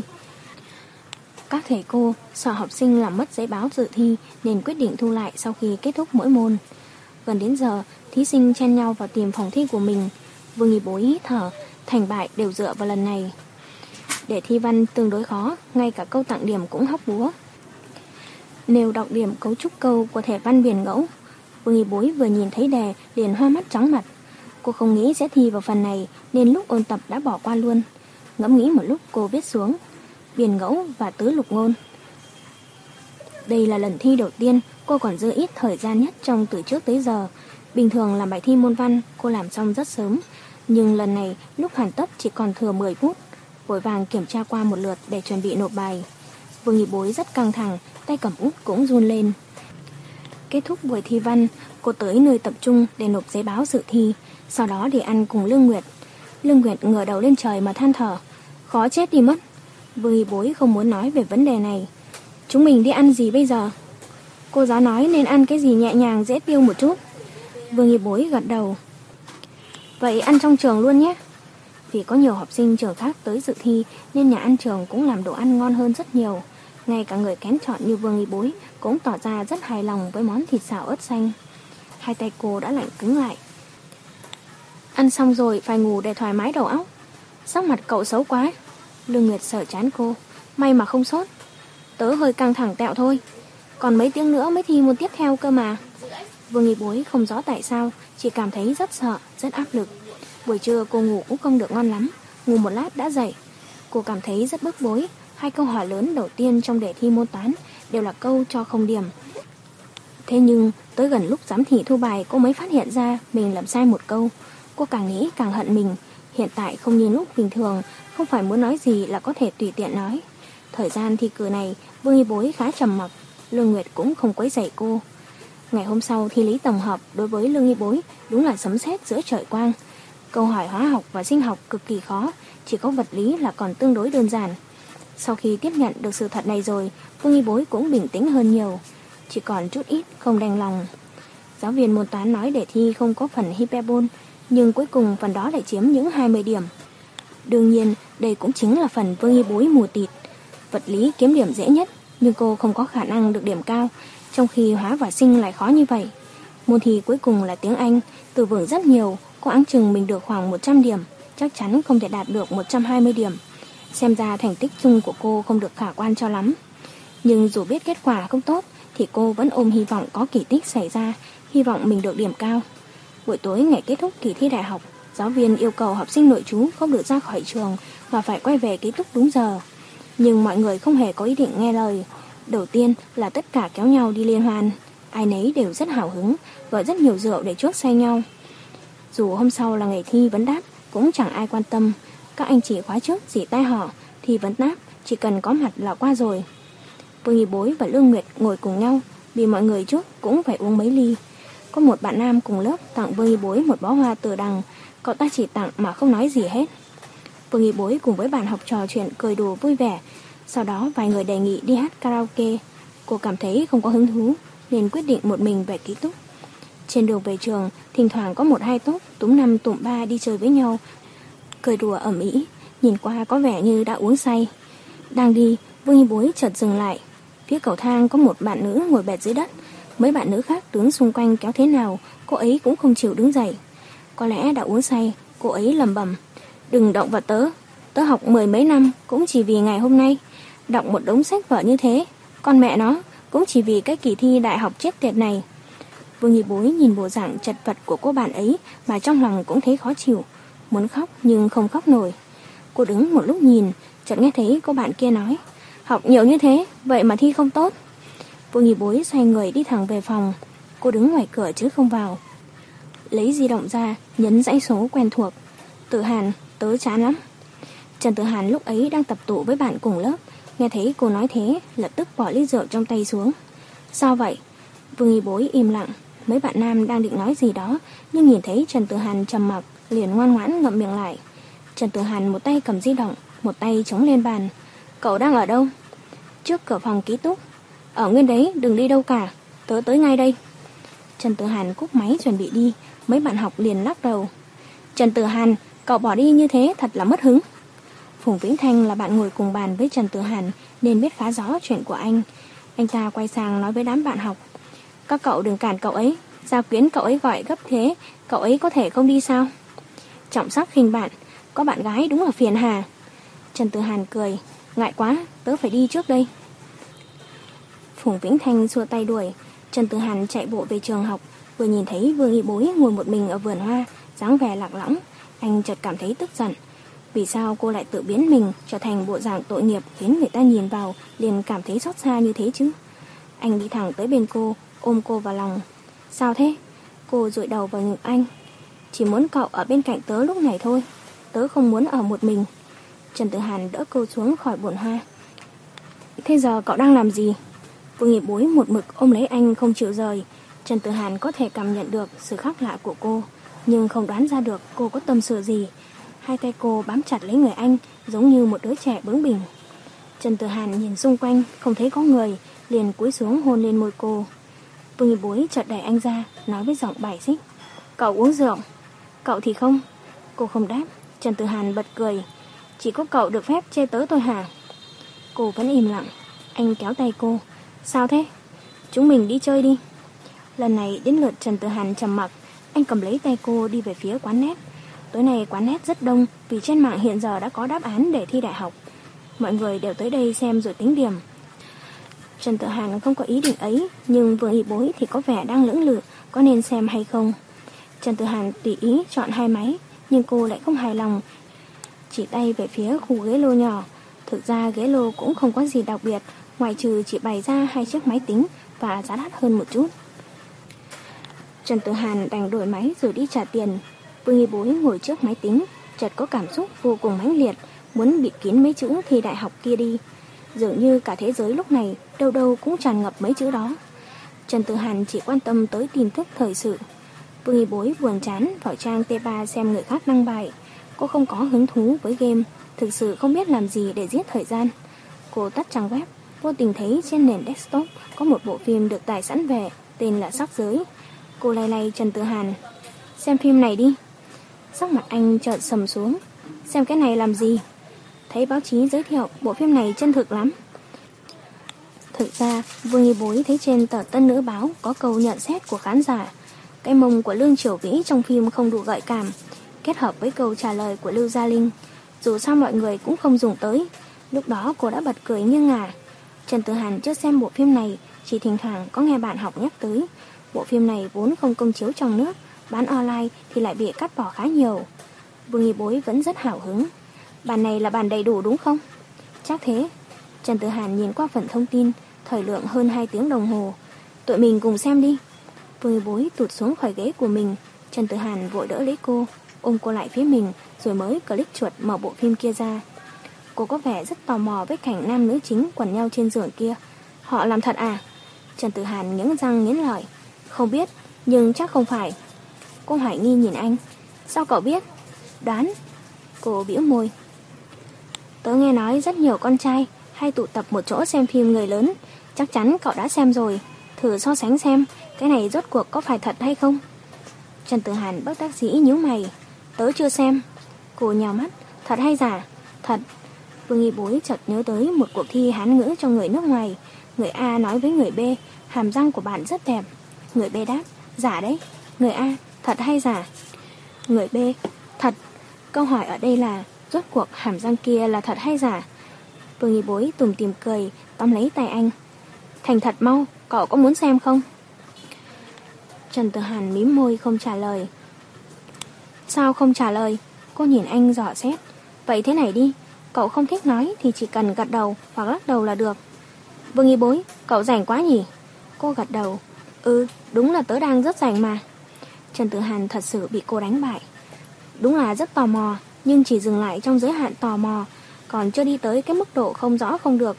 Các thầy cô sợ học sinh làm mất giấy báo dự thi nên quyết định thu lại sau khi kết thúc mỗi môn. Gần đến giờ, thí sinh chen nhau vào tìm phòng thi của mình. Vương Y Bối hít thở, thành bại đều dựa vào lần này. Để thi văn tương đối khó, ngay cả câu tặng điểm cũng hóc búa. Nêu đọc điểm cấu trúc câu của thể văn biển ngẫu, Vương Y Bối vừa nhìn thấy đề liền hoa mắt chóng mặt. Cô không nghĩ sẽ thi vào phần này nên lúc ôn tập đã bỏ qua luôn. Ngẫm nghĩ một lúc cô viết xuống biển ngẫu và tứ lục ngôn. Đây là lần thi đầu tiên cô còn dư ít thời gian nhất trong từ trước tới giờ. Bình thường làm bài thi môn văn cô làm xong rất sớm, nhưng lần này lúc hoàn tất chỉ còn thừa mười phút. Vội vàng kiểm tra qua một lượt để chuẩn bị nộp bài. Vương Y Bối rất căng thẳng, tay cầm út cũng run lên. Kết thúc buổi thi văn, cô tới nơi tập trung để nộp giấy báo dự thi, sau đó đi ăn cùng Lương Nguyệt. Lương Nguyệt ngửa đầu lên trời mà than thở, khó chết đi mất. Vương Y Bối không muốn nói về vấn đề này. Chúng mình đi ăn gì bây giờ? Cô giáo nói nên ăn cái gì nhẹ nhàng dễ tiêu một chút. Vương Y Bối gật đầu. Vậy ăn trong trường luôn nhé. Vì có nhiều học sinh trường khác tới dự thi nên nhà ăn trường cũng làm đồ ăn ngon hơn rất nhiều. Ngay cả người kén chọn như Vương Y Bối cũng tỏ ra rất hài lòng với món thịt xào ớt xanh. Hai tay cô đã lạnh cứng lại. Ăn xong rồi phải ngủ để thoải mái đầu óc. Sắc mặt cậu xấu quá. Lương Nguyệt sờ trán cô. May mà không sốt. Tớ hơi căng thẳng tẹo thôi. Còn mấy tiếng nữa mới thi môn tiếp theo cơ mà. Vương Y Bối không rõ tại sao, chỉ cảm thấy rất sợ, rất áp lực. Buổi trưa cô ngủ cũng không được ngon lắm, ngủ một lát đã dậy. Cô cảm thấy rất bức bối. Hai câu hỏi lớn đầu tiên trong đề thi môn toán đều là câu cho không điểm. Thế nhưng tới gần lúc giám thị thu bài, cô mới phát hiện ra mình làm sai một câu. Cô càng nghĩ càng hận mình. Hiện tại không như lúc bình thường, không phải muốn nói gì là có thể tùy tiện nói. Thời gian thi cử này Vương Y Bối khá trầm mặc. Lương Nguyệt cũng không quấy rầy cô. Ngày hôm sau thi lý tổng hợp đối với Lương Y Bối đúng là sấm sét giữa trời quang. Câu hỏi hóa học và sinh học cực kỳ khó, chỉ có vật lý là còn tương đối đơn giản. Sau khi tiếp nhận được sự thật này rồi, Vương Y Bối cũng bình tĩnh hơn nhiều. Chỉ còn chút ít không đành lòng. Giáo viên môn toán nói đề thi không có phần hyperbole, nhưng cuối cùng phần đó lại chiếm những hai mươi điểm. Đương nhiên đây cũng chính là phần Vương Y Bối mù tịt. Vật lý kiếm điểm dễ nhất, nhưng cô không có khả năng được điểm cao, trong khi hóa và sinh lại khó như vậy. Môn thi cuối cùng là tiếng Anh, từ vựng rất nhiều, cô áng chừng mình được khoảng một trăm điểm, chắc chắn không thể đạt được một trăm hai mươi điểm. Xem ra thành tích chung của cô không được khả quan cho lắm. Nhưng dù biết kết quả không tốt thì cô vẫn ôm hy vọng có kỳ tích xảy ra, hy vọng mình được điểm cao. Buổi tối ngày kết thúc kỳ thi đại học, giáo viên yêu cầu học sinh nội trú không được ra khỏi trường mà phải quay về ký túc đúng giờ. Nhưng mọi người không hề có ý định nghe lời. Đầu tiên là tất cả kéo nhau đi liên hoan. Ai nấy đều rất hào hứng, gọi rất nhiều rượu để chuốc say nhau. Dù hôm sau là ngày thi vấn đáp cũng chẳng ai quan tâm. Các anh chị khóa trước dỉ tai họ thì vấn đáp chỉ cần có mặt là qua rồi. Vương Y Bối và Lương Nguyệt ngồi cùng nhau, vì mọi người trước cũng phải uống mấy ly. Có một bạn nam cùng lớp tặng Vương Y Bối một bó hoa từ đằng. Cậu ta chỉ tặng mà không nói gì hết. Vương Y Bối cùng với bạn học trò chuyện cười đùa vui vẻ. Sau đó vài người đề nghị đi hát karaoke. Cô cảm thấy không có hứng thú nên quyết định một mình về ký túc. Trên đường về trường, thỉnh thoảng có một hai tốp túm năm tụm ba đi chơi với nhau, cười đùa ầm ĩ, nhìn qua có vẻ như đã uống say. Đang đi, Vương Y Bối chợt dừng lại. Phía cầu thang có một bạn nữ ngồi bệt dưới đất. Mấy bạn nữ khác đứng xung quanh kéo thế nào, cô ấy cũng không chịu đứng dậy. Có lẽ đã uống say, cô ấy lẩm bẩm: "Đừng động vào tớ, tớ học mười mấy năm cũng chỉ vì ngày hôm nay. Đọc một đống sách vở như thế, con mẹ nó cũng chỉ vì cái kỳ thi đại học chết tiệt này." Vương Y Bối nhìn bộ dạng chật vật của cô bạn ấy mà trong lòng cũng thấy khó chịu, muốn khóc nhưng không khóc nổi. Cô đứng một lúc nhìn, chợt nghe thấy cô bạn kia nói: "Học nhiều như thế, vậy mà thi không tốt." Vương Y Bối xoay người đi thẳng về phòng. Cô đứng ngoài cửa chứ không vào. Lấy di động ra, nhấn dãy số quen thuộc. "Tử Hàn, tớ chán lắm." Trần Tử Hàn lúc ấy đang tập tụ với bạn cùng lớp, nghe thấy cô nói thế, lập tức bỏ ly rượu trong tay xuống. "Sao vậy?" Vương Y Bối im lặng. Mấy bạn nam đang định nói gì đó, nhưng nhìn thấy Trần Tử Hàn trầm mặc, liền ngoan ngoãn ngậm miệng lại. Trần Tử Hàn một tay cầm di động, một tay chống lên bàn. "Cậu đang ở đâu?" "Trước cửa phòng ký túc." "Ở nguyên đấy, đừng đi đâu cả. Tớ tới ngay đây." Trần Tử Hàn cúp máy chuẩn bị đi. Mấy bạn học liền lắc đầu. "Trần Tử Hàn, cậu bỏ đi như thế thật là mất hứng." Phùng Vĩnh Thanh là bạn ngồi cùng bàn với Trần Tử Hàn nên biết khá rõ chuyện của anh. Anh ta quay sang nói với đám bạn học: "Các cậu đừng cản cậu ấy. Gia Quyến cậu ấy gọi gấp thế, cậu ấy có thể không đi sao? Trọng sắc khinh bạn, có bạn gái đúng là phiền hà." Trần Tử Hàn cười: "Ngại quá, tớ phải đi trước đây." Phùng Vĩnh Thanh xua tay đuổi. Trần Tử Hàn chạy bộ về trường học. Vừa nhìn thấy Vương Y Bối ngồi một mình ở vườn hoa, dáng vẻ lạc lõng, anh chợt cảm thấy tức giận. Vì sao cô lại tự biến mình trở thành bộ dạng tội nghiệp khiến người ta nhìn vào liền cảm thấy xót xa như thế chứ? Anh đi thẳng tới bên cô, ôm cô vào lòng. "Sao thế?" Cô dụi đầu vào ngực anh. "Chỉ muốn cậu ở bên cạnh tớ lúc này thôi. Tớ không muốn ở một mình." Trần Tử Hàn đỡ cô xuống khỏi bồn hoa. "Thế giờ cậu đang làm gì?" Vương Y Bối một mực ôm lấy anh không chịu rời. Trần Tử Hàn có thể cảm nhận được sự khác lạ của cô, nhưng không đoán ra được cô có tâm sự gì. Hai tay cô bám chặt lấy người anh, giống như một đứa trẻ bướng bỉnh. Trần Tử Hàn nhìn xung quanh, không thấy có người, liền cúi xuống hôn lên môi cô. Vương Y Bối chợt đẩy anh ra, nói với giọng bài xích: Cậu uống rượu. Cậu thì không. Cô không đáp. Trần Tử Hàn bật cười: Chỉ có cậu được phép chê tới tôi hả? Cô vẫn im lặng. Anh kéo tay cô: Sao thế? Chúng mình đi chơi đi. Lần này đến lượt Trần Tử Hàn trầm mặc. Anh cầm lấy tay cô đi về phía quán nét. Tối nay quán nét rất đông, vì trên mạng hiện giờ đã có đáp án để thi đại học. Mọi người đều tới đây xem rồi tính điểm. Trần Tử Hàn không có ý định ấy, nhưng Vương Y Bối thì có vẻ đang lưỡng lự có nên xem hay không. Trần Tử Hàn tùy ý chọn hai máy, nhưng cô lại không hài lòng, chỉ tay về phía khu ghế lô nhỏ. Thực ra ghế lô cũng không có gì đặc biệt, ngoài trừ chỉ bày ra hai chiếc máy tính và giá đắt hơn một chút. Trần Tử Hàn đành đổi máy rồi đi trả tiền. Vương Y Bối ngồi trước máy tính, chợt có cảm xúc vô cùng mãnh liệt, muốn bịt kín mấy chữ thi đại học kia đi. Dường như cả thế giới lúc này đâu đâu cũng tràn ngập mấy chữ đó. Trần Tử Hàn chỉ quan tâm tới tin tức thời sự. Vương Y Bối buồn chán vào trang tê ba xem người khác đăng bài. Cô không có hứng thú với game, thực sự không biết làm gì để giết thời gian. Cô tắt trang web, vô tình thấy trên nền desktop có một bộ phim được tải sẵn về, tên là Sắc Giới. Cô lay lay Trần Tử Hàn: Xem phim này đi. Sắc mặt anh chợt sầm xuống: Xem cái này làm gì? Thấy báo chí giới thiệu bộ phim này chân thực lắm. Thực ra Vương Y Bối thấy trên tờ Tân Nữ Báo có câu nhận xét của khán giả: Cái mông của Lương Triều Vĩ trong phim không đủ gợi cảm, kết hợp với câu trả lời của Lưu Gia Linh: Dù sao mọi người cũng không dùng tới. Lúc đó cô đã bật cười nghiêng ngả. Trần Tử Hàn chưa xem bộ phim này, chỉ thỉnh thoảng có nghe bạn học nhắc tới. Bộ phim này vốn không công chiếu trong nước, bán online thì lại bị cắt bỏ khá nhiều. Vương Y Bối vẫn rất hào hứng: Bản này là bản đầy đủ đúng không? Chắc thế. Trần Tử Hàn nhìn qua phần thông tin, thời lượng hơn hai tiếng đồng hồ. Tụi mình cùng xem đi. Vương Y Bối tụt xuống khỏi ghế của mình. Trần Tử Hàn vội đỡ lấy cô, ôm cô lại phía mình, rồi mới click chuột mở bộ phim kia ra. Cô có vẻ rất tò mò với cảnh nam nữ chính quần nhau trên giường kia. Họ làm thật à? Trần Tử Hàn nghiến răng nghiến lợi: Không biết, nhưng chắc không phải. Cô hoài nghi nhìn anh: Sao cậu biết? Đoán. Cô bĩu môi: Tớ nghe nói rất nhiều con trai hay tụ tập một chỗ xem phim người lớn. Chắc chắn cậu đã xem rồi. Thử so sánh xem cái này rốt cuộc có phải thật hay không. Trần Tử Hàn bất đắc dĩ nhíu mày: Tớ chưa xem. Cô nhào mắt: Thật hay giả? Thật. Vương Y Bối chợt nhớ tới một cuộc thi Hán ngữ cho người nước ngoài. Người A nói với người B: Hàm răng của bạn rất đẹp. Người B đáp: Giả đấy. Người A: Thật hay giả? Người B: Thật. Câu hỏi ở đây là rốt cuộc hàm răng kia là thật hay giả? Vương Y Bối tủm tỉm cười, tóm lấy tay anh: Thành thật mau, cậu có muốn xem không? Trần Tử Hàn mím môi không trả lời. Sao không trả lời? Cô nhìn anh dò xét: Vậy thế này đi, cậu không thích nói thì chỉ cần gật đầu hoặc lắc đầu là được. Vương Y Bối: Cậu rảnh quá nhỉ? Cô gật đầu: Ừ, đúng là tớ đang rất rảnh mà. Trần Tử Hàn thật sự bị cô đánh bại. Đúng là rất tò mò, nhưng chỉ dừng lại trong giới hạn tò mò, còn chưa đi tới cái mức độ không rõ không được.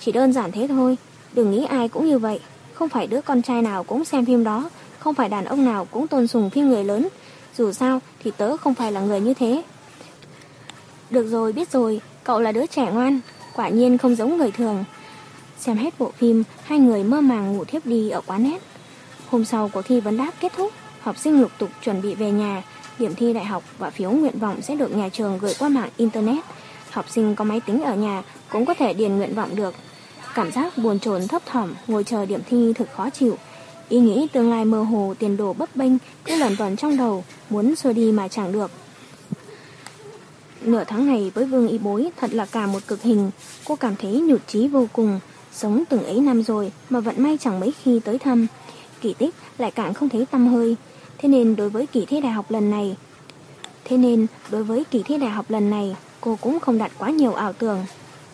Chỉ đơn giản thế thôi. Đừng nghĩ ai cũng như vậy. Không phải đứa con trai nào cũng xem phim đó, không phải đàn ông nào cũng tôn sùng phim người lớn. Dù sao thì tớ không phải là người như thế. Được rồi, biết rồi. Cậu là đứa trẻ ngoan, quả nhiên không giống người thường. Xem hết bộ phim, hai người mơ màng ngủ thiếp đi ở quán nét. Hôm sau cuộc thi vấn đáp kết thúc, học sinh lục tục chuẩn bị về nhà. Điểm thi đại học và phiếu nguyện vọng sẽ được nhà trường gửi qua mạng internet. Học sinh có máy tính ở nhà cũng có thể điền nguyện vọng được. Cảm giác buồn chồn thấp thỏm ngồi chờ điểm thi thực khó chịu. Ý nghĩ tương lai mơ hồ, tiền đồ bấp bênh cứ lẩn quẩn trong đầu, muốn xua đi mà chẳng được. Nửa tháng này với Vương Y Bối thật là cả một cực hình. Cô cảm thấy nhụt chí vô cùng. Sống từng ấy năm rồi mà vận may chẳng mấy khi tới thăm. Kỳ tích lại càng không thấy tăm hơi. Thế nên đối với kỳ thi đại học lần này Thế nên đối với kỳ thi đại học lần này cô cũng không đặt quá nhiều ảo tưởng.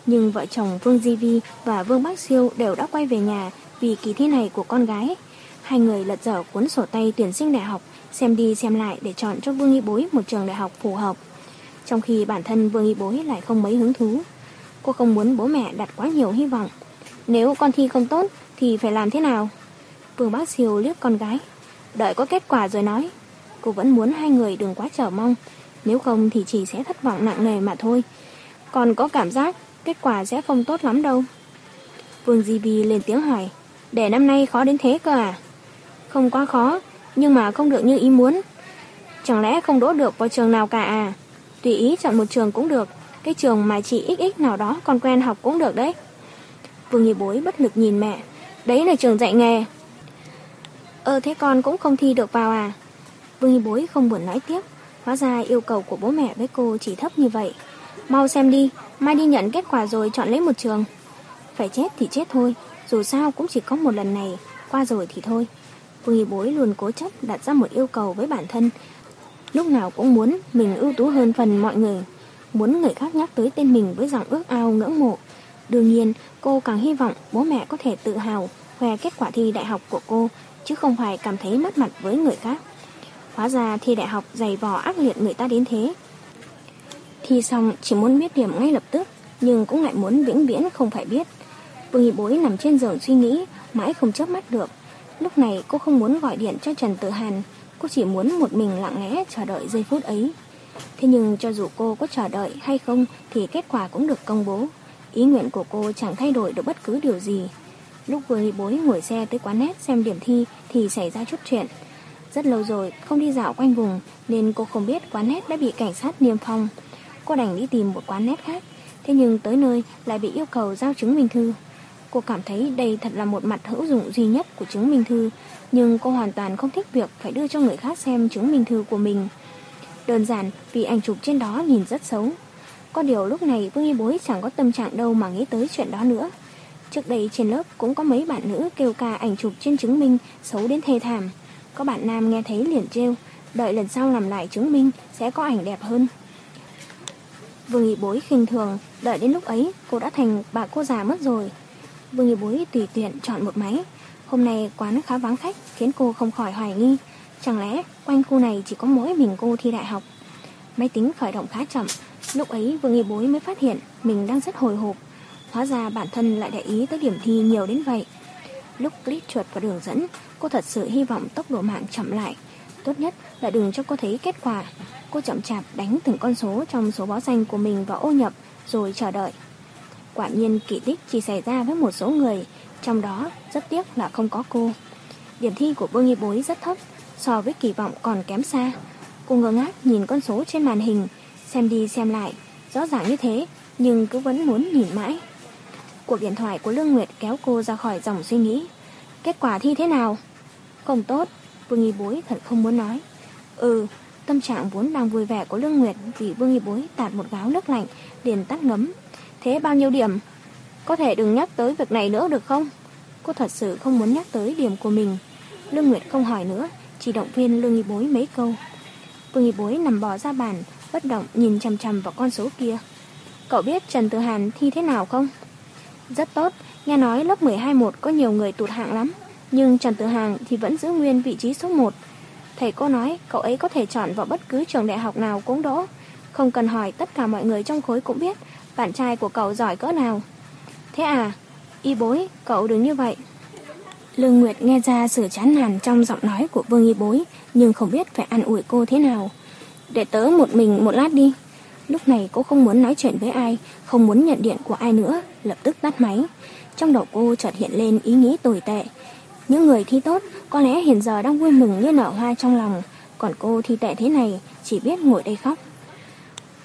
Nhưng vợ chồng Vương Di Vy và Vương Bắc Siêu đều đã quay về nhà vì kỳ thi này của con gái. Hai người lật dở cuốn sổ tay tuyển sinh đại học, xem đi xem lại để chọn cho Vương Y Bối một trường đại học phù hợp. Trong khi bản thân Vương Y Bối lại không mấy hứng thú. Cô không muốn bố mẹ đặt quá nhiều hy vọng. Nếu con thi không tốt thì phải làm thế nào? Vương Bắc Siêu liếc con gái: Đợi có kết quả rồi nói. Cô vẫn muốn hai người đừng quá chờ mong, nếu không thì chỉ sẽ thất vọng nặng nề mà thôi. Còn có cảm giác kết quả sẽ không tốt lắm đâu. Vương Di Vy lên tiếng hỏi: Để năm nay khó đến thế cơ à? không quá khó, nhưng mà không được như ý muốn. Chẳng lẽ không đỗ được vào trường nào cả à? Tùy ý chọn một trường cũng được, cái trường mà chị xx nào đó còn quen học cũng được đấy. Vương Y Bối bất lực nhìn mẹ, đấy là trường dạy nghề. Ờ thế con cũng không thi được vào à? Vương Y Bối không buồn nói tiếp, hóa ra yêu cầu của bố mẹ với cô chỉ thấp như vậy. Mau xem đi, mai đi nhận kết quả rồi chọn lấy một trường. Phải chết thì chết thôi, dù sao cũng chỉ có một lần này, qua rồi thì thôi. Vương Y Bối luôn cố chấp đặt ra một yêu cầu với bản thân, lúc nào cũng muốn mình ưu tú hơn phần mọi người, muốn người khác nhắc tới tên mình với giọng ước ao ngưỡng mộ. Đương nhiên, cô càng hy vọng bố mẹ có thể tự hào khoe kết quả thi đại học của cô, chứ không phải cảm thấy mất mặt với người khác. Hóa ra thi đại học dày vò ác liệt người ta đến thế. Thi xong chỉ muốn biết điểm ngay lập tức, nhưng cũng lại muốn vĩnh viễn không phải biết. Vương Y Bối nằm trên giường suy nghĩ, mãi không chớp mắt được. Lúc này cô không muốn gọi điện cho Trần Tử Hàn, cô chỉ muốn một mình lặng lẽ chờ đợi giây phút ấy. Thế nhưng cho dù cô có chờ đợi hay không thì kết quả cũng được công bố. Ý nguyện của cô chẳng thay đổi được bất cứ điều gì. Lúc Vương Y Bối ngồi xe tới quán nét xem điểm thi thì xảy ra chút chuyện. Rất lâu rồi không đi dạo quanh vùng nên cô không biết quán nét đã bị cảnh sát niêm phong. Cô đành đi tìm một quán nét khác, thế nhưng tới nơi lại bị yêu cầu giao chứng minh thư. Cô cảm thấy đây thật là một mặt hữu dụng duy nhất của chứng minh thư, nhưng cô hoàn toàn không thích việc phải đưa cho người khác xem chứng minh thư của mình. Đơn giản vì ảnh chụp trên đó nhìn rất xấu. Có điều lúc này Vương Y Bối chẳng có tâm trạng đâu mà nghĩ tới chuyện đó nữa. Trước đây trên lớp cũng có mấy bạn nữ kêu ca ảnh chụp trên chứng minh xấu đến thê thảm. Có bạn nam nghe thấy liền trêu, đợi lần sau làm lại chứng minh sẽ có ảnh đẹp hơn. Vương Y Bối khinh thường, đợi đến lúc ấy cô đã thành bà cô già mất rồi. Vương Y Bối tùy tiện chọn một máy. Hôm nay quán khá vắng khách khiến cô không khỏi hoài nghi, chẳng lẽ quanh khu này chỉ có mỗi mình cô thi đại học. Máy tính khởi động khá chậm, lúc ấy Vương Y Bối mới phát hiện mình đang rất hồi hộp. Hóa ra bản thân lại để ý tới điểm thi nhiều đến vậy. Lúc click chuột vào đường dẫn, cô thật sự hy vọng tốc độ mạng chậm lại. Tốt nhất là đừng cho cô thấy kết quả. Cô chậm chạp đánh từng con số trong số báo danh của mình vào ô nhập rồi chờ đợi. Quả nhiên kỳ tích chỉ xảy ra với một số người, trong đó rất tiếc là không có cô. Điểm thi của Vương Y Bối rất thấp, so với kỳ vọng còn kém xa. Cô ngơ ngác nhìn con số trên màn hình, xem đi xem lại, rõ ràng như thế nhưng cứ vẫn muốn nhìn mãi. Cuộc điện thoại của Lương Nguyệt kéo cô ra khỏi dòng suy nghĩ. Kết quả thi thế nào? Không tốt. Vương Y Bối thật không muốn nói. Ừ, tâm trạng vốn đang vui vẻ của Lương Nguyệt vì Vương Y Bối tạt một gáo nước lạnh liền tắt ngấm. Thế bao nhiêu điểm? Có thể đừng nhắc tới việc này nữa được không? Cô thật sự không muốn nhắc tới điểm của mình. Lương Nguyệt không hỏi nữa, chỉ động viên Lương Y Bối mấy câu. Vương Y Bối nằm bò ra bàn, bất động nhìn chằm chằm vào con số kia. Cậu biết Trần Tử Hàn thi thế nào không? Rất tốt, nghe nói lớp mười hai một có nhiều người tụt hạng lắm, nhưng Trần Tử Hàn thì vẫn giữ nguyên vị trí số một. Thầy cô nói cậu ấy có thể chọn vào bất cứ trường đại học nào cũng đỗ. Không cần hỏi, tất cả mọi người trong khối cũng biết bạn trai của cậu giỏi cỡ nào. Thế à? Y Bối, cậu đừng như vậy. Lương Nguyệt nghe ra sự chán nản trong giọng nói của Vương Y Bối, nhưng không biết phải an ủi cô thế nào. Để tớ một mình một lát đi. Lúc này cô không muốn nói chuyện với ai, không muốn nhận điện của ai nữa, lập tức tắt máy. Trong đầu cô chợt hiện lên ý nghĩ tồi tệ. Những người thi tốt có lẽ hiện giờ đang vui mừng như nở hoa trong lòng, còn cô thi tệ thế này chỉ biết ngồi đây khóc.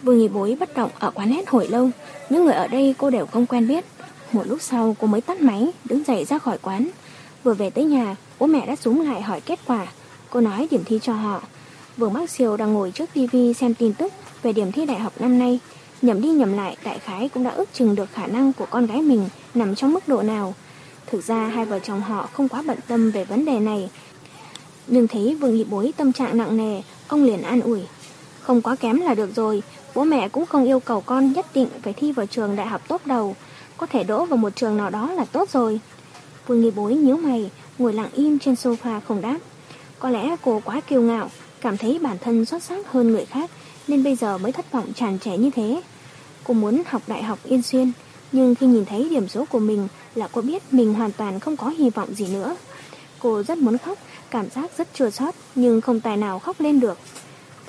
Vương Y Bối bất động ở quán nét hồi lâu, những người ở đây cô đều không quen biết. Một lúc sau cô mới tắt máy, đứng dậy ra khỏi quán. Vừa về tới nhà, bố mẹ đã xuống lại hỏi kết quả. Cô nói điểm thi cho họ. Vương Bắc Siêu đang ngồi trước tivi xem tin tức về điểm thi đại học năm nay, nhầm đi nhầm lại đại khái cũng đã ước chừng được khả năng của con gái mình nằm trong mức độ nào. Thực ra hai vợ chồng họ không quá bận tâm về vấn đề này, nhưng thấy Vương Y Bối tâm trạng nặng nề, ông liền an ủi. Không quá kém là được rồi, bố mẹ cũng không yêu cầu con nhất định phải thi vào trường đại học top đầu, có thể đỗ vào một trường nào đó là tốt rồi. Vương Y Bối nhíu mày, ngồi lặng im trên sofa không đáp. Có lẽ cô quá kiêu ngạo, cảm thấy bản thân xuất sắc hơn người khác nên bây giờ mới thất vọng tràn trề như thế. Cô muốn học đại học Yên Xuyên, nhưng khi nhìn thấy điểm số của mình là cô biết mình hoàn toàn không có hy vọng gì nữa. Cô rất muốn khóc, cảm giác rất chua xót nhưng không tài nào khóc lên được.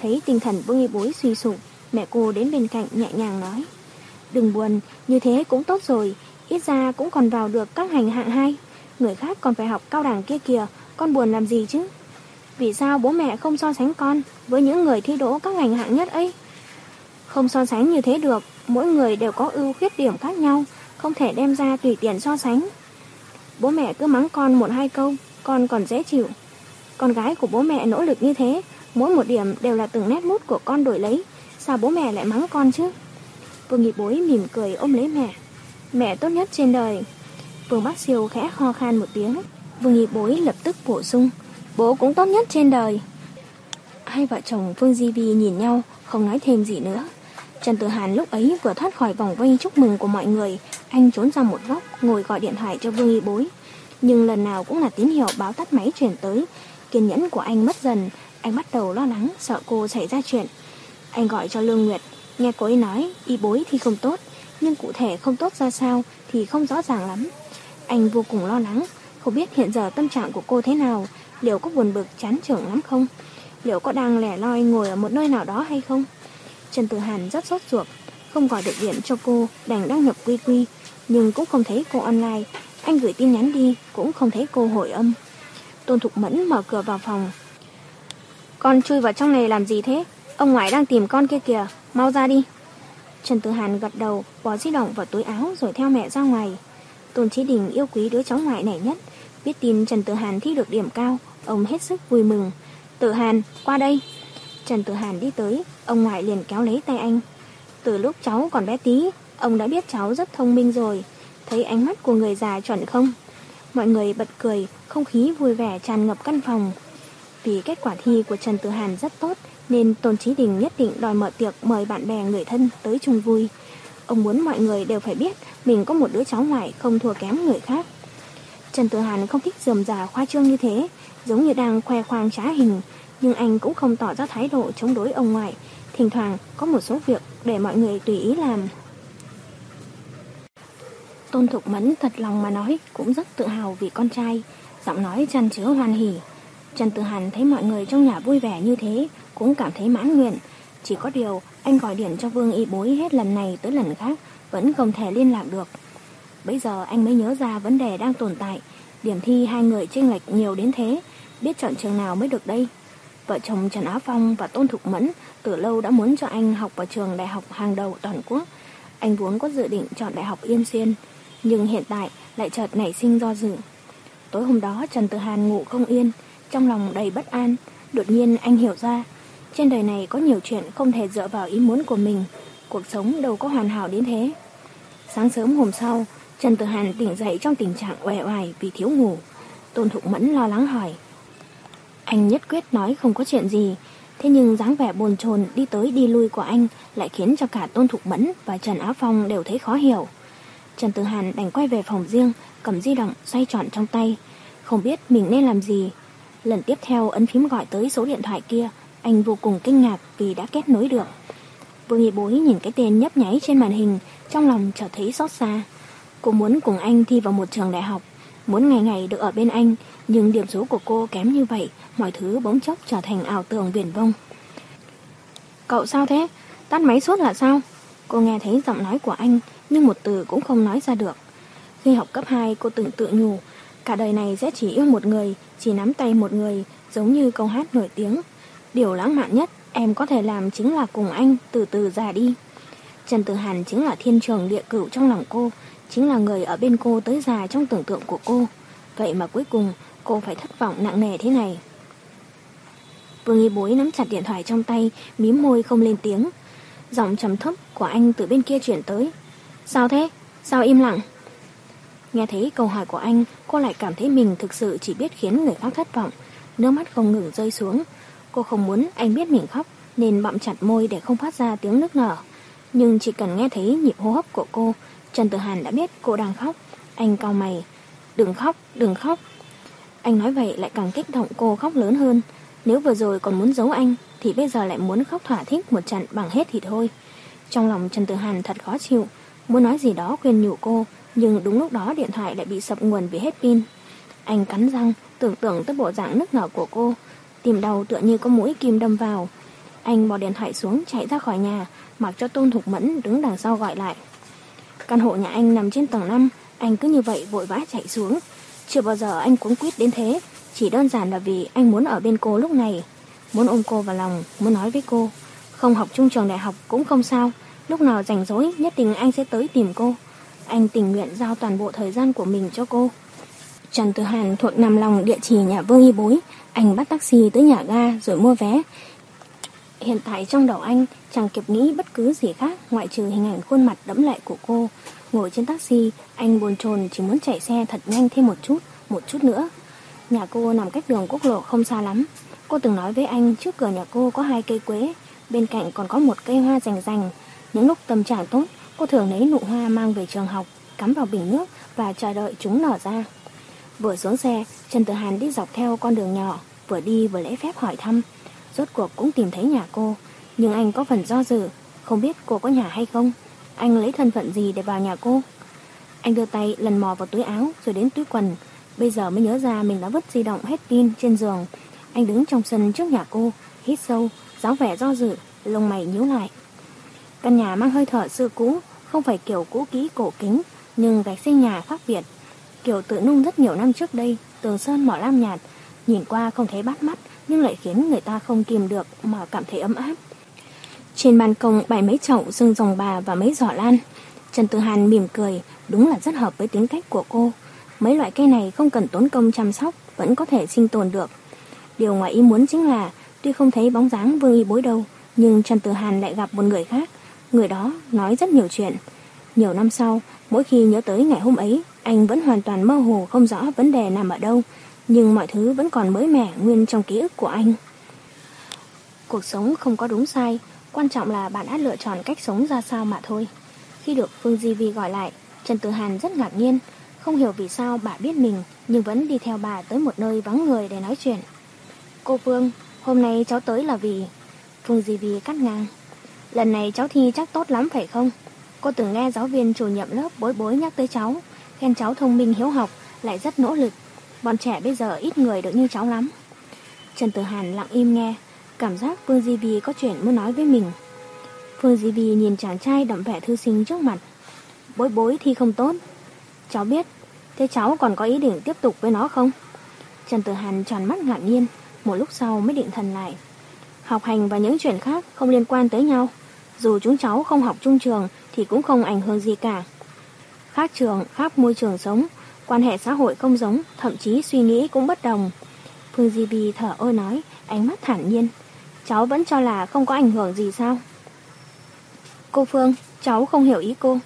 Thấy tinh thần Vương Y Bối suy sụp, mẹ cô đến bên cạnh nhẹ nhàng nói: "Đừng buồn, như thế cũng tốt rồi, ít ra cũng còn vào được các ngành hạng hai, người khác còn phải học cao đẳng kia kìa, con buồn làm gì chứ? Vì sao bố mẹ không so sánh con với những người thi đỗ các ngành hạng nhất ấy? Không so sánh như thế được, mỗi người đều có ưu khuyết điểm khác nhau, không thể đem ra tùy tiện so sánh. Bố mẹ cứ mắng con một hai câu, con còn dễ chịu. Con gái của bố mẹ nỗ lực như thế, mỗi một điểm đều là từng nét mút của con đổi lấy, sao bố mẹ lại mắng con chứ? Vương Y Bối mỉm cười ôm lấy mẹ. Mẹ tốt nhất trên đời. Vương Bắc Siêu khẽ ho khan một tiếng. Vương Y Bối lập tức bổ sung, bố cũng tốt nhất trên đời. Hai vợ chồng Vương Di Vy nhìn nhau, không nói thêm gì nữa. Trần Tử Hàn lúc ấy vừa thoát khỏi vòng vây chúc mừng của mọi người, anh trốn ra một góc, ngồi gọi điện thoại cho Vương Y Bối. Nhưng lần nào cũng là tín hiệu báo tắt máy chuyển tới. Kiên nhẫn của anh mất dần, anh bắt đầu lo lắng, sợ cô xảy ra chuyện. Anh gọi cho Lương Nguyệt, nghe cô ấy nói Y Bối thì không tốt, nhưng cụ thể không tốt ra sao thì không rõ ràng lắm. Anh vô cùng lo lắng, không biết hiện giờ tâm trạng của cô thế nào, liệu có buồn bực chán chường lắm không? Liệu có đang lẻ loi ngồi ở một nơi nào đó hay không? Trần Tử Hàn rất sốt ruột, không gọi được điện cho cô, đành đăng nhập quy quy, nhưng cũng không thấy cô online. Anh gửi tin nhắn đi, cũng không thấy cô hồi âm. Tôn Thục Mẫn mở cửa vào phòng. Con chui vào trong này làm gì thế? Ông ngoại đang tìm con kia kìa, mau ra đi. Trần Tử Hàn gật đầu, bỏ di động vào túi áo rồi theo mẹ ra ngoài. Tôn Chí Đình yêu quý đứa cháu ngoại này nhất, biết tin Trần Tử Hàn thi được điểm cao, ông hết sức vui mừng. Tử Hàn, qua đây. Trần Tử Hàn đi tới, ông ngoại liền kéo lấy tay anh. Từ lúc cháu còn bé tí, ông đã biết cháu rất thông minh rồi. Thấy ánh mắt của người già chuẩn không? Mọi người bật cười, không khí vui vẻ tràn ngập căn phòng. Vì kết quả thi của Trần Tử Hàn rất tốt, nên Tôn Chí Đình nhất định đòi mở tiệc mời bạn bè người thân tới chung vui. Ông muốn mọi người đều phải biết mình có một đứa cháu ngoại không thua kém người khác. Trần Tử Hàn không thích rườm rà khoa trương như thế, giống như đang khoe khoang trá hình, nhưng anh cũng không tỏ ra thái độ chống đối ông ngoại. Thỉnh thoảng có một số việc để mọi người tùy ý làm. Tôn Thục Mẫn thật lòng mà nói cũng rất tự hào vì con trai, giọng nói tràn chứa hoan hỉ. Trần Tử Hàn thấy mọi người trong nhà vui vẻ như thế cũng cảm thấy mãn nguyện. Chỉ có điều anh gọi điện cho Vương Y Bối hết lần này tới lần khác vẫn không thể liên lạc được. Bây giờ anh mới nhớ ra vấn đề đang tồn tại. Điểm thi hai người chênh lệch nhiều đến thế, biết chọn trường nào mới được đây. Vợ chồng Trần Á Phong và Tôn Thục Mẫn từ lâu đã muốn cho anh học vào trường đại học hàng đầu toàn quốc. Anh vốn có dự định chọn đại học Yên Xuyên, nhưng hiện tại lại chợt nảy sinh do dự. Tối hôm đó Trần Tử Hàn ngủ không yên, trong lòng đầy bất an. Đột nhiên anh hiểu ra, trên đời này có nhiều chuyện không thể dựa vào ý muốn của mình. Cuộc sống đâu có hoàn hảo đến thế. Sáng sớm hôm sau, Trần Tử Hàn tỉnh dậy trong tình trạng uể oải vì thiếu ngủ. Tôn Thục Mẫn lo lắng hỏi. Anh nhất quyết nói không có chuyện gì, thế nhưng dáng vẻ bồn chồn đi tới đi lui của anh lại khiến cho cả Tôn Thục Mẫn và Trần Á Phong đều thấy khó hiểu. Trần Tử Hàn đành quay về phòng riêng, cầm di động xoay tròn trong tay, không biết mình nên làm gì. Lần tiếp theo ấn phím gọi tới số điện thoại kia, anh vô cùng kinh ngạc vì đã kết nối được. Vương Y Bối nhìn cái tên nhấp nháy trên màn hình, trong lòng chợt thấy xót xa. Cô muốn cùng anh thi vào một trường đại học, muốn ngày ngày được ở bên anh, nhưng điểm số của cô kém như vậy, mọi thứ bỗng chốc trở thành ảo tưởng viển vông. Cậu sao thế? Tắt máy suốt là sao? Cô nghe thấy giọng nói của anh, nhưng một từ cũng không nói ra được. Khi học cấp hai, cô từng tự nhủ, cả đời này sẽ chỉ yêu một người, chỉ nắm tay một người, giống như câu hát nổi tiếng. Điều lãng mạn nhất em có thể làm chính là cùng anh từ từ già đi. Trần Tử Hàn chính là thiên trường địa cửu trong lòng cô, chính là người ở bên cô tới già trong tưởng tượng của cô. Vậy mà cuối cùng cô phải thất vọng nặng nề thế này. Vương Y Bối nắm chặt điện thoại trong tay, mím môi không lên tiếng. Giọng trầm thấp của anh từ bên kia chuyển tới. Sao thế? Sao im lặng? Nghe thấy câu hỏi của anh, cô lại cảm thấy mình thực sự chỉ biết khiến người khác thất vọng. Nước mắt không ngừng rơi xuống. Cô không muốn anh biết mình khóc, nên bặm chặt môi để không phát ra tiếng nức nở. Nhưng chỉ cần nghe thấy nhịp hô hấp của cô, Trần Tử Hàn đã biết cô đang khóc. Anh cau mày. Đừng khóc, đừng khóc. Anh nói vậy lại càng kích động cô khóc lớn hơn. Nếu vừa rồi còn muốn giấu anh, thì bây giờ lại muốn khóc thỏa thích một trận bằng hết thì thôi. Trong lòng Trần Tử Hàn thật khó chịu, muốn nói gì đó khuyên nhủ cô, nhưng đúng lúc đó điện thoại lại bị sập nguồn vì hết pin. Anh cắn răng, tưởng tượng tới bộ dạng nức nở của cô, tìm đầu tựa như có mũi kim đâm vào. Anh bỏ điện thoại xuống chạy ra khỏi nhà, mặc cho Tôn Thục Mẫn đứng đằng sau gọi lại. Căn hộ nhà anh nằm trên tầng năm, anh cứ như vậy vội vã chạy xuống. Chưa bao giờ anh cuống quýt đến thế, chỉ chỉ đơn giản là vì anh muốn ở bên cô lúc này, muốn ôm cô vào lòng, muốn nói với cô. Không học chung trường đại học cũng không sao, lúc nào rảnh rỗi nhất định anh sẽ tới tìm cô. Anh tình nguyện giao toàn bộ thời gian của mình cho cô. Trần Tử Hàn thuộc nằm lòng địa chỉ nhà Vương Y Bối. Anh bắt taxi tới nhà ga rồi mua vé. Hiện tại trong đầu anh chẳng kịp nghĩ bất cứ gì khác ngoại trừ hình ảnh khuôn mặt đẫm lệ của cô. Ngồi trên taxi, anh bồn chồn chỉ muốn chạy xe thật nhanh thêm một chút, một chút nữa. Nhà cô nằm cách đường quốc lộ không xa lắm. Cô từng nói với anh trước cửa nhà cô có hai cây quế, bên cạnh còn có một cây hoa rành rành. Những lúc tâm trạng tốt, cô thường lấy nụ hoa mang về trường học, cắm vào bình nước và chờ đợi chúng nở ra. Vừa xuống xe, Trần Tử Hàn đi dọc theo con đường nhỏ, vừa đi vừa lễ phép hỏi thăm. Rốt cuộc cũng tìm thấy nhà cô, nhưng anh có phần do dự, không biết cô có nhà hay không. Anh lấy thân phận gì để vào nhà cô? Anh đưa tay lần mò vào túi áo rồi đến túi quần. Bây giờ mới nhớ ra mình đã vứt di động hết pin trên giường. Anh đứng trong sân trước nhà cô, hít sâu, dáng vẻ do dự, lông mày nhíu lại. Căn nhà mang hơi thở xưa cũ, không phải kiểu cũ kỹ cổ kính, nhưng gạch xây nhà khác biệt, kiểu tự nung rất nhiều năm trước đây, tường sơn mỏ lam nhạt, nhìn qua không thấy bắt mắt nhưng lại khiến người ta không kìm được mà cảm thấy ấm áp. Trên ban công bày mấy chậu xương rồng bà và mấy giỏ lan. Trần Tử Hàn mỉm cười, đúng là rất hợp với tính cách của cô. Mấy loại cây này không cần tốn công chăm sóc vẫn có thể sinh tồn được. Điều ngoài ý muốn chính là tuy không thấy bóng dáng Vương Y Bối đâu, nhưng Trần Tử Hàn lại gặp một người khác. Người đó nói rất nhiều chuyện. Nhiều năm sau, mỗi khi nhớ tới ngày hôm ấy, anh vẫn hoàn toàn mơ hồ không rõ vấn đề nằm ở đâu, nhưng mọi thứ vẫn còn mới mẻ nguyên trong ký ức của anh. Cuộc sống không có đúng sai, quan trọng là bạn đã lựa chọn cách sống ra sao mà thôi. Khi được Vương Di Vy gọi lại, Trần Tử Hàn rất ngạc nhiên, không hiểu vì sao bà biết mình nhưng vẫn đi theo bà tới một nơi vắng người để nói chuyện. Cô Vương, hôm nay cháu tới là vì... Vương Di Vy cắt ngang. Lần này cháu thi chắc tốt lắm phải không? Cô từng nghe giáo viên chủ nhiệm lớp Bối Bối nhắc tới cháu, khen cháu thông minh hiếu học, lại rất nỗ lực. Bọn trẻ bây giờ ít người được như cháu lắm. Trần Tử Hàn lặng im nghe, cảm giác Vương Di Vy có chuyện muốn nói với mình. Vương Di Vy nhìn chàng trai đậm vẻ thư sinh trước mặt. Bối Bối thi không tốt. Cháu biết, thế cháu còn có ý định tiếp tục với nó không? Trần Tử Hàn tròn mắt ngạc nhiên, một lúc sau mới định thần lại. Học hành và những chuyện khác không liên quan tới nhau. Dù chúng cháu không học chung trường thì cũng không ảnh hưởng gì cả. Khác trường, khác môi trường sống, quan hệ xã hội không giống, thậm chí suy nghĩ cũng bất đồng. Vương Di Vy thở ôi nói, ánh mắt thản nhiên. Cháu vẫn cho là không có ảnh hưởng gì sao? Cô Phương, cháu không hiểu ý cô.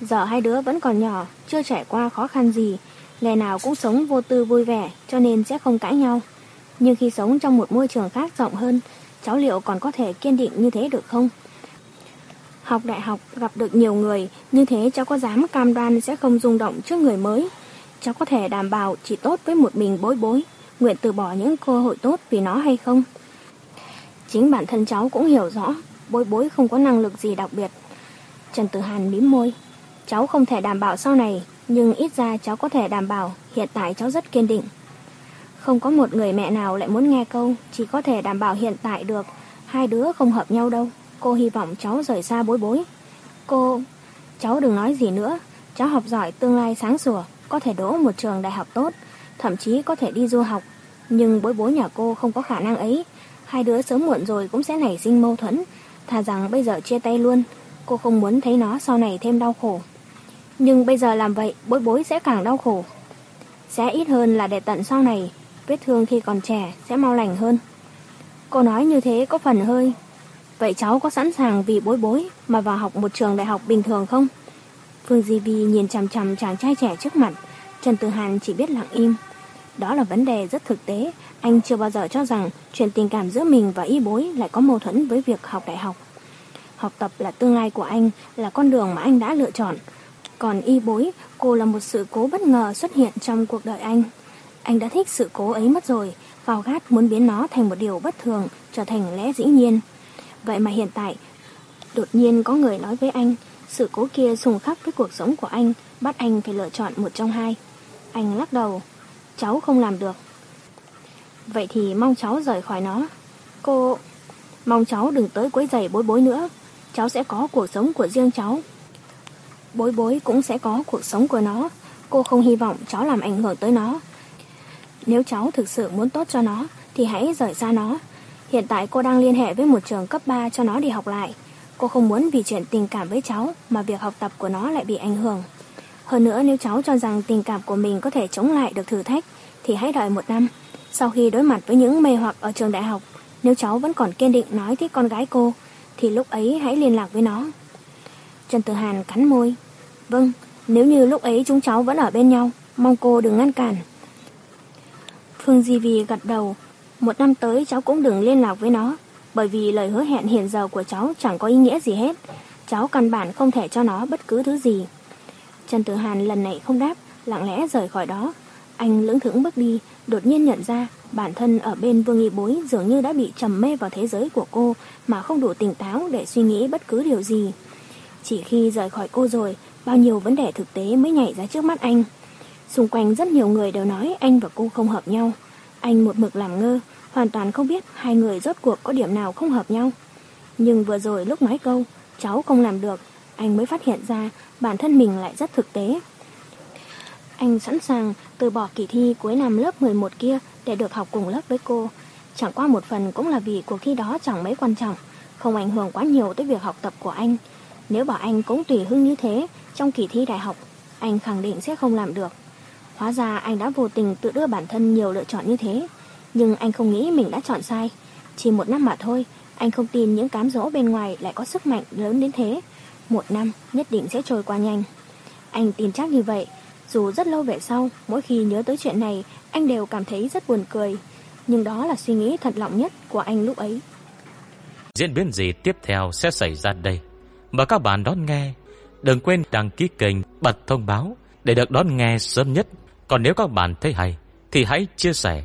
Giờ hai đứa vẫn còn nhỏ, chưa trải qua khó khăn gì, ngày nào cũng sống vô tư vui vẻ, cho nên sẽ không cãi nhau. Nhưng khi sống trong một môi trường khác rộng hơn, cháu liệu còn có thể kiên định như thế được không? Học đại học gặp được nhiều người, như thế cháu có dám cam đoan sẽ không rung động trước người mới. Cháu có thể đảm bảo chỉ tốt với một mình Bối Bối, nguyện từ bỏ những cơ hội tốt vì nó hay không? Chính bản thân cháu cũng hiểu rõ, Bối Bối không có năng lực gì đặc biệt. Trần Tử Hàn mím môi. Cháu không thể đảm bảo sau này, nhưng ít ra cháu có thể đảm bảo hiện tại cháu rất kiên định. Không có một người mẹ nào lại muốn nghe câu chỉ có thể đảm bảo hiện tại được. Hai đứa không hợp nhau đâu. Cô hy vọng cháu rời xa Bối Bối. Cô... Cháu đừng nói gì nữa. Cháu học giỏi, tương lai sáng sủa, có thể đỗ một trường đại học tốt, thậm chí có thể đi du học. Nhưng Bối Bối nhà cô không có khả năng ấy. Hai đứa sớm muộn rồi cũng sẽ nảy sinh mâu thuẫn. Thà rằng bây giờ chia tay luôn. Cô không muốn thấy nó sau này thêm đau khổ. Nhưng bây giờ làm vậy, Bối Bối sẽ càng đau khổ. Sẽ ít hơn là để tận sau này. Vết thương khi còn trẻ sẽ mau lành hơn. Cô nói như thế có phần hơi. Vậy cháu có sẵn sàng vì Bối Bối mà vào học một trường đại học bình thường không? Vương Di Vy nhìn chằm chằm chàng trai trẻ trước mặt. Trần Tử Hàn chỉ biết lặng im. Đó là vấn đề rất thực tế. Anh chưa bao giờ cho rằng chuyện tình cảm giữa mình và Y Bối lại có mâu thuẫn với việc học đại học. Học tập là tương lai của anh, là con đường mà anh đã lựa chọn. Còn Y Bối, cô là một sự cố bất ngờ xuất hiện trong cuộc đời anh. Anh đã thích sự cố ấy mất rồi, gào gắt muốn biến nó thành một điều bất thường, trở thành lẽ dĩ nhiên. Vậy mà hiện tại, đột nhiên có người nói với anh, sự cố kia xung khắc với cuộc sống của anh, bắt anh phải lựa chọn một trong hai. Anh lắc đầu, cháu không làm được. Vậy thì mong cháu rời khỏi nó. Cô, mong cháu đừng tới quấy rầy Bối Bối nữa, cháu sẽ có cuộc sống của riêng cháu. Bối Bối cũng sẽ có cuộc sống của nó, cô không hy vọng cháu làm ảnh hưởng tới nó. Nếu cháu thực sự muốn tốt cho nó thì hãy rời xa nó. Hiện tại cô đang liên hệ với một trường cấp ba cho nó đi học lại. Cô không muốn vì chuyện tình cảm với cháu mà việc học tập của nó lại bị ảnh hưởng. Hơn nữa, nếu cháu cho rằng tình cảm của mình có thể chống lại được thử thách thì hãy đợi một năm. Sau khi đối mặt với những mê hoặc ở trường đại học, nếu cháu vẫn còn kiên định nói thích con gái cô thì lúc ấy hãy liên lạc với nó. Trần Tử Hàn cắn môi. Vâng, nếu như lúc ấy chúng cháu vẫn ở bên nhau, mong cô đừng ngăn cản. Phương Di Vy gật đầu. Một năm tới cháu cũng đừng liên lạc với nó, bởi vì lời hứa hẹn hiện giờ của cháu chẳng có ý nghĩa gì hết. Cháu căn bản không thể cho nó bất cứ thứ gì. Trần Tử Hàn lần này không đáp, lặng lẽ rời khỏi đó. Anh lững thững bước đi, đột nhiên nhận ra bản thân ở bên Vương Y Bối dường như đã bị trầm mê vào thế giới của cô mà không đủ tỉnh táo để suy nghĩ bất cứ điều gì. Chỉ khi rời khỏi cô rồi, bao nhiêu vấn đề thực tế mới nhảy ra trước mắt anh. Xung quanh rất nhiều người đều nói anh và cô không hợp nhau. Anh một mực làm ngơ, hoàn toàn không biết hai người rốt cuộc có điểm nào không hợp nhau. Nhưng vừa rồi lúc nói câu cháu không làm được, anh mới phát hiện ra bản thân mình lại rất thực tế. Anh sẵn sàng từ bỏ kỳ thi cuối năm lớp mười một kia để được học cùng lớp với cô. Chẳng qua một phần cũng là vì cuộc thi đó chẳng mấy quan trọng, không ảnh hưởng quá nhiều tới việc học tập của anh. Nếu bảo anh cũng tùy hứng như thế trong kỳ thi đại học, anh khẳng định sẽ không làm được. Hóa ra anh đã vô tình tự đưa bản thân nhiều lựa chọn như thế. Nhưng anh không nghĩ mình đã chọn sai. Chỉ một năm mà thôi, anh không tin những cám dỗ bên ngoài lại có sức mạnh lớn đến thế. Một năm nhất định sẽ trôi qua nhanh. Anh tin chắc như vậy. Dù rất lâu về sau, mỗi khi nhớ tới chuyện này, anh đều cảm thấy rất buồn cười. Nhưng đó là suy nghĩ thật lòng nhất của anh lúc ấy. Diễn biến gì tiếp theo sẽ xảy ra đây? Mời các bạn đón nghe. Đừng quên đăng ký kênh, bật thông báo để được đón nghe sớm nhất. Còn nếu các bạn thấy hay thì hãy chia sẻ